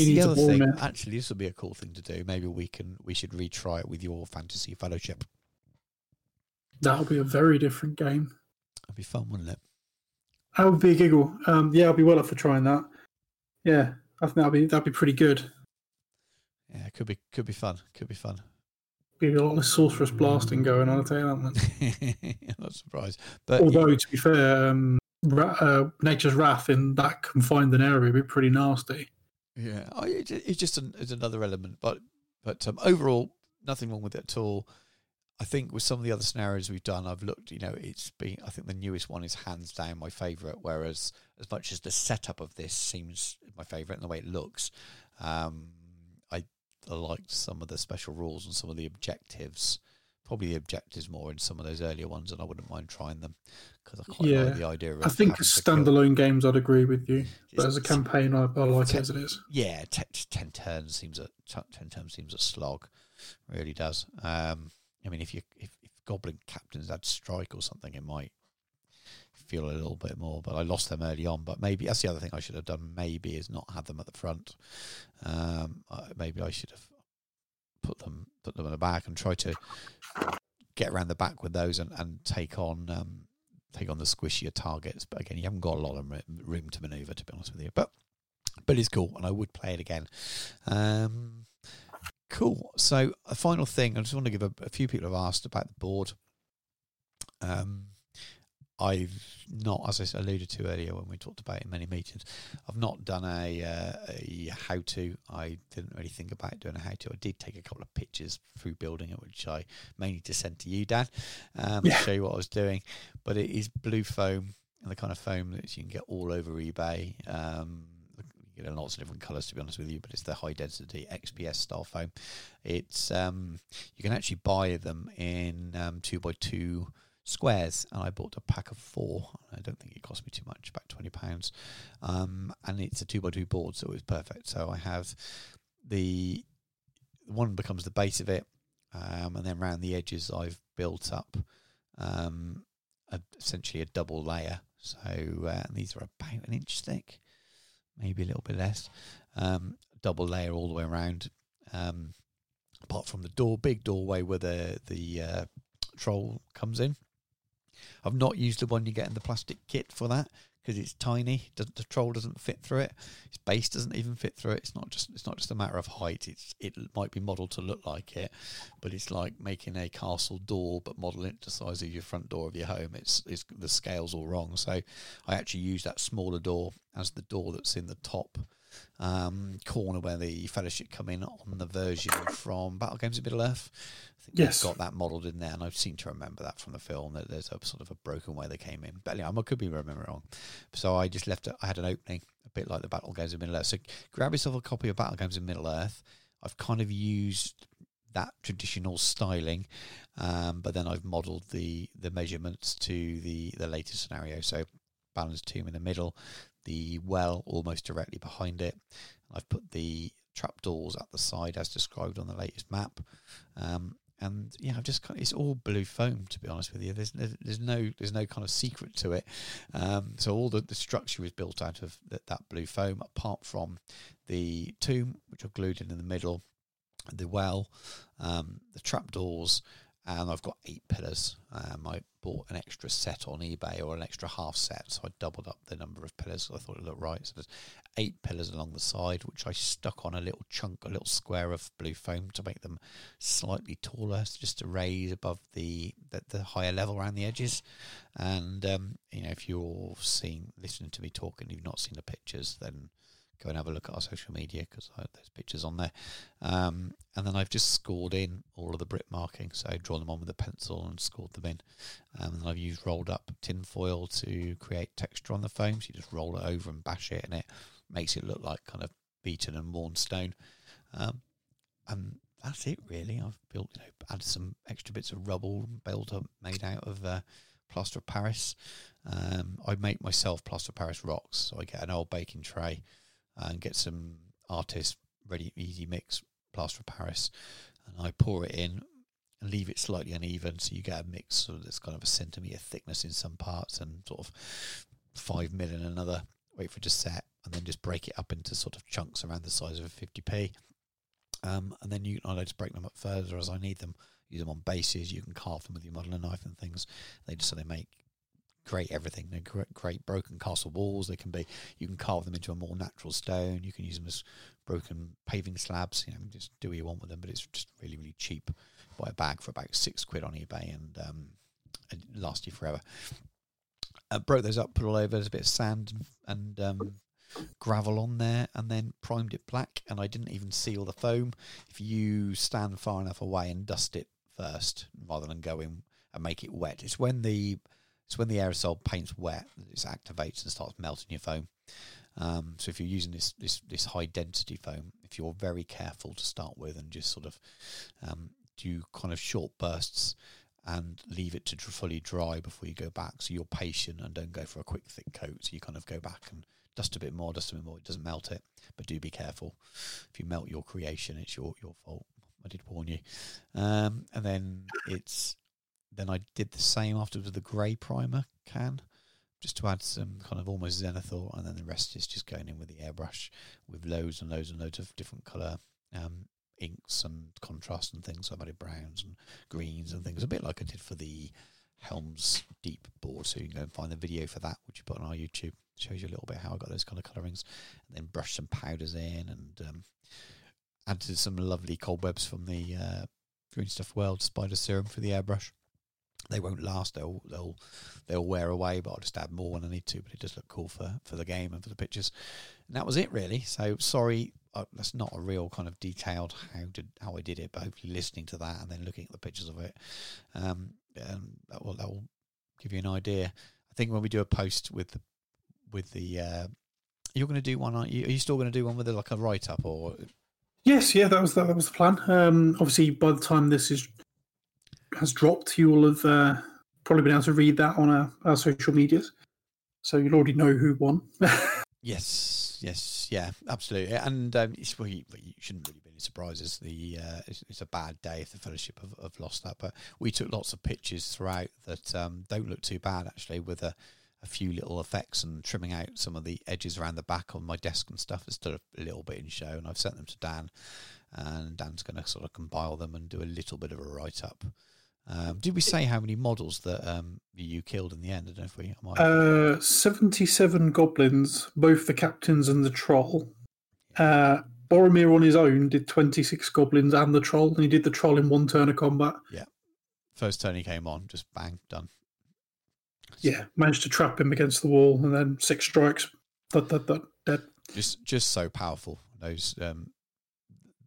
the other thing. Actually, this would be a cool thing to do. Maybe we should retry it with your Fantasy Fellowship. That'll be a very different game. That'd be fun, wouldn't it? That would be a giggle. I'll be well up for trying that. Yeah, I think that'd be pretty good. Yeah, it could be fun. Could be fun. Be a lot of sorceress blasting going on, I'll tell you that. I'm not surprised. But to be fair, Nature's Wrath in that confined an area would be pretty nasty. Yeah, it's another element. But overall, nothing wrong with it at all. I think with some of the other scenarios we've done, I've looked, I think the newest one is hands down my favourite, whereas as much as the setup of this seems my favourite and the way it looks, I liked some of the special rules and some of the objectives, probably the objectives more in some of those earlier ones, and I wouldn't mind trying them because I quite like the idea of it. I think as standalone games, I'd agree with you, but as a campaign, I like it as it is. Yeah, 10 turns seems a slog, it really does. I mean, if Goblin Captains had strike or something, it might feel a little bit more. But I lost them early on. But maybe that's the other thing I should have done. Maybe is not have them at the front. Maybe I should have put them in the back and try to get around the back with those and take on the squishier targets. But again, you haven't got a lot of room to manoeuvre, to be honest with you. But it's cool, and I would play it again. Cool. So a final thing, I just want to give a few people have asked about the board. I've not, as I alluded to earlier when we talked about it in many meetings, I've not done a how-to. I didn't really think about doing a how-to. I did take a couple of pictures through building it, which I may need to send to you, Dan, to show you what I was doing. But it is blue foam, and the kind of foam that you can get all over eBay. Lots of different colours, to be honest with you, but it's the high density XPS style foam. It's you can actually buy them in 2x2 squares, and I bought a pack of 4. I don't think it cost me too much, about £20, and it's a 2x2 board, so it's perfect. So I have the one becomes the base of it, and then around the edges I've built up essentially a double layer. So and these are about an inch thick, maybe a little bit less, double layer all the way around, apart from the big doorway where the troll comes in. I've not used the one you get in the plastic kit for that, because it's tiny. The troll doesn't fit through it. Its base doesn't even fit through it. It's not just a matter of height. It might be modelled to look like it, but it's like making a castle door but model it the size of your front door of your home. It's the scale's all wrong. So I actually use that smaller door as the door that's in the top corner where the Fellowship come in on the version from Battle Games of Middle Earth. I think yes. They've got that modelled in there, and I seem to remember that from the film, that there's a sort of a broken way they came in. But anyway, I could be remembering wrong. So I just left it. I had an opening, a bit like the Battle Games of Middle Earth. So grab yourself a copy of Battle Games of Middle Earth. I've kind of used that traditional styling, but then I've modelled the measurements to the latest scenario. So Balin's Tomb in the middle, the well almost directly behind it. I've put the trapdoors at the side as described on the latest map, and yeah, I've just kind of, it's all blue foam, to be honest with you. There's no kind of secret to it. So all the structure is built out of that blue foam, apart from the tomb, which I've glued in the middle, the well, the trapdoors. And I've got 8 pillars. I bought an extra set on eBay, or an extra half set, so I doubled up the number of pillars. So I thought it looked right. So there's 8 pillars along the side, which I stuck on a little square of blue foam to make them slightly taller, so just to raise above the higher level around the edges. And if you're listening to me talk and you've not seen the pictures, then go and have a look at our social media, because there's pictures on there. And then I've just scored in all of the brick markings, so drawn them on with a pencil and scored them in. And then I've used rolled up tin foil to create texture on the foam, so you just roll it over and bash it, and it makes it look like kind of beaten and worn stone. And that's it, really. I've built, added some extra bits of rubble, built up, made out of plaster of Paris. I make myself plaster of Paris rocks, so I get an old baking tray and get some artist ready easy mix plaster of Paris, and I pour it in and leave it slightly uneven, so you get a mix sort of that's kind of a centimetre thickness in some parts and sort of 5mm in another. Wait for it to set, and then just break it up into sort of chunks around the size of a 50p. And then I like to break them up further as I need them. Use them on bases. You can carve them with your modelling knife and things. They make great everything. They're great broken castle walls. You can carve them into a more natural stone. You can use them as broken paving slabs. Just do what you want with them, but it's just really, really cheap. Buy a bag for about £6 on eBay, and it lasts you forever. I broke those up, put it all over. There's a bit of sand and gravel on there, and then primed it black, and I didn't even seal the foam. If you stand far enough away and dust it first, rather than go in and make it wet. It's when the aerosol paint's wet, it activates and starts melting your foam. So if you're using this high density foam, if you're very careful to start with and just sort of do kind of short bursts and leave it to fully dry before you go back, so you're patient and don't go for a quick thick coat, so you kind of go back and dust a bit more, it doesn't melt it, but do be careful. If you melt your creation, it's your fault. I did warn you. And then Then I did the same afterwards with the grey primer can, just to add some kind of almost Denethor, and then the rest is just going in with the airbrush with loads and loads and loads of different colour inks and contrast and things. So I've added browns and greens and things, a bit like I did for the Helm's Deep board. So you can go and find the video for that, which you put on our YouTube. It shows you a little bit how I got those kind of colourings, and then brushed some powders in and added some lovely cobwebs from the Green Stuff World Spider Serum for the airbrush. They won't last, they'll wear away, but I'll just add more when I need to, but it does look cool for the game and for the pictures. And that was it, really. So sorry, that's not a real kind of detailed how I did it, but hopefully listening to that and then looking at the pictures of it, that will give you an idea. I think when we do a post with the you're going to do one, aren't you? Are you still going to do one with a write-up? Or yes, yeah, that was the plan. Obviously by the time this has dropped, you will have probably been able to read that on our social medias, so you'll already know who won. yes, yeah, absolutely. And you shouldn't really be any surprises. It's a bad day if the Fellowship have lost that, but we took lots of pictures throughout that don't look too bad, actually, with a few little effects and trimming out some of the edges around the back on my desk and stuff. It's still a little bit in show, and I've sent them to Dan, and Dan's going to sort of compile them and do a little bit of a write-up Did we say how many models that you killed in the end? I don't know if we might. 77 goblins, both the captains and the troll. Boromir on his own did 26 goblins and the troll, and he did the troll in one turn of combat. Yeah. First turn he came on, just bang, done. Yeah, managed to trap him against the wall, and then 6 strikes, dead. Just so powerful. Those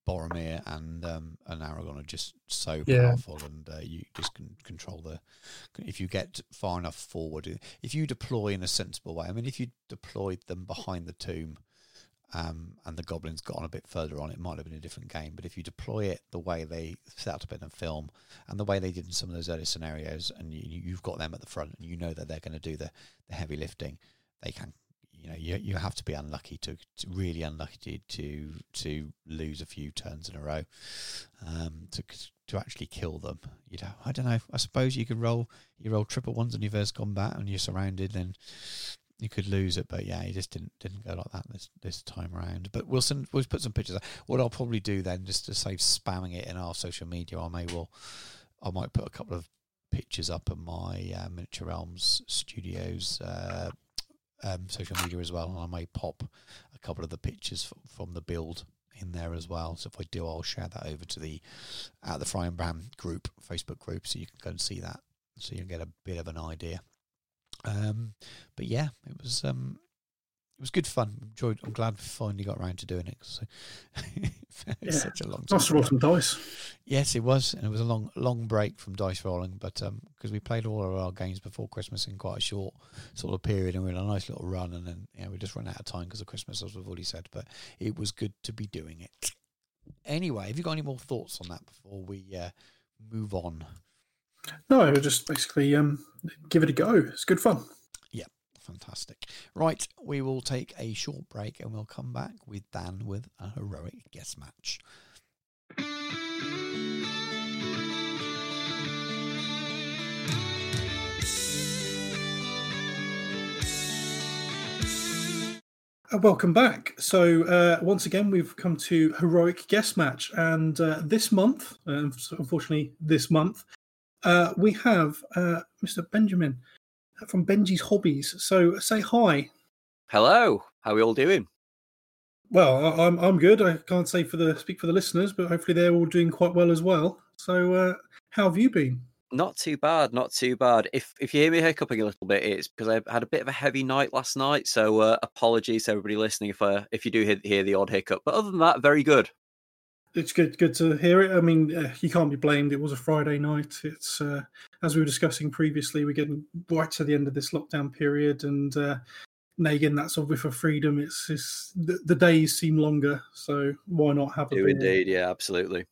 Boromir and Aragorn are just so powerful, and you just can control the. If you get far enough forward, if you deploy in a sensible way. I mean, if you deployed them behind the tomb, and the goblins got on a bit further on, it might have been a different game. But if you deploy it the way they set up in a film, and the way they did in some of those early scenarios, and you've got them at the front, and you know that they're going to do the heavy lifting, they can. You know, you have to be unlucky to really unlucky to lose a few turns in a row, to actually kill them. You know, I don't know. I suppose you could roll triple ones in your first combat, and you're surrounded, and you could lose it. But yeah, he just didn't go like that this time around. But we'll put some pictures up. What I'll probably do then, just to save spamming it in our social media, I might put a couple of pictures up of my Miniature Realms Studios. Social media as well, and I may pop a couple of the pictures from the build in there as well. So if I do, I'll share that over to the Out of the Frying Pan group, Facebook group, so you can go and see that, so you can get a bit of an idea. But yeah, it was good fun. Enjoyed. I'm glad we finally got around to doing it. So it's such a long time. Nice to roll some dice. Yes, it was, and it was a long break from dice rolling, but because we played all of our games before Christmas in quite a short sort of period, and we had a nice little run, and then we just ran out of time because of Christmas, as we've already said. But it was good to be doing it. Anyway, have you got any more thoughts on that before we move on? No, just basically give it a go. It's good fun. Fantastic. Right, we will take a short break and we'll come back with Dan with a heroic guest match. Welcome back. So once again, we've come to heroic guest match, and this month, we have Mr. Benjamin from Benji's Hobbies. So say hi. Hello. How are we all doing? Well, I'm good. I can't say speak for the listeners, but hopefully they're all doing quite well as well. So how have you been? Not too bad, not too bad. If you hear me hiccuping a little bit, it's because I had a bit of a heavy night last night. So apologies to everybody listening if you do hear the odd hiccup. But other than that, very good. It's good to hear it. I mean, you can't be blamed. It was a Friday night. It's as we were discussing previously, we're getting right to the end of this lockdown period, and now again, that sort of whiff of freedom. It's the days seem longer, so why not have a beer? Indeed, yeah, absolutely.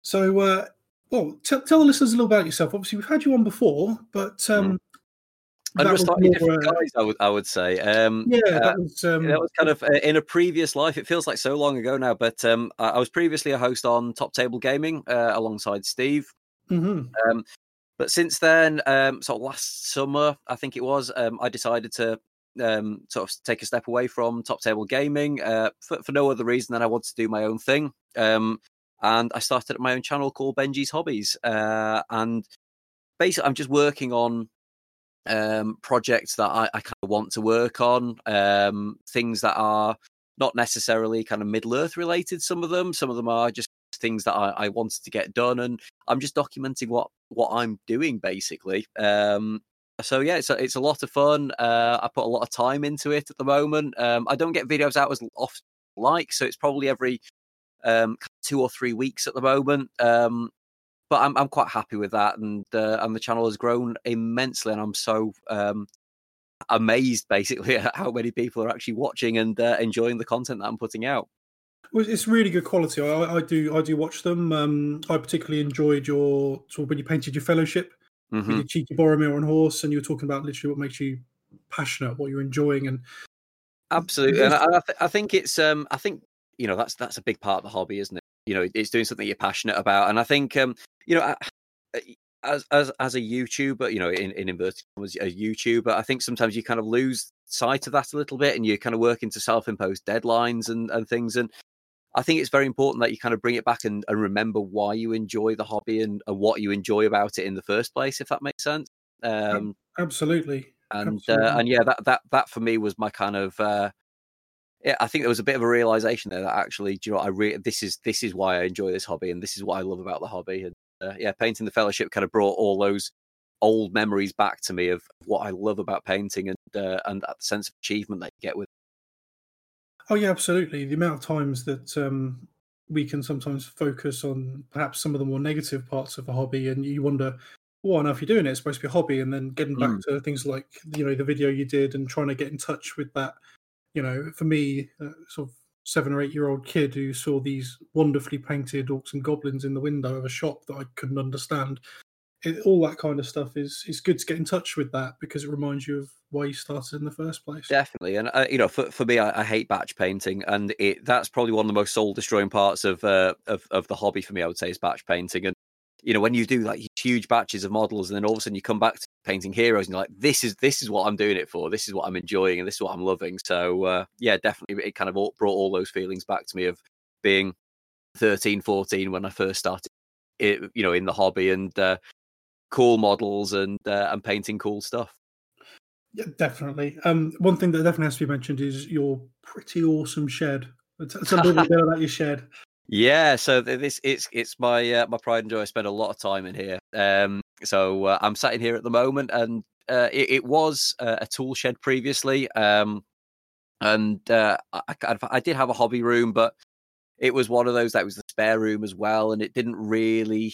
So, tell the listeners a little about yourself. Obviously, we've had you on before, but I was slightly different guys, I would say. That was kind of in a previous life. It feels like so long ago now, but I was previously a host on Top Table Gaming alongside Steve. Mm-hmm. But since then, sort of last summer, I think it was, I decided to sort of take a step away from Top Table Gaming for no other reason than I wanted to do my own thing. And I started my own channel called Benji's Hobbies. And basically, I'm just working on projects that I kind of want to work on, things that are not necessarily kind of Middle-earth related. Some of them are just things that I wanted to get done, and I'm just documenting what I'm doing basically. So yeah, it's a lot of fun. I put a lot of time into it at the moment. I don't get videos out as often, so it's probably every 2 or 3 weeks at the moment. But I'm quite happy with that, and the channel has grown immensely, and I'm so amazed basically at how many people are actually watching and enjoying the content that I'm putting out. Well, it's really good quality. I do watch them. I particularly enjoyed your talk when you painted your fellowship, mm-hmm. you did Cheeky Boromir on horse, and you were talking about literally what makes you passionate, what you're enjoying, and absolutely. And I think it's I think you know that's a big part of the hobby, isn't it? You know, it's doing something you're passionate about, and I think you know, as a YouTuber, you know, in inverted commas, a YouTuber, I think sometimes you kind of lose sight of that a little bit, and you kind of work into self-imposed deadlines and things. And I think it's very important that you kind of bring it back and remember why you enjoy the hobby and what you enjoy about it in the first place, if that makes sense. Absolutely. And yeah, that for me was my kind of, yeah, I think there was a bit of a realization there that actually, do you know what, this is why I enjoy this hobby and this is what I love about the hobby. And yeah, painting the fellowship kind of brought all those old memories back to me of what I love about painting and that sense of achievement that you get with. Oh yeah, absolutely. The amount of times that we can sometimes focus on perhaps some of the more negative parts of a hobby, and you wonder, well, now if you're doing it, it's supposed to be a hobby, and then getting back to things like, you know, the video you did and trying to get in touch with that. You know, for me, sort of 7 or 8 year old kid who saw these wonderfully painted orcs and goblins in the window of a shop that I couldn't understand. All that kind of stuff is good to get in touch with that, because it reminds you of why you started in the first place. Definitely. And, you know, for me, I hate batch painting, and that's probably one of the most soul-destroying parts of the hobby for me, I would say, is batch painting. And, you know, when you do, like, huge batches of models, and then all of a sudden you come back to painting heroes, and you're like, this is what I'm doing it for. This is what I'm enjoying, and this is what I'm loving. So, yeah, definitely, it kind of brought all those feelings back to me of being 13, 14 when I first started, you know, in the hobby, and cool models and painting cool stuff. Yeah, definitely. One thing that definitely has to be mentioned is your pretty awesome shed. It's a little bit about your shed. Yeah, so it's my my pride and joy. I spend a lot of time in here. So I'm sat in here at the moment, and it was a tool shed previously. I did have a hobby room, but it was one of those that was the spare room as well, and it didn't really,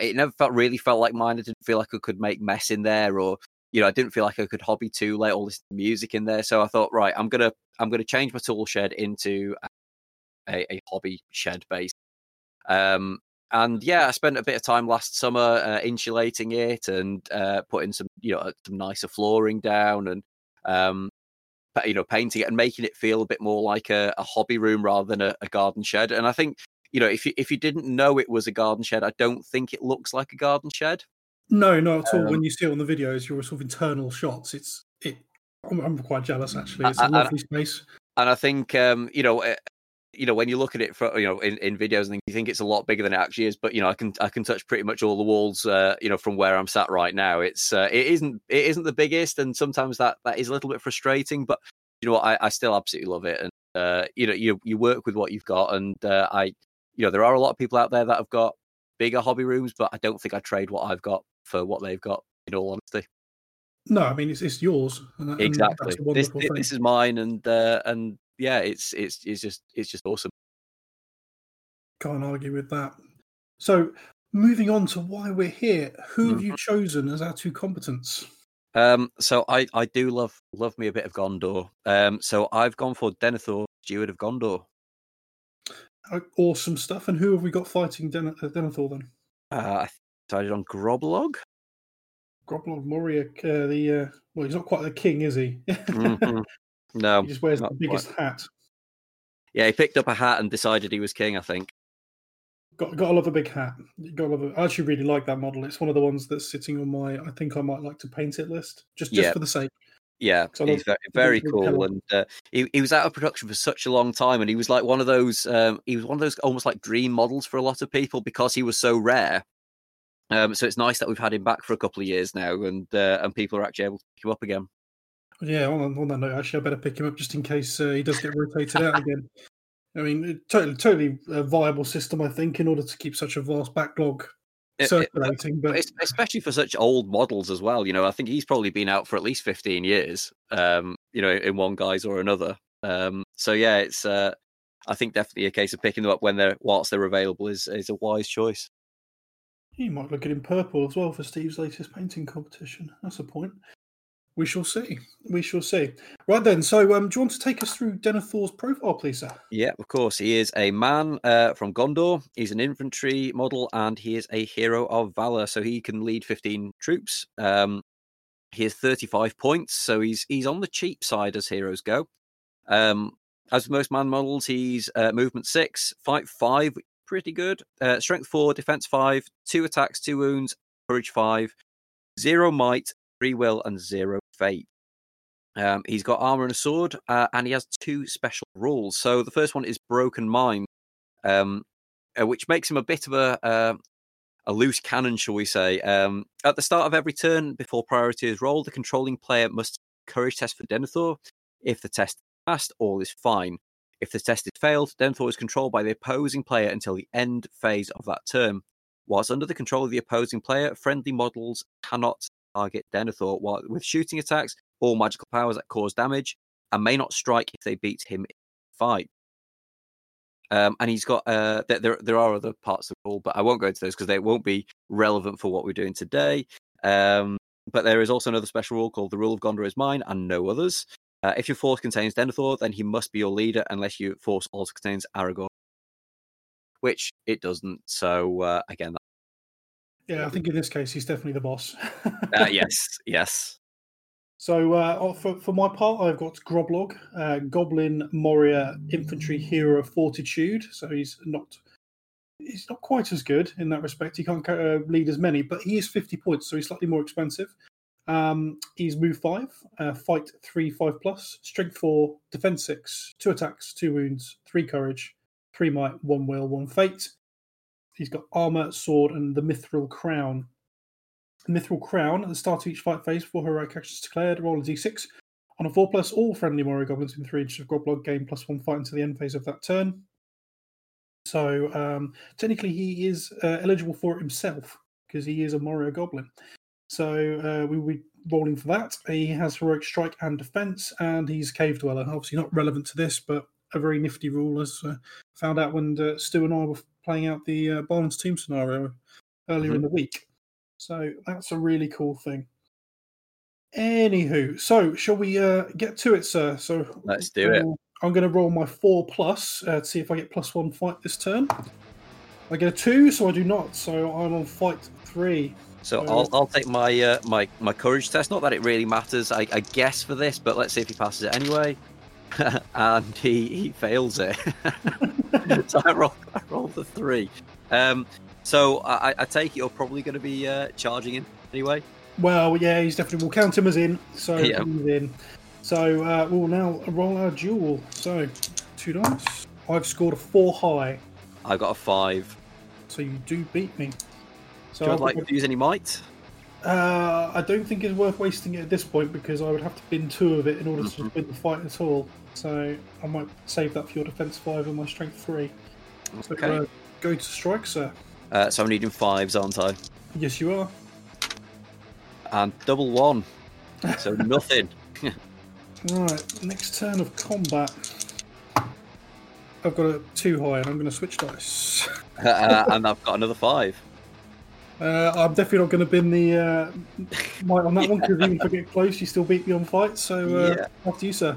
it never felt like mine. I didn't feel like I could make mess in there, or, you know, I didn't feel like I could hobby too late or listen to music in there. So I thought, right, I'm gonna change my tool shed into a hobby shed base. And yeah, I spent a bit of time last summer insulating it and putting some, you know, some nicer flooring down, and you know, painting it and making it feel a bit more like a hobby room rather than a garden shed. And I think, you know, if you didn't know it was a garden shed, I don't think it looks like a garden shed. No, not at all. When you see it on the videos, your sort of internal shots, I'm quite jealous, actually. It's a lovely space. And I think, you know, when you look at it for, you know, in videos, and you think it's a lot bigger than it actually is. But, you know, I can touch pretty much all the walls, you know, from where I'm sat right now. It's it isn't the biggest, and sometimes that is a little bit frustrating. But, you know, I still absolutely love it, and you know, you work with what you've got, and I, you know, there are a lot of people out there that have got bigger hobby rooms, but I don't think I trade what I've got for what they've got. In all honesty. No, I mean it's yours. And exactly. This is mine, and. Yeah, it's just awesome. Can't argue with that. So, moving on to why we're here, who have you chosen as our two combatants? So I do love me a bit of Gondor. So I've gone for Denethor, Steward of Gondor. Awesome stuff. And who have we got fighting Denethor then? I decided on Groblog. Groblog Moria. Well, he's not quite the king, is he? Mm-hmm. No, he just wears the biggest hat. Yeah, he picked up a hat and decided he was king, I think. Got to love a big hat. I actually really like that model. It's one of the ones that's sitting on my I think I might like to paint it list, just for the sake. Yeah, he's very, very cool, and he was out of production for such a long time, and he was like one of those. He was one of those almost like dream models for a lot of people because he was so rare. So it's nice that we've had him back for a couple of years now, and people are actually able to pick him up again. Yeah, on that note, actually, I better pick him up just in case he does get rotated out again. I mean, totally a viable system, I think, in order to keep such a vast backlog circulating. But especially for such old models as well, you know, I think he's probably been out for at least 15 years, you know, in one guise or another. So yeah, it's I think definitely a case of picking them up whilst they're available is a wise choice. You might look at him purple as well for Steve's latest painting competition. That's a point. We shall see. We shall see. Right then. So, do you want to take us through Denethor's profile, please, sir? Yeah, of course. He is a man from Gondor. He's an infantry model, and he is a hero of valor. So he can lead 15 troops. He has 35 points, so he's on the cheap side as heroes go. As with most man models, he's movement 6, fight 5, pretty good. Strength 4, defense 5, 2 attacks, 2 wounds, courage 5, 0 might, 3 will, and 0 fate. He's got armor and a sword, and he has 2 special rules. So the first one is Broken Mind. which makes him a bit of a loose cannon, shall we say. At the start of every turn, before priority is rolled, the controlling player must courage test for Denethor. If the test is passed, all is fine. If the test is failed, Denethor is controlled by the opposing player until the end phase of that turn. Whilst under the control of the opposing player, friendly models cannot target Denethor with shooting attacks or magical powers that cause damage, and may not strike if they beat him in the fight. And he's got there are other parts of the rule, but I won't go into those because they won't be relevant for what we're doing today. But there is also another special rule called the Rule of Gondor is Mine and No Others. If your force contains Denethor, then he must be your leader unless your force also contains Aragorn, which it doesn't. So again, yeah, I think in this case he's definitely the boss. Yes. So for my part, I've got Groblog, Goblin Moria Infantry Hero of Fortitude. So he's not quite as good in that respect. He can't lead as many, but he is 50 points, so he's slightly more expensive. He's move 5, fight 3, 5+, strength 4, defense 6, 2 attacks, 2 wounds, 3 courage, 3 might, 1 will, 1 fate. He's got armor, sword, and the mithril crown. Mithril Crown. At the start of each fight phase, 4 heroic actions declared, roll a d6. On a 4+, all friendly Moria goblins in 3 inches of Groblog gain +1 fight until the end phase of that turn. So technically, he is eligible for it himself because he is a Moria goblin. So we will be rolling for that. He has heroic strike and defense, and he's cave dweller. Obviously, not relevant to this, but a very nifty rule, as found out when Stu and I were playing out the Balin's Tomb scenario earlier in the week. So that's a really cool thing. Anywho, so shall we get to it, sir? So let's do it. I'm going to roll my 4+ to see if I get +1 fight this turn. I get a 2, so I do not. So I'm on fight 3. So I'll take my my courage test. Not that it really matters, I guess, for this, but let's see if he passes it anyway. And he fails it. So I rolled the 3. So I take it you're probably going to be charging in anyway. Well, yeah, he's definitely. We'll count him as in. So yeah. He's in. So we'll now roll our duel. So 2 dice. I've scored a 4 high. I've got a 5. So you do beat me. So do I'd like to use any might. I don't think it's worth wasting it at this point because I would have to bin 2 of it in order to win the fight at all. So I might save that for your defense 5 and my strength 3. So okay. Go to strike, sir. So I'm needing 5s, aren't I? Yes, you are. And double 1. So nothing. Right, next turn of combat. I've got a 2 high, and I'm going to switch dice. And I've got another 5. I'm definitely not going to bin the might on that one, because even if I get close, you still beat me on fight. So after you, sir.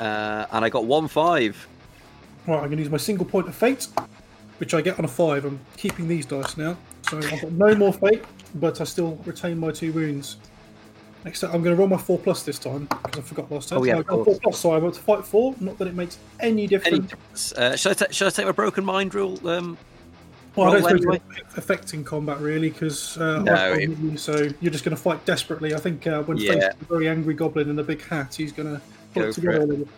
And I got 1 5. Right, I'm going to use my single point of fate, which I get on a 5. I'm keeping these dice now. So I've got no more fate, but I still retain my 2 wounds. Next up, I'm going to roll my 4+ this time, because I forgot last time. Oh, yeah, so I got 4+, so I went to fight 4. Not that it makes any difference. Should I take my broken mind rule? Well, I don't think it's affecting combat, really, because so you're just going to fight desperately. I think when faced with a very angry goblin in the big hat, he's going to pull it together a little.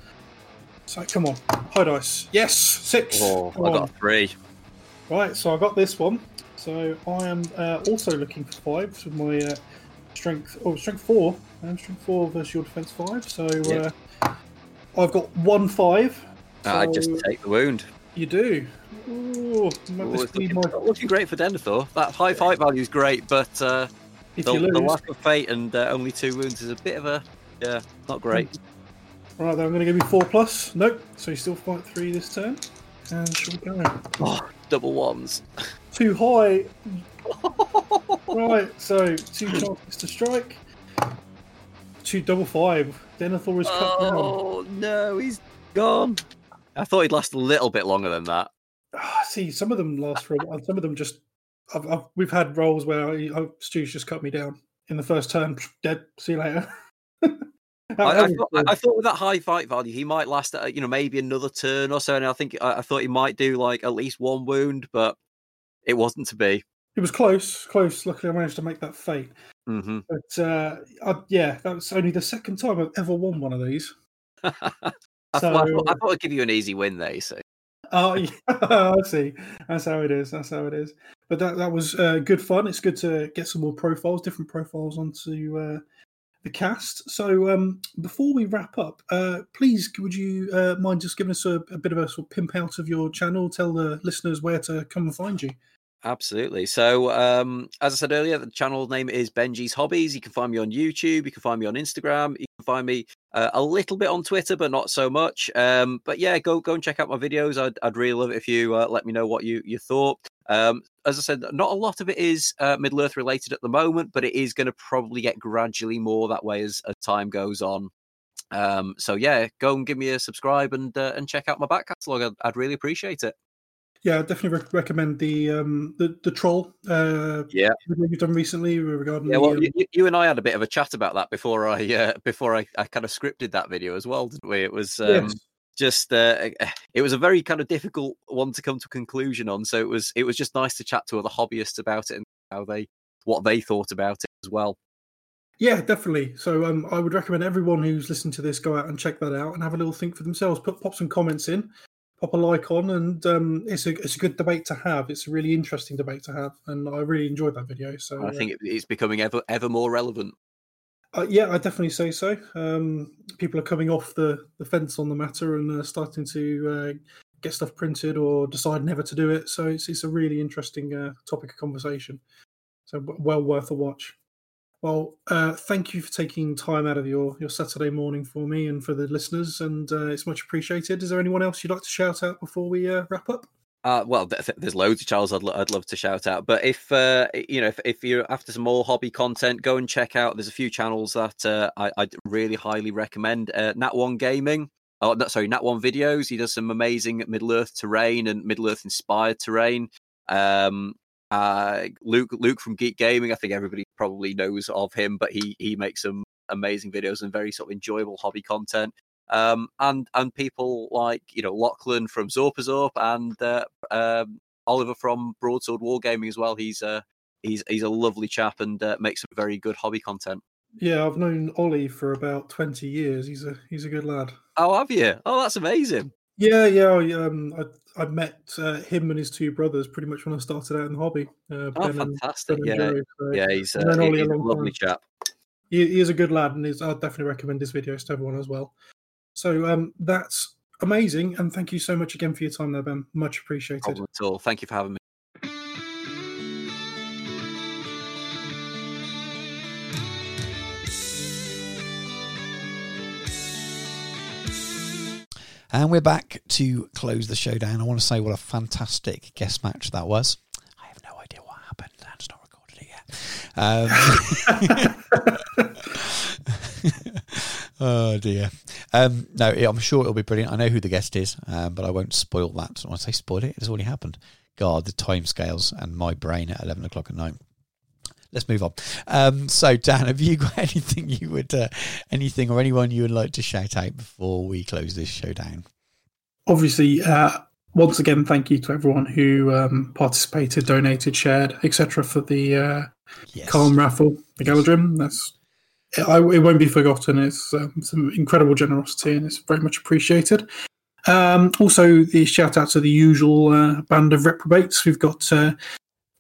So come on, high dice. Yes, 6. Oh, I got a 3. Right, so I got this one. So I am also looking for 5s with my strength 4. Strength 4 versus your defense 5. So I've got 1 5. So I just take the wound. You do. Ooh, looking great for Denethor. That high fight value is great, but the lack of fate and only 2 wounds is a bit of a not great. Right, then I'm going to give you 4+. Nope. So you still fight 3 this turn. And shall we go? Oh, double 1s. 2 high. Right, so 2 chances to strike. 2 double 5. Denethor is cut down. Oh, no, he's gone. I thought he'd last a little bit longer than that. See, some of them last for a while. Some of them just... we've had rolls where Stu's just cut me down in the first turn. Dead. See you later. I thought with that high fight value, he might last, maybe another turn or so. And I thought he might do like at least 1 wound, but it wasn't to be. It was close. Luckily, I managed to make that fate. Mm-hmm. But that was only the second time I've ever won one of these. I thought I'd give you an easy win there, you see. Oh, yeah. I see. That's how it is. That's how it is. But that was good fun. It's good to get some more profiles, different profiles onto the cast. So before we wrap up, please, would you mind just giving us a bit of a sort of pimp out of your channel? Tell the listeners where to come and find you. Absolutely. So, as I said earlier, the channel name is Benji's Hobbies. You can find me on YouTube. You can find me on Instagram. You can find me a little bit on Twitter, but not so much. But yeah, go and check out my videos. I'd really love it if you let me know what you thought. As I said, not a lot of it is Middle-earth related at the moment, but it is going to probably get gradually more that way as time goes on. So yeah, go and give me a subscribe and check out my back catalogue. I'd really appreciate it. Yeah, I definitely recommend the troll. Yeah, you've done recently regarding. Yeah, well, you and I had a bit of a chat about that before I kind of scripted that video as well, didn't we? It was yes. Just it was a very kind of difficult one to come to a conclusion on. So it was just nice to chat to other hobbyists about it and what they thought about it as well. Yeah, definitely. So I would recommend everyone who's listened to this go out and check that out and have a little think for themselves. Pop some comments in. Pop a like on, and it's a good debate to have. It's a really interesting debate to have, and I really enjoyed that video. So I think it's becoming ever more relevant. Yeah, I definitely say so. People are coming off the fence on the matter and starting to get stuff printed or decide never to do it. So it's a really interesting topic of conversation. So well worth a watch. Well, thank you for taking time out of your Saturday morning for me and for the listeners, and it's much appreciated. Is there anyone else you'd like to shout out before we wrap up? Well, there's loads of channels I'd love to shout out, but if if you're after some more hobby content, go and check out. There's a few channels that I'd really highly recommend. Nat1 Gaming, Nat1 Videos. He does some amazing Middle-earth terrain and Middle-earth inspired terrain. Luke from Geek Gaming, I think everybody probably knows of him, but he makes some amazing videos and very sort of enjoyable hobby content. And people like Lachlan from Zorpazorp and Oliver from Broadsword Wargaming as well. He's a lovely chap and makes some very good hobby content. Yeah, I've known Ollie for about 20 years. He's a good lad. Oh, have you? Oh, that's amazing. Yeah. I met him and his two brothers pretty much when I started out in the hobby. Fantastic! He's a lovely chap. He is a good lad, and I definitely recommend his videos to everyone as well. So that's amazing, and thank you so much again for your time there, Ben. Much appreciated. No problem at all. Thank you for having me. And we're back to close the show down. I want to say what a fantastic guest match that was. I have no idea what happened. Dan's not recorded it yet. Oh, dear. No, I'm sure it'll be brilliant. I know who the guest is, but I won't spoil that. When I say spoil it, it's already happened. God, the time scales and my brain at 11 o'clock at night. Let's move on. So, Dan, have you got anything you would, anything or anyone you would like to shout out before we close this show down? Obviously, once again, thank you to everyone who participated, donated, shared, etc. for the Calm Raffle, the Galadrim. It won't be forgotten. It's some incredible generosity, and it's very much appreciated. Also, the shout out to the usual band of reprobates. We've got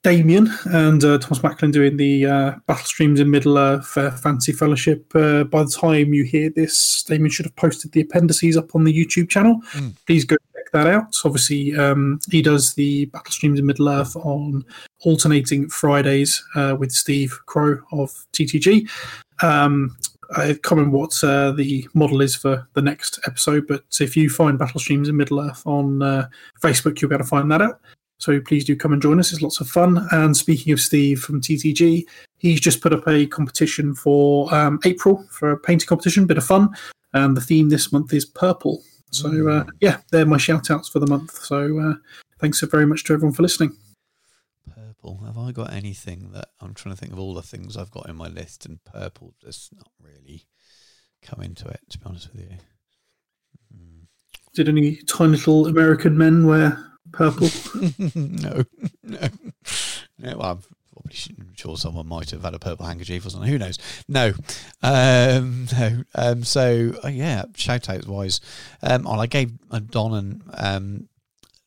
Damien and Thomas Macklin doing the Battle Streams in Middle Earth Fantasy Fellowship. By the time you hear this, Damien should have posted the appendices up on the YouTube channel. Please go check that out. Obviously, he does the Battle Streams in Middle Earth on alternating Fridays with Steve Crow of TTG. I can't remember what the model is for the next episode, but if you find Battle Streams in Middle Earth on Facebook, you'll be able to find that out. So please do come and join us. It's lots of fun. And speaking of Steve from TTG, he's just put up a competition for April for a painting competition, bit of fun. And the theme this month is purple. So they're my shout outs for the month. So thanks so very much to everyone for listening. Purple. Have I got anything that I'm trying to think of all the things I've got in my list, and purple does not really come into it, to be honest with you. Did any tiny little American men wear purple? No. Well, I'm probably sure someone might have had a purple handkerchief or something. Who knows? No. So shout outs wise, I gave Don and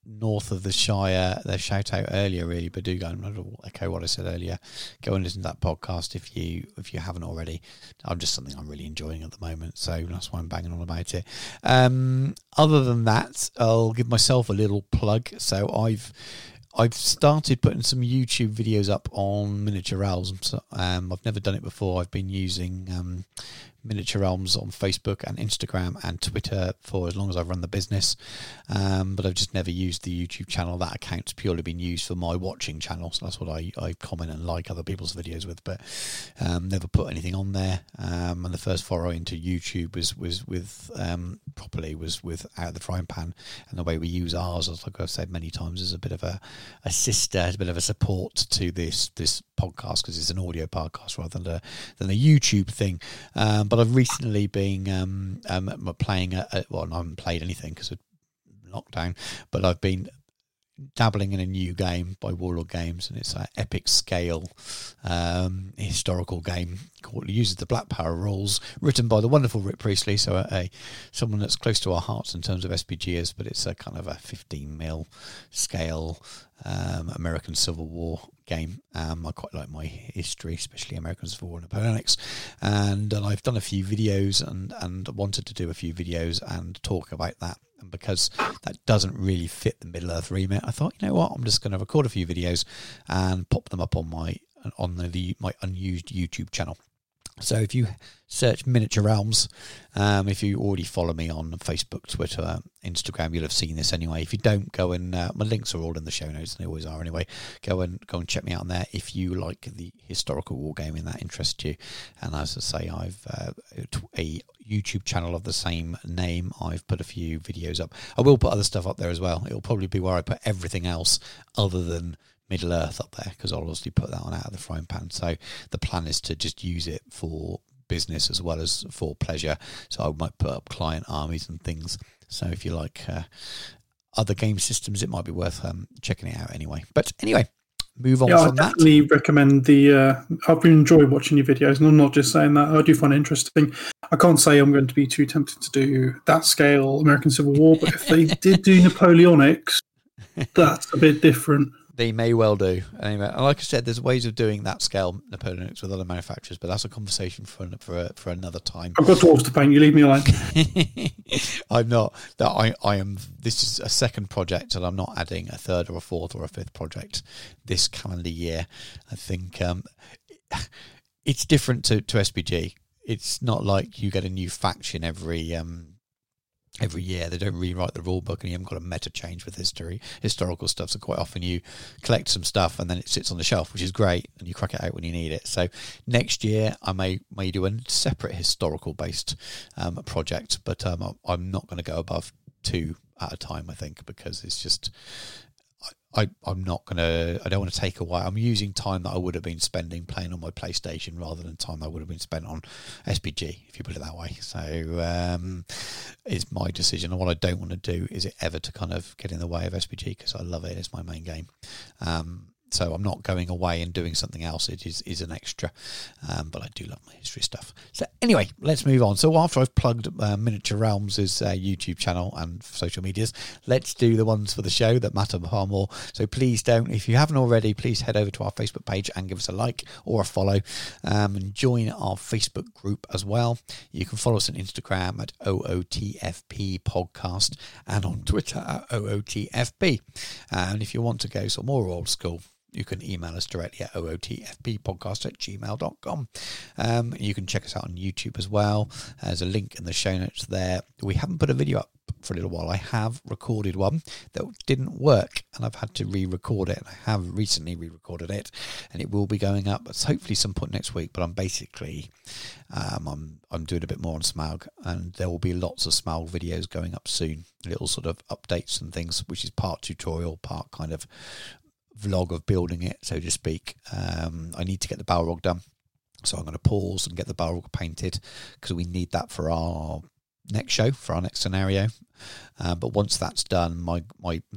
North of the Shire, their shout out earlier, really, but do go and echo what I said earlier. Go and listen to that podcast if you haven't already. I'm just something I'm really enjoying at the moment, so that's why I'm banging on about it. Other than that, I'll give myself a little plug. So I've started putting some YouTube videos up on Miniature Realms. I've never done it before. I've been using Miniature Realms on Facebook and Instagram and Twitter for as long as I've run the business. But I've just never used the YouTube channel. That account's purely been used for my watching channel. So that's what I comment and like other people's videos with, but never put anything on there. And the first foray into YouTube was with Out of the Frying Pan, and the way we use ours, as like I've said many times, is a bit of a sister, a bit of a support to this podcast, because it's an audio podcast rather than a YouTube thing. But I've recently been playing I haven't played anything because of lockdown, but I've been dabbling in a new game by Warlord Games, and it's an epic scale historical game called uses the Black Power rules, written by the wonderful Rick Priestley, so someone that's close to our hearts in terms of SPGs, but it's a kind of a 15 mil scale American Civil War game. I quite like my history, especially American Civil War and Napoleonics, and I've done a few videos and wanted to do a few videos and talk about that. And because that doesn't really fit the Middle-earth remit, I thought, you know what, I'm just going to record a few videos and pop them up on my unused YouTube channel. So if you search Miniature Realms, if you already follow me on Facebook, Twitter, Instagram, you'll have seen this anyway. If you don't, go and my links are all in the show notes, and they always are anyway. Go and check me out on there if you like the historical war game and that interests you. And as I say, I've a YouTube channel of the same name. I've put a few videos up. I will put other stuff up there as well. It'll probably be where I put everything else other than Middle Earth up there, because I'll obviously put that on Out of the Frying Pan. So the plan is to just use it for business as well as for pleasure. So I might put up client armies and things. So if you like other game systems, it might be worth checking it out anyway. But anyway, move on from that. I definitely recommend I've enjoyed watching your videos, and I'm not just saying that. I do find it interesting. I can't say I'm going to be too tempted to do that scale American Civil War, but if they did do Napoleonics, that's a bit different. They may well do. Anyway, and like I said, there's ways of doing that scale Napoleonics with other manufacturers, but that's a conversation for another time. I've got dwarves to paint. You leave me alone. I'm not. I am. This is a second project, and I'm not adding a third or a fourth or a fifth project this calendar year. I think it's different to SPG. It's not like you get a new faction every year. They don't rewrite the rule book, and you haven't got a meta change with historical stuff. So quite often you collect some stuff and then it sits on the shelf, which is great, and you crack it out when you need it. So next year I may do a separate historical based project, but I'm not going to go above two at a time, I think, because it's just I don't want to take away. I'm using time that I would have been spending playing on my PlayStation rather than time I would have been spent on SPG, if you put it that way. So it's my decision. And what I don't want to do is it ever to kind of get in the way of SPG, because I love it. It's my main game. So I'm not going away and doing something else. It is an extra, but I do love my history stuff. So anyway, let's move on. So after I've plugged Miniature Realms' YouTube channel and social medias, let's do the ones for the show that matter far more. So please don't, if you haven't already, please head over to our Facebook page and give us a like or a follow, and join our Facebook group as well. You can follow us on Instagram at OOTFP podcast and on Twitter at OOTFP. And if you want to go some more old school, you can email us directly at ootfbpodcast@gmail.com. You can check us out on YouTube as well. There's a link in the show notes there. We haven't put a video up for a little while. I have recorded one that didn't work, and I've had to re-record it. I have recently re-recorded it, and it will be going up hopefully some point next week. But I'm basically I'm doing a bit more on Smaug, and there will be lots of Smaug videos going up soon, little sort of updates and things, which is part tutorial, part kind of vlog of building it, so to speak. I need to get the Balrog done, so I'm going to pause and get the Balrog painted, because we need that for our next show, for our next scenario. But once that's done, my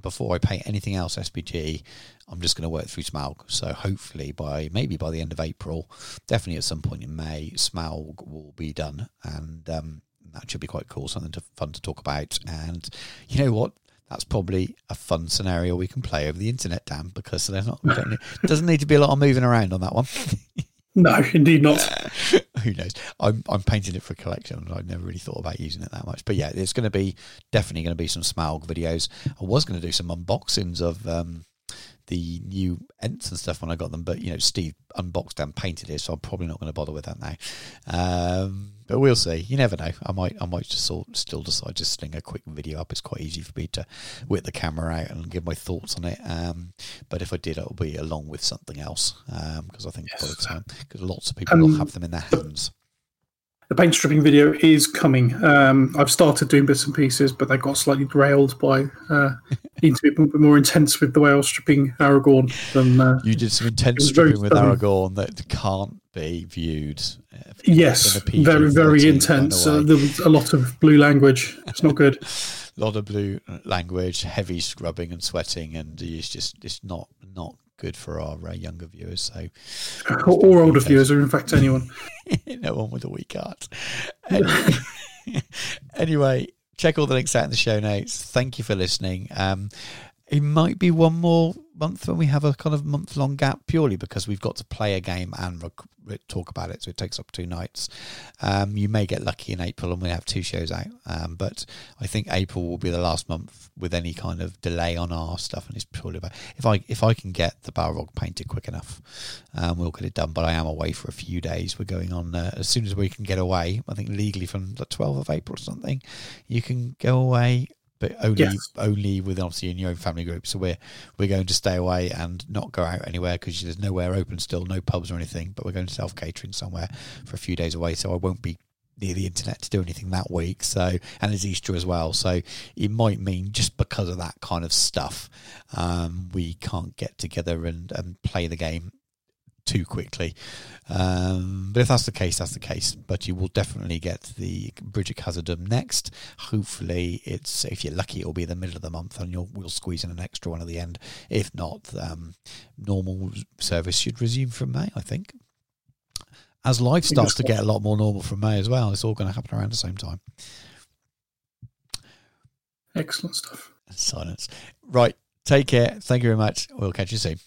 before I paint anything else SPG, I'm just going to work through Smaug. So hopefully by the end of April, definitely at some point in May, Smaug will be done, and that should be quite cool. Something fun to talk about. And you know what? that's probably a fun scenario we can play over the internet, Dan, because there's not, doesn't need to be a lot of moving around on that one. No, indeed not. Who knows? I'm painting it for a collection. I've never really thought about using it that much. But yeah, it's going to be definitely going to be some Smaug videos. I was going to do some unboxings of the new Ents and stuff when I got them, but you know, Steve unboxed and painted it, so I'm probably not going to bother with that now. But we'll see. You never know. I might just still decide to sling a quick video up. It's quite easy for me to whip the camera out and give my thoughts on it. But if I did, it'll be along with something else, because I think by the time, because lots of people will have them in their hands. The paint stripping video is coming. I've started doing bits and pieces, but they got slightly derailed by needing to be a bit more intense with the way I was stripping Aragorn. Than, you did some intense stripping with Aragorn that can't be viewed. Yes, very, very intense. There was a lot of blue language. It's not good. A lot of blue language, heavy scrubbing and sweating, and it's not good for our younger viewers, so or older viewers, or in fact anyone. No one with a weak heart. Anyway, check all the links out in the show notes. Thank you for listening. It might be one more month when we have a kind of month-long gap, purely because we've got to play a game and talk about it, so it takes up 2 nights. You may get lucky in April and we have 2 shows out, but I think April will be the last month with any kind of delay on our stuff, and it's purely about if I can get the Balrog painted quick enough, we'll get it done. But I am away for a few days. We're going on as soon as we can get away. I think legally from the 12th of April or something, you can go away. But only with obviously in your own family group. So we're going to stay away and not go out anywhere because there's nowhere open still, no pubs or anything. But we're going to self-catering somewhere for a few days away. So I won't be near the internet to do anything that week. So, and it's Easter as well. So it might mean just because of that kind of stuff, we can't get together and play the game too quickly, but if that's the case, that's the case. But you will definitely get the Bridge of Khazad-dûm next. Hopefully, it's, if you're lucky, it'll be the middle of the month, and we'll squeeze in an extra one at the end. If not, normal service should resume from May, I think, as life starts to get a lot more normal from May as well. It's all going to happen around the same time. Excellent stuff. Silence. Right, take care. Thank you very much. We'll catch you soon.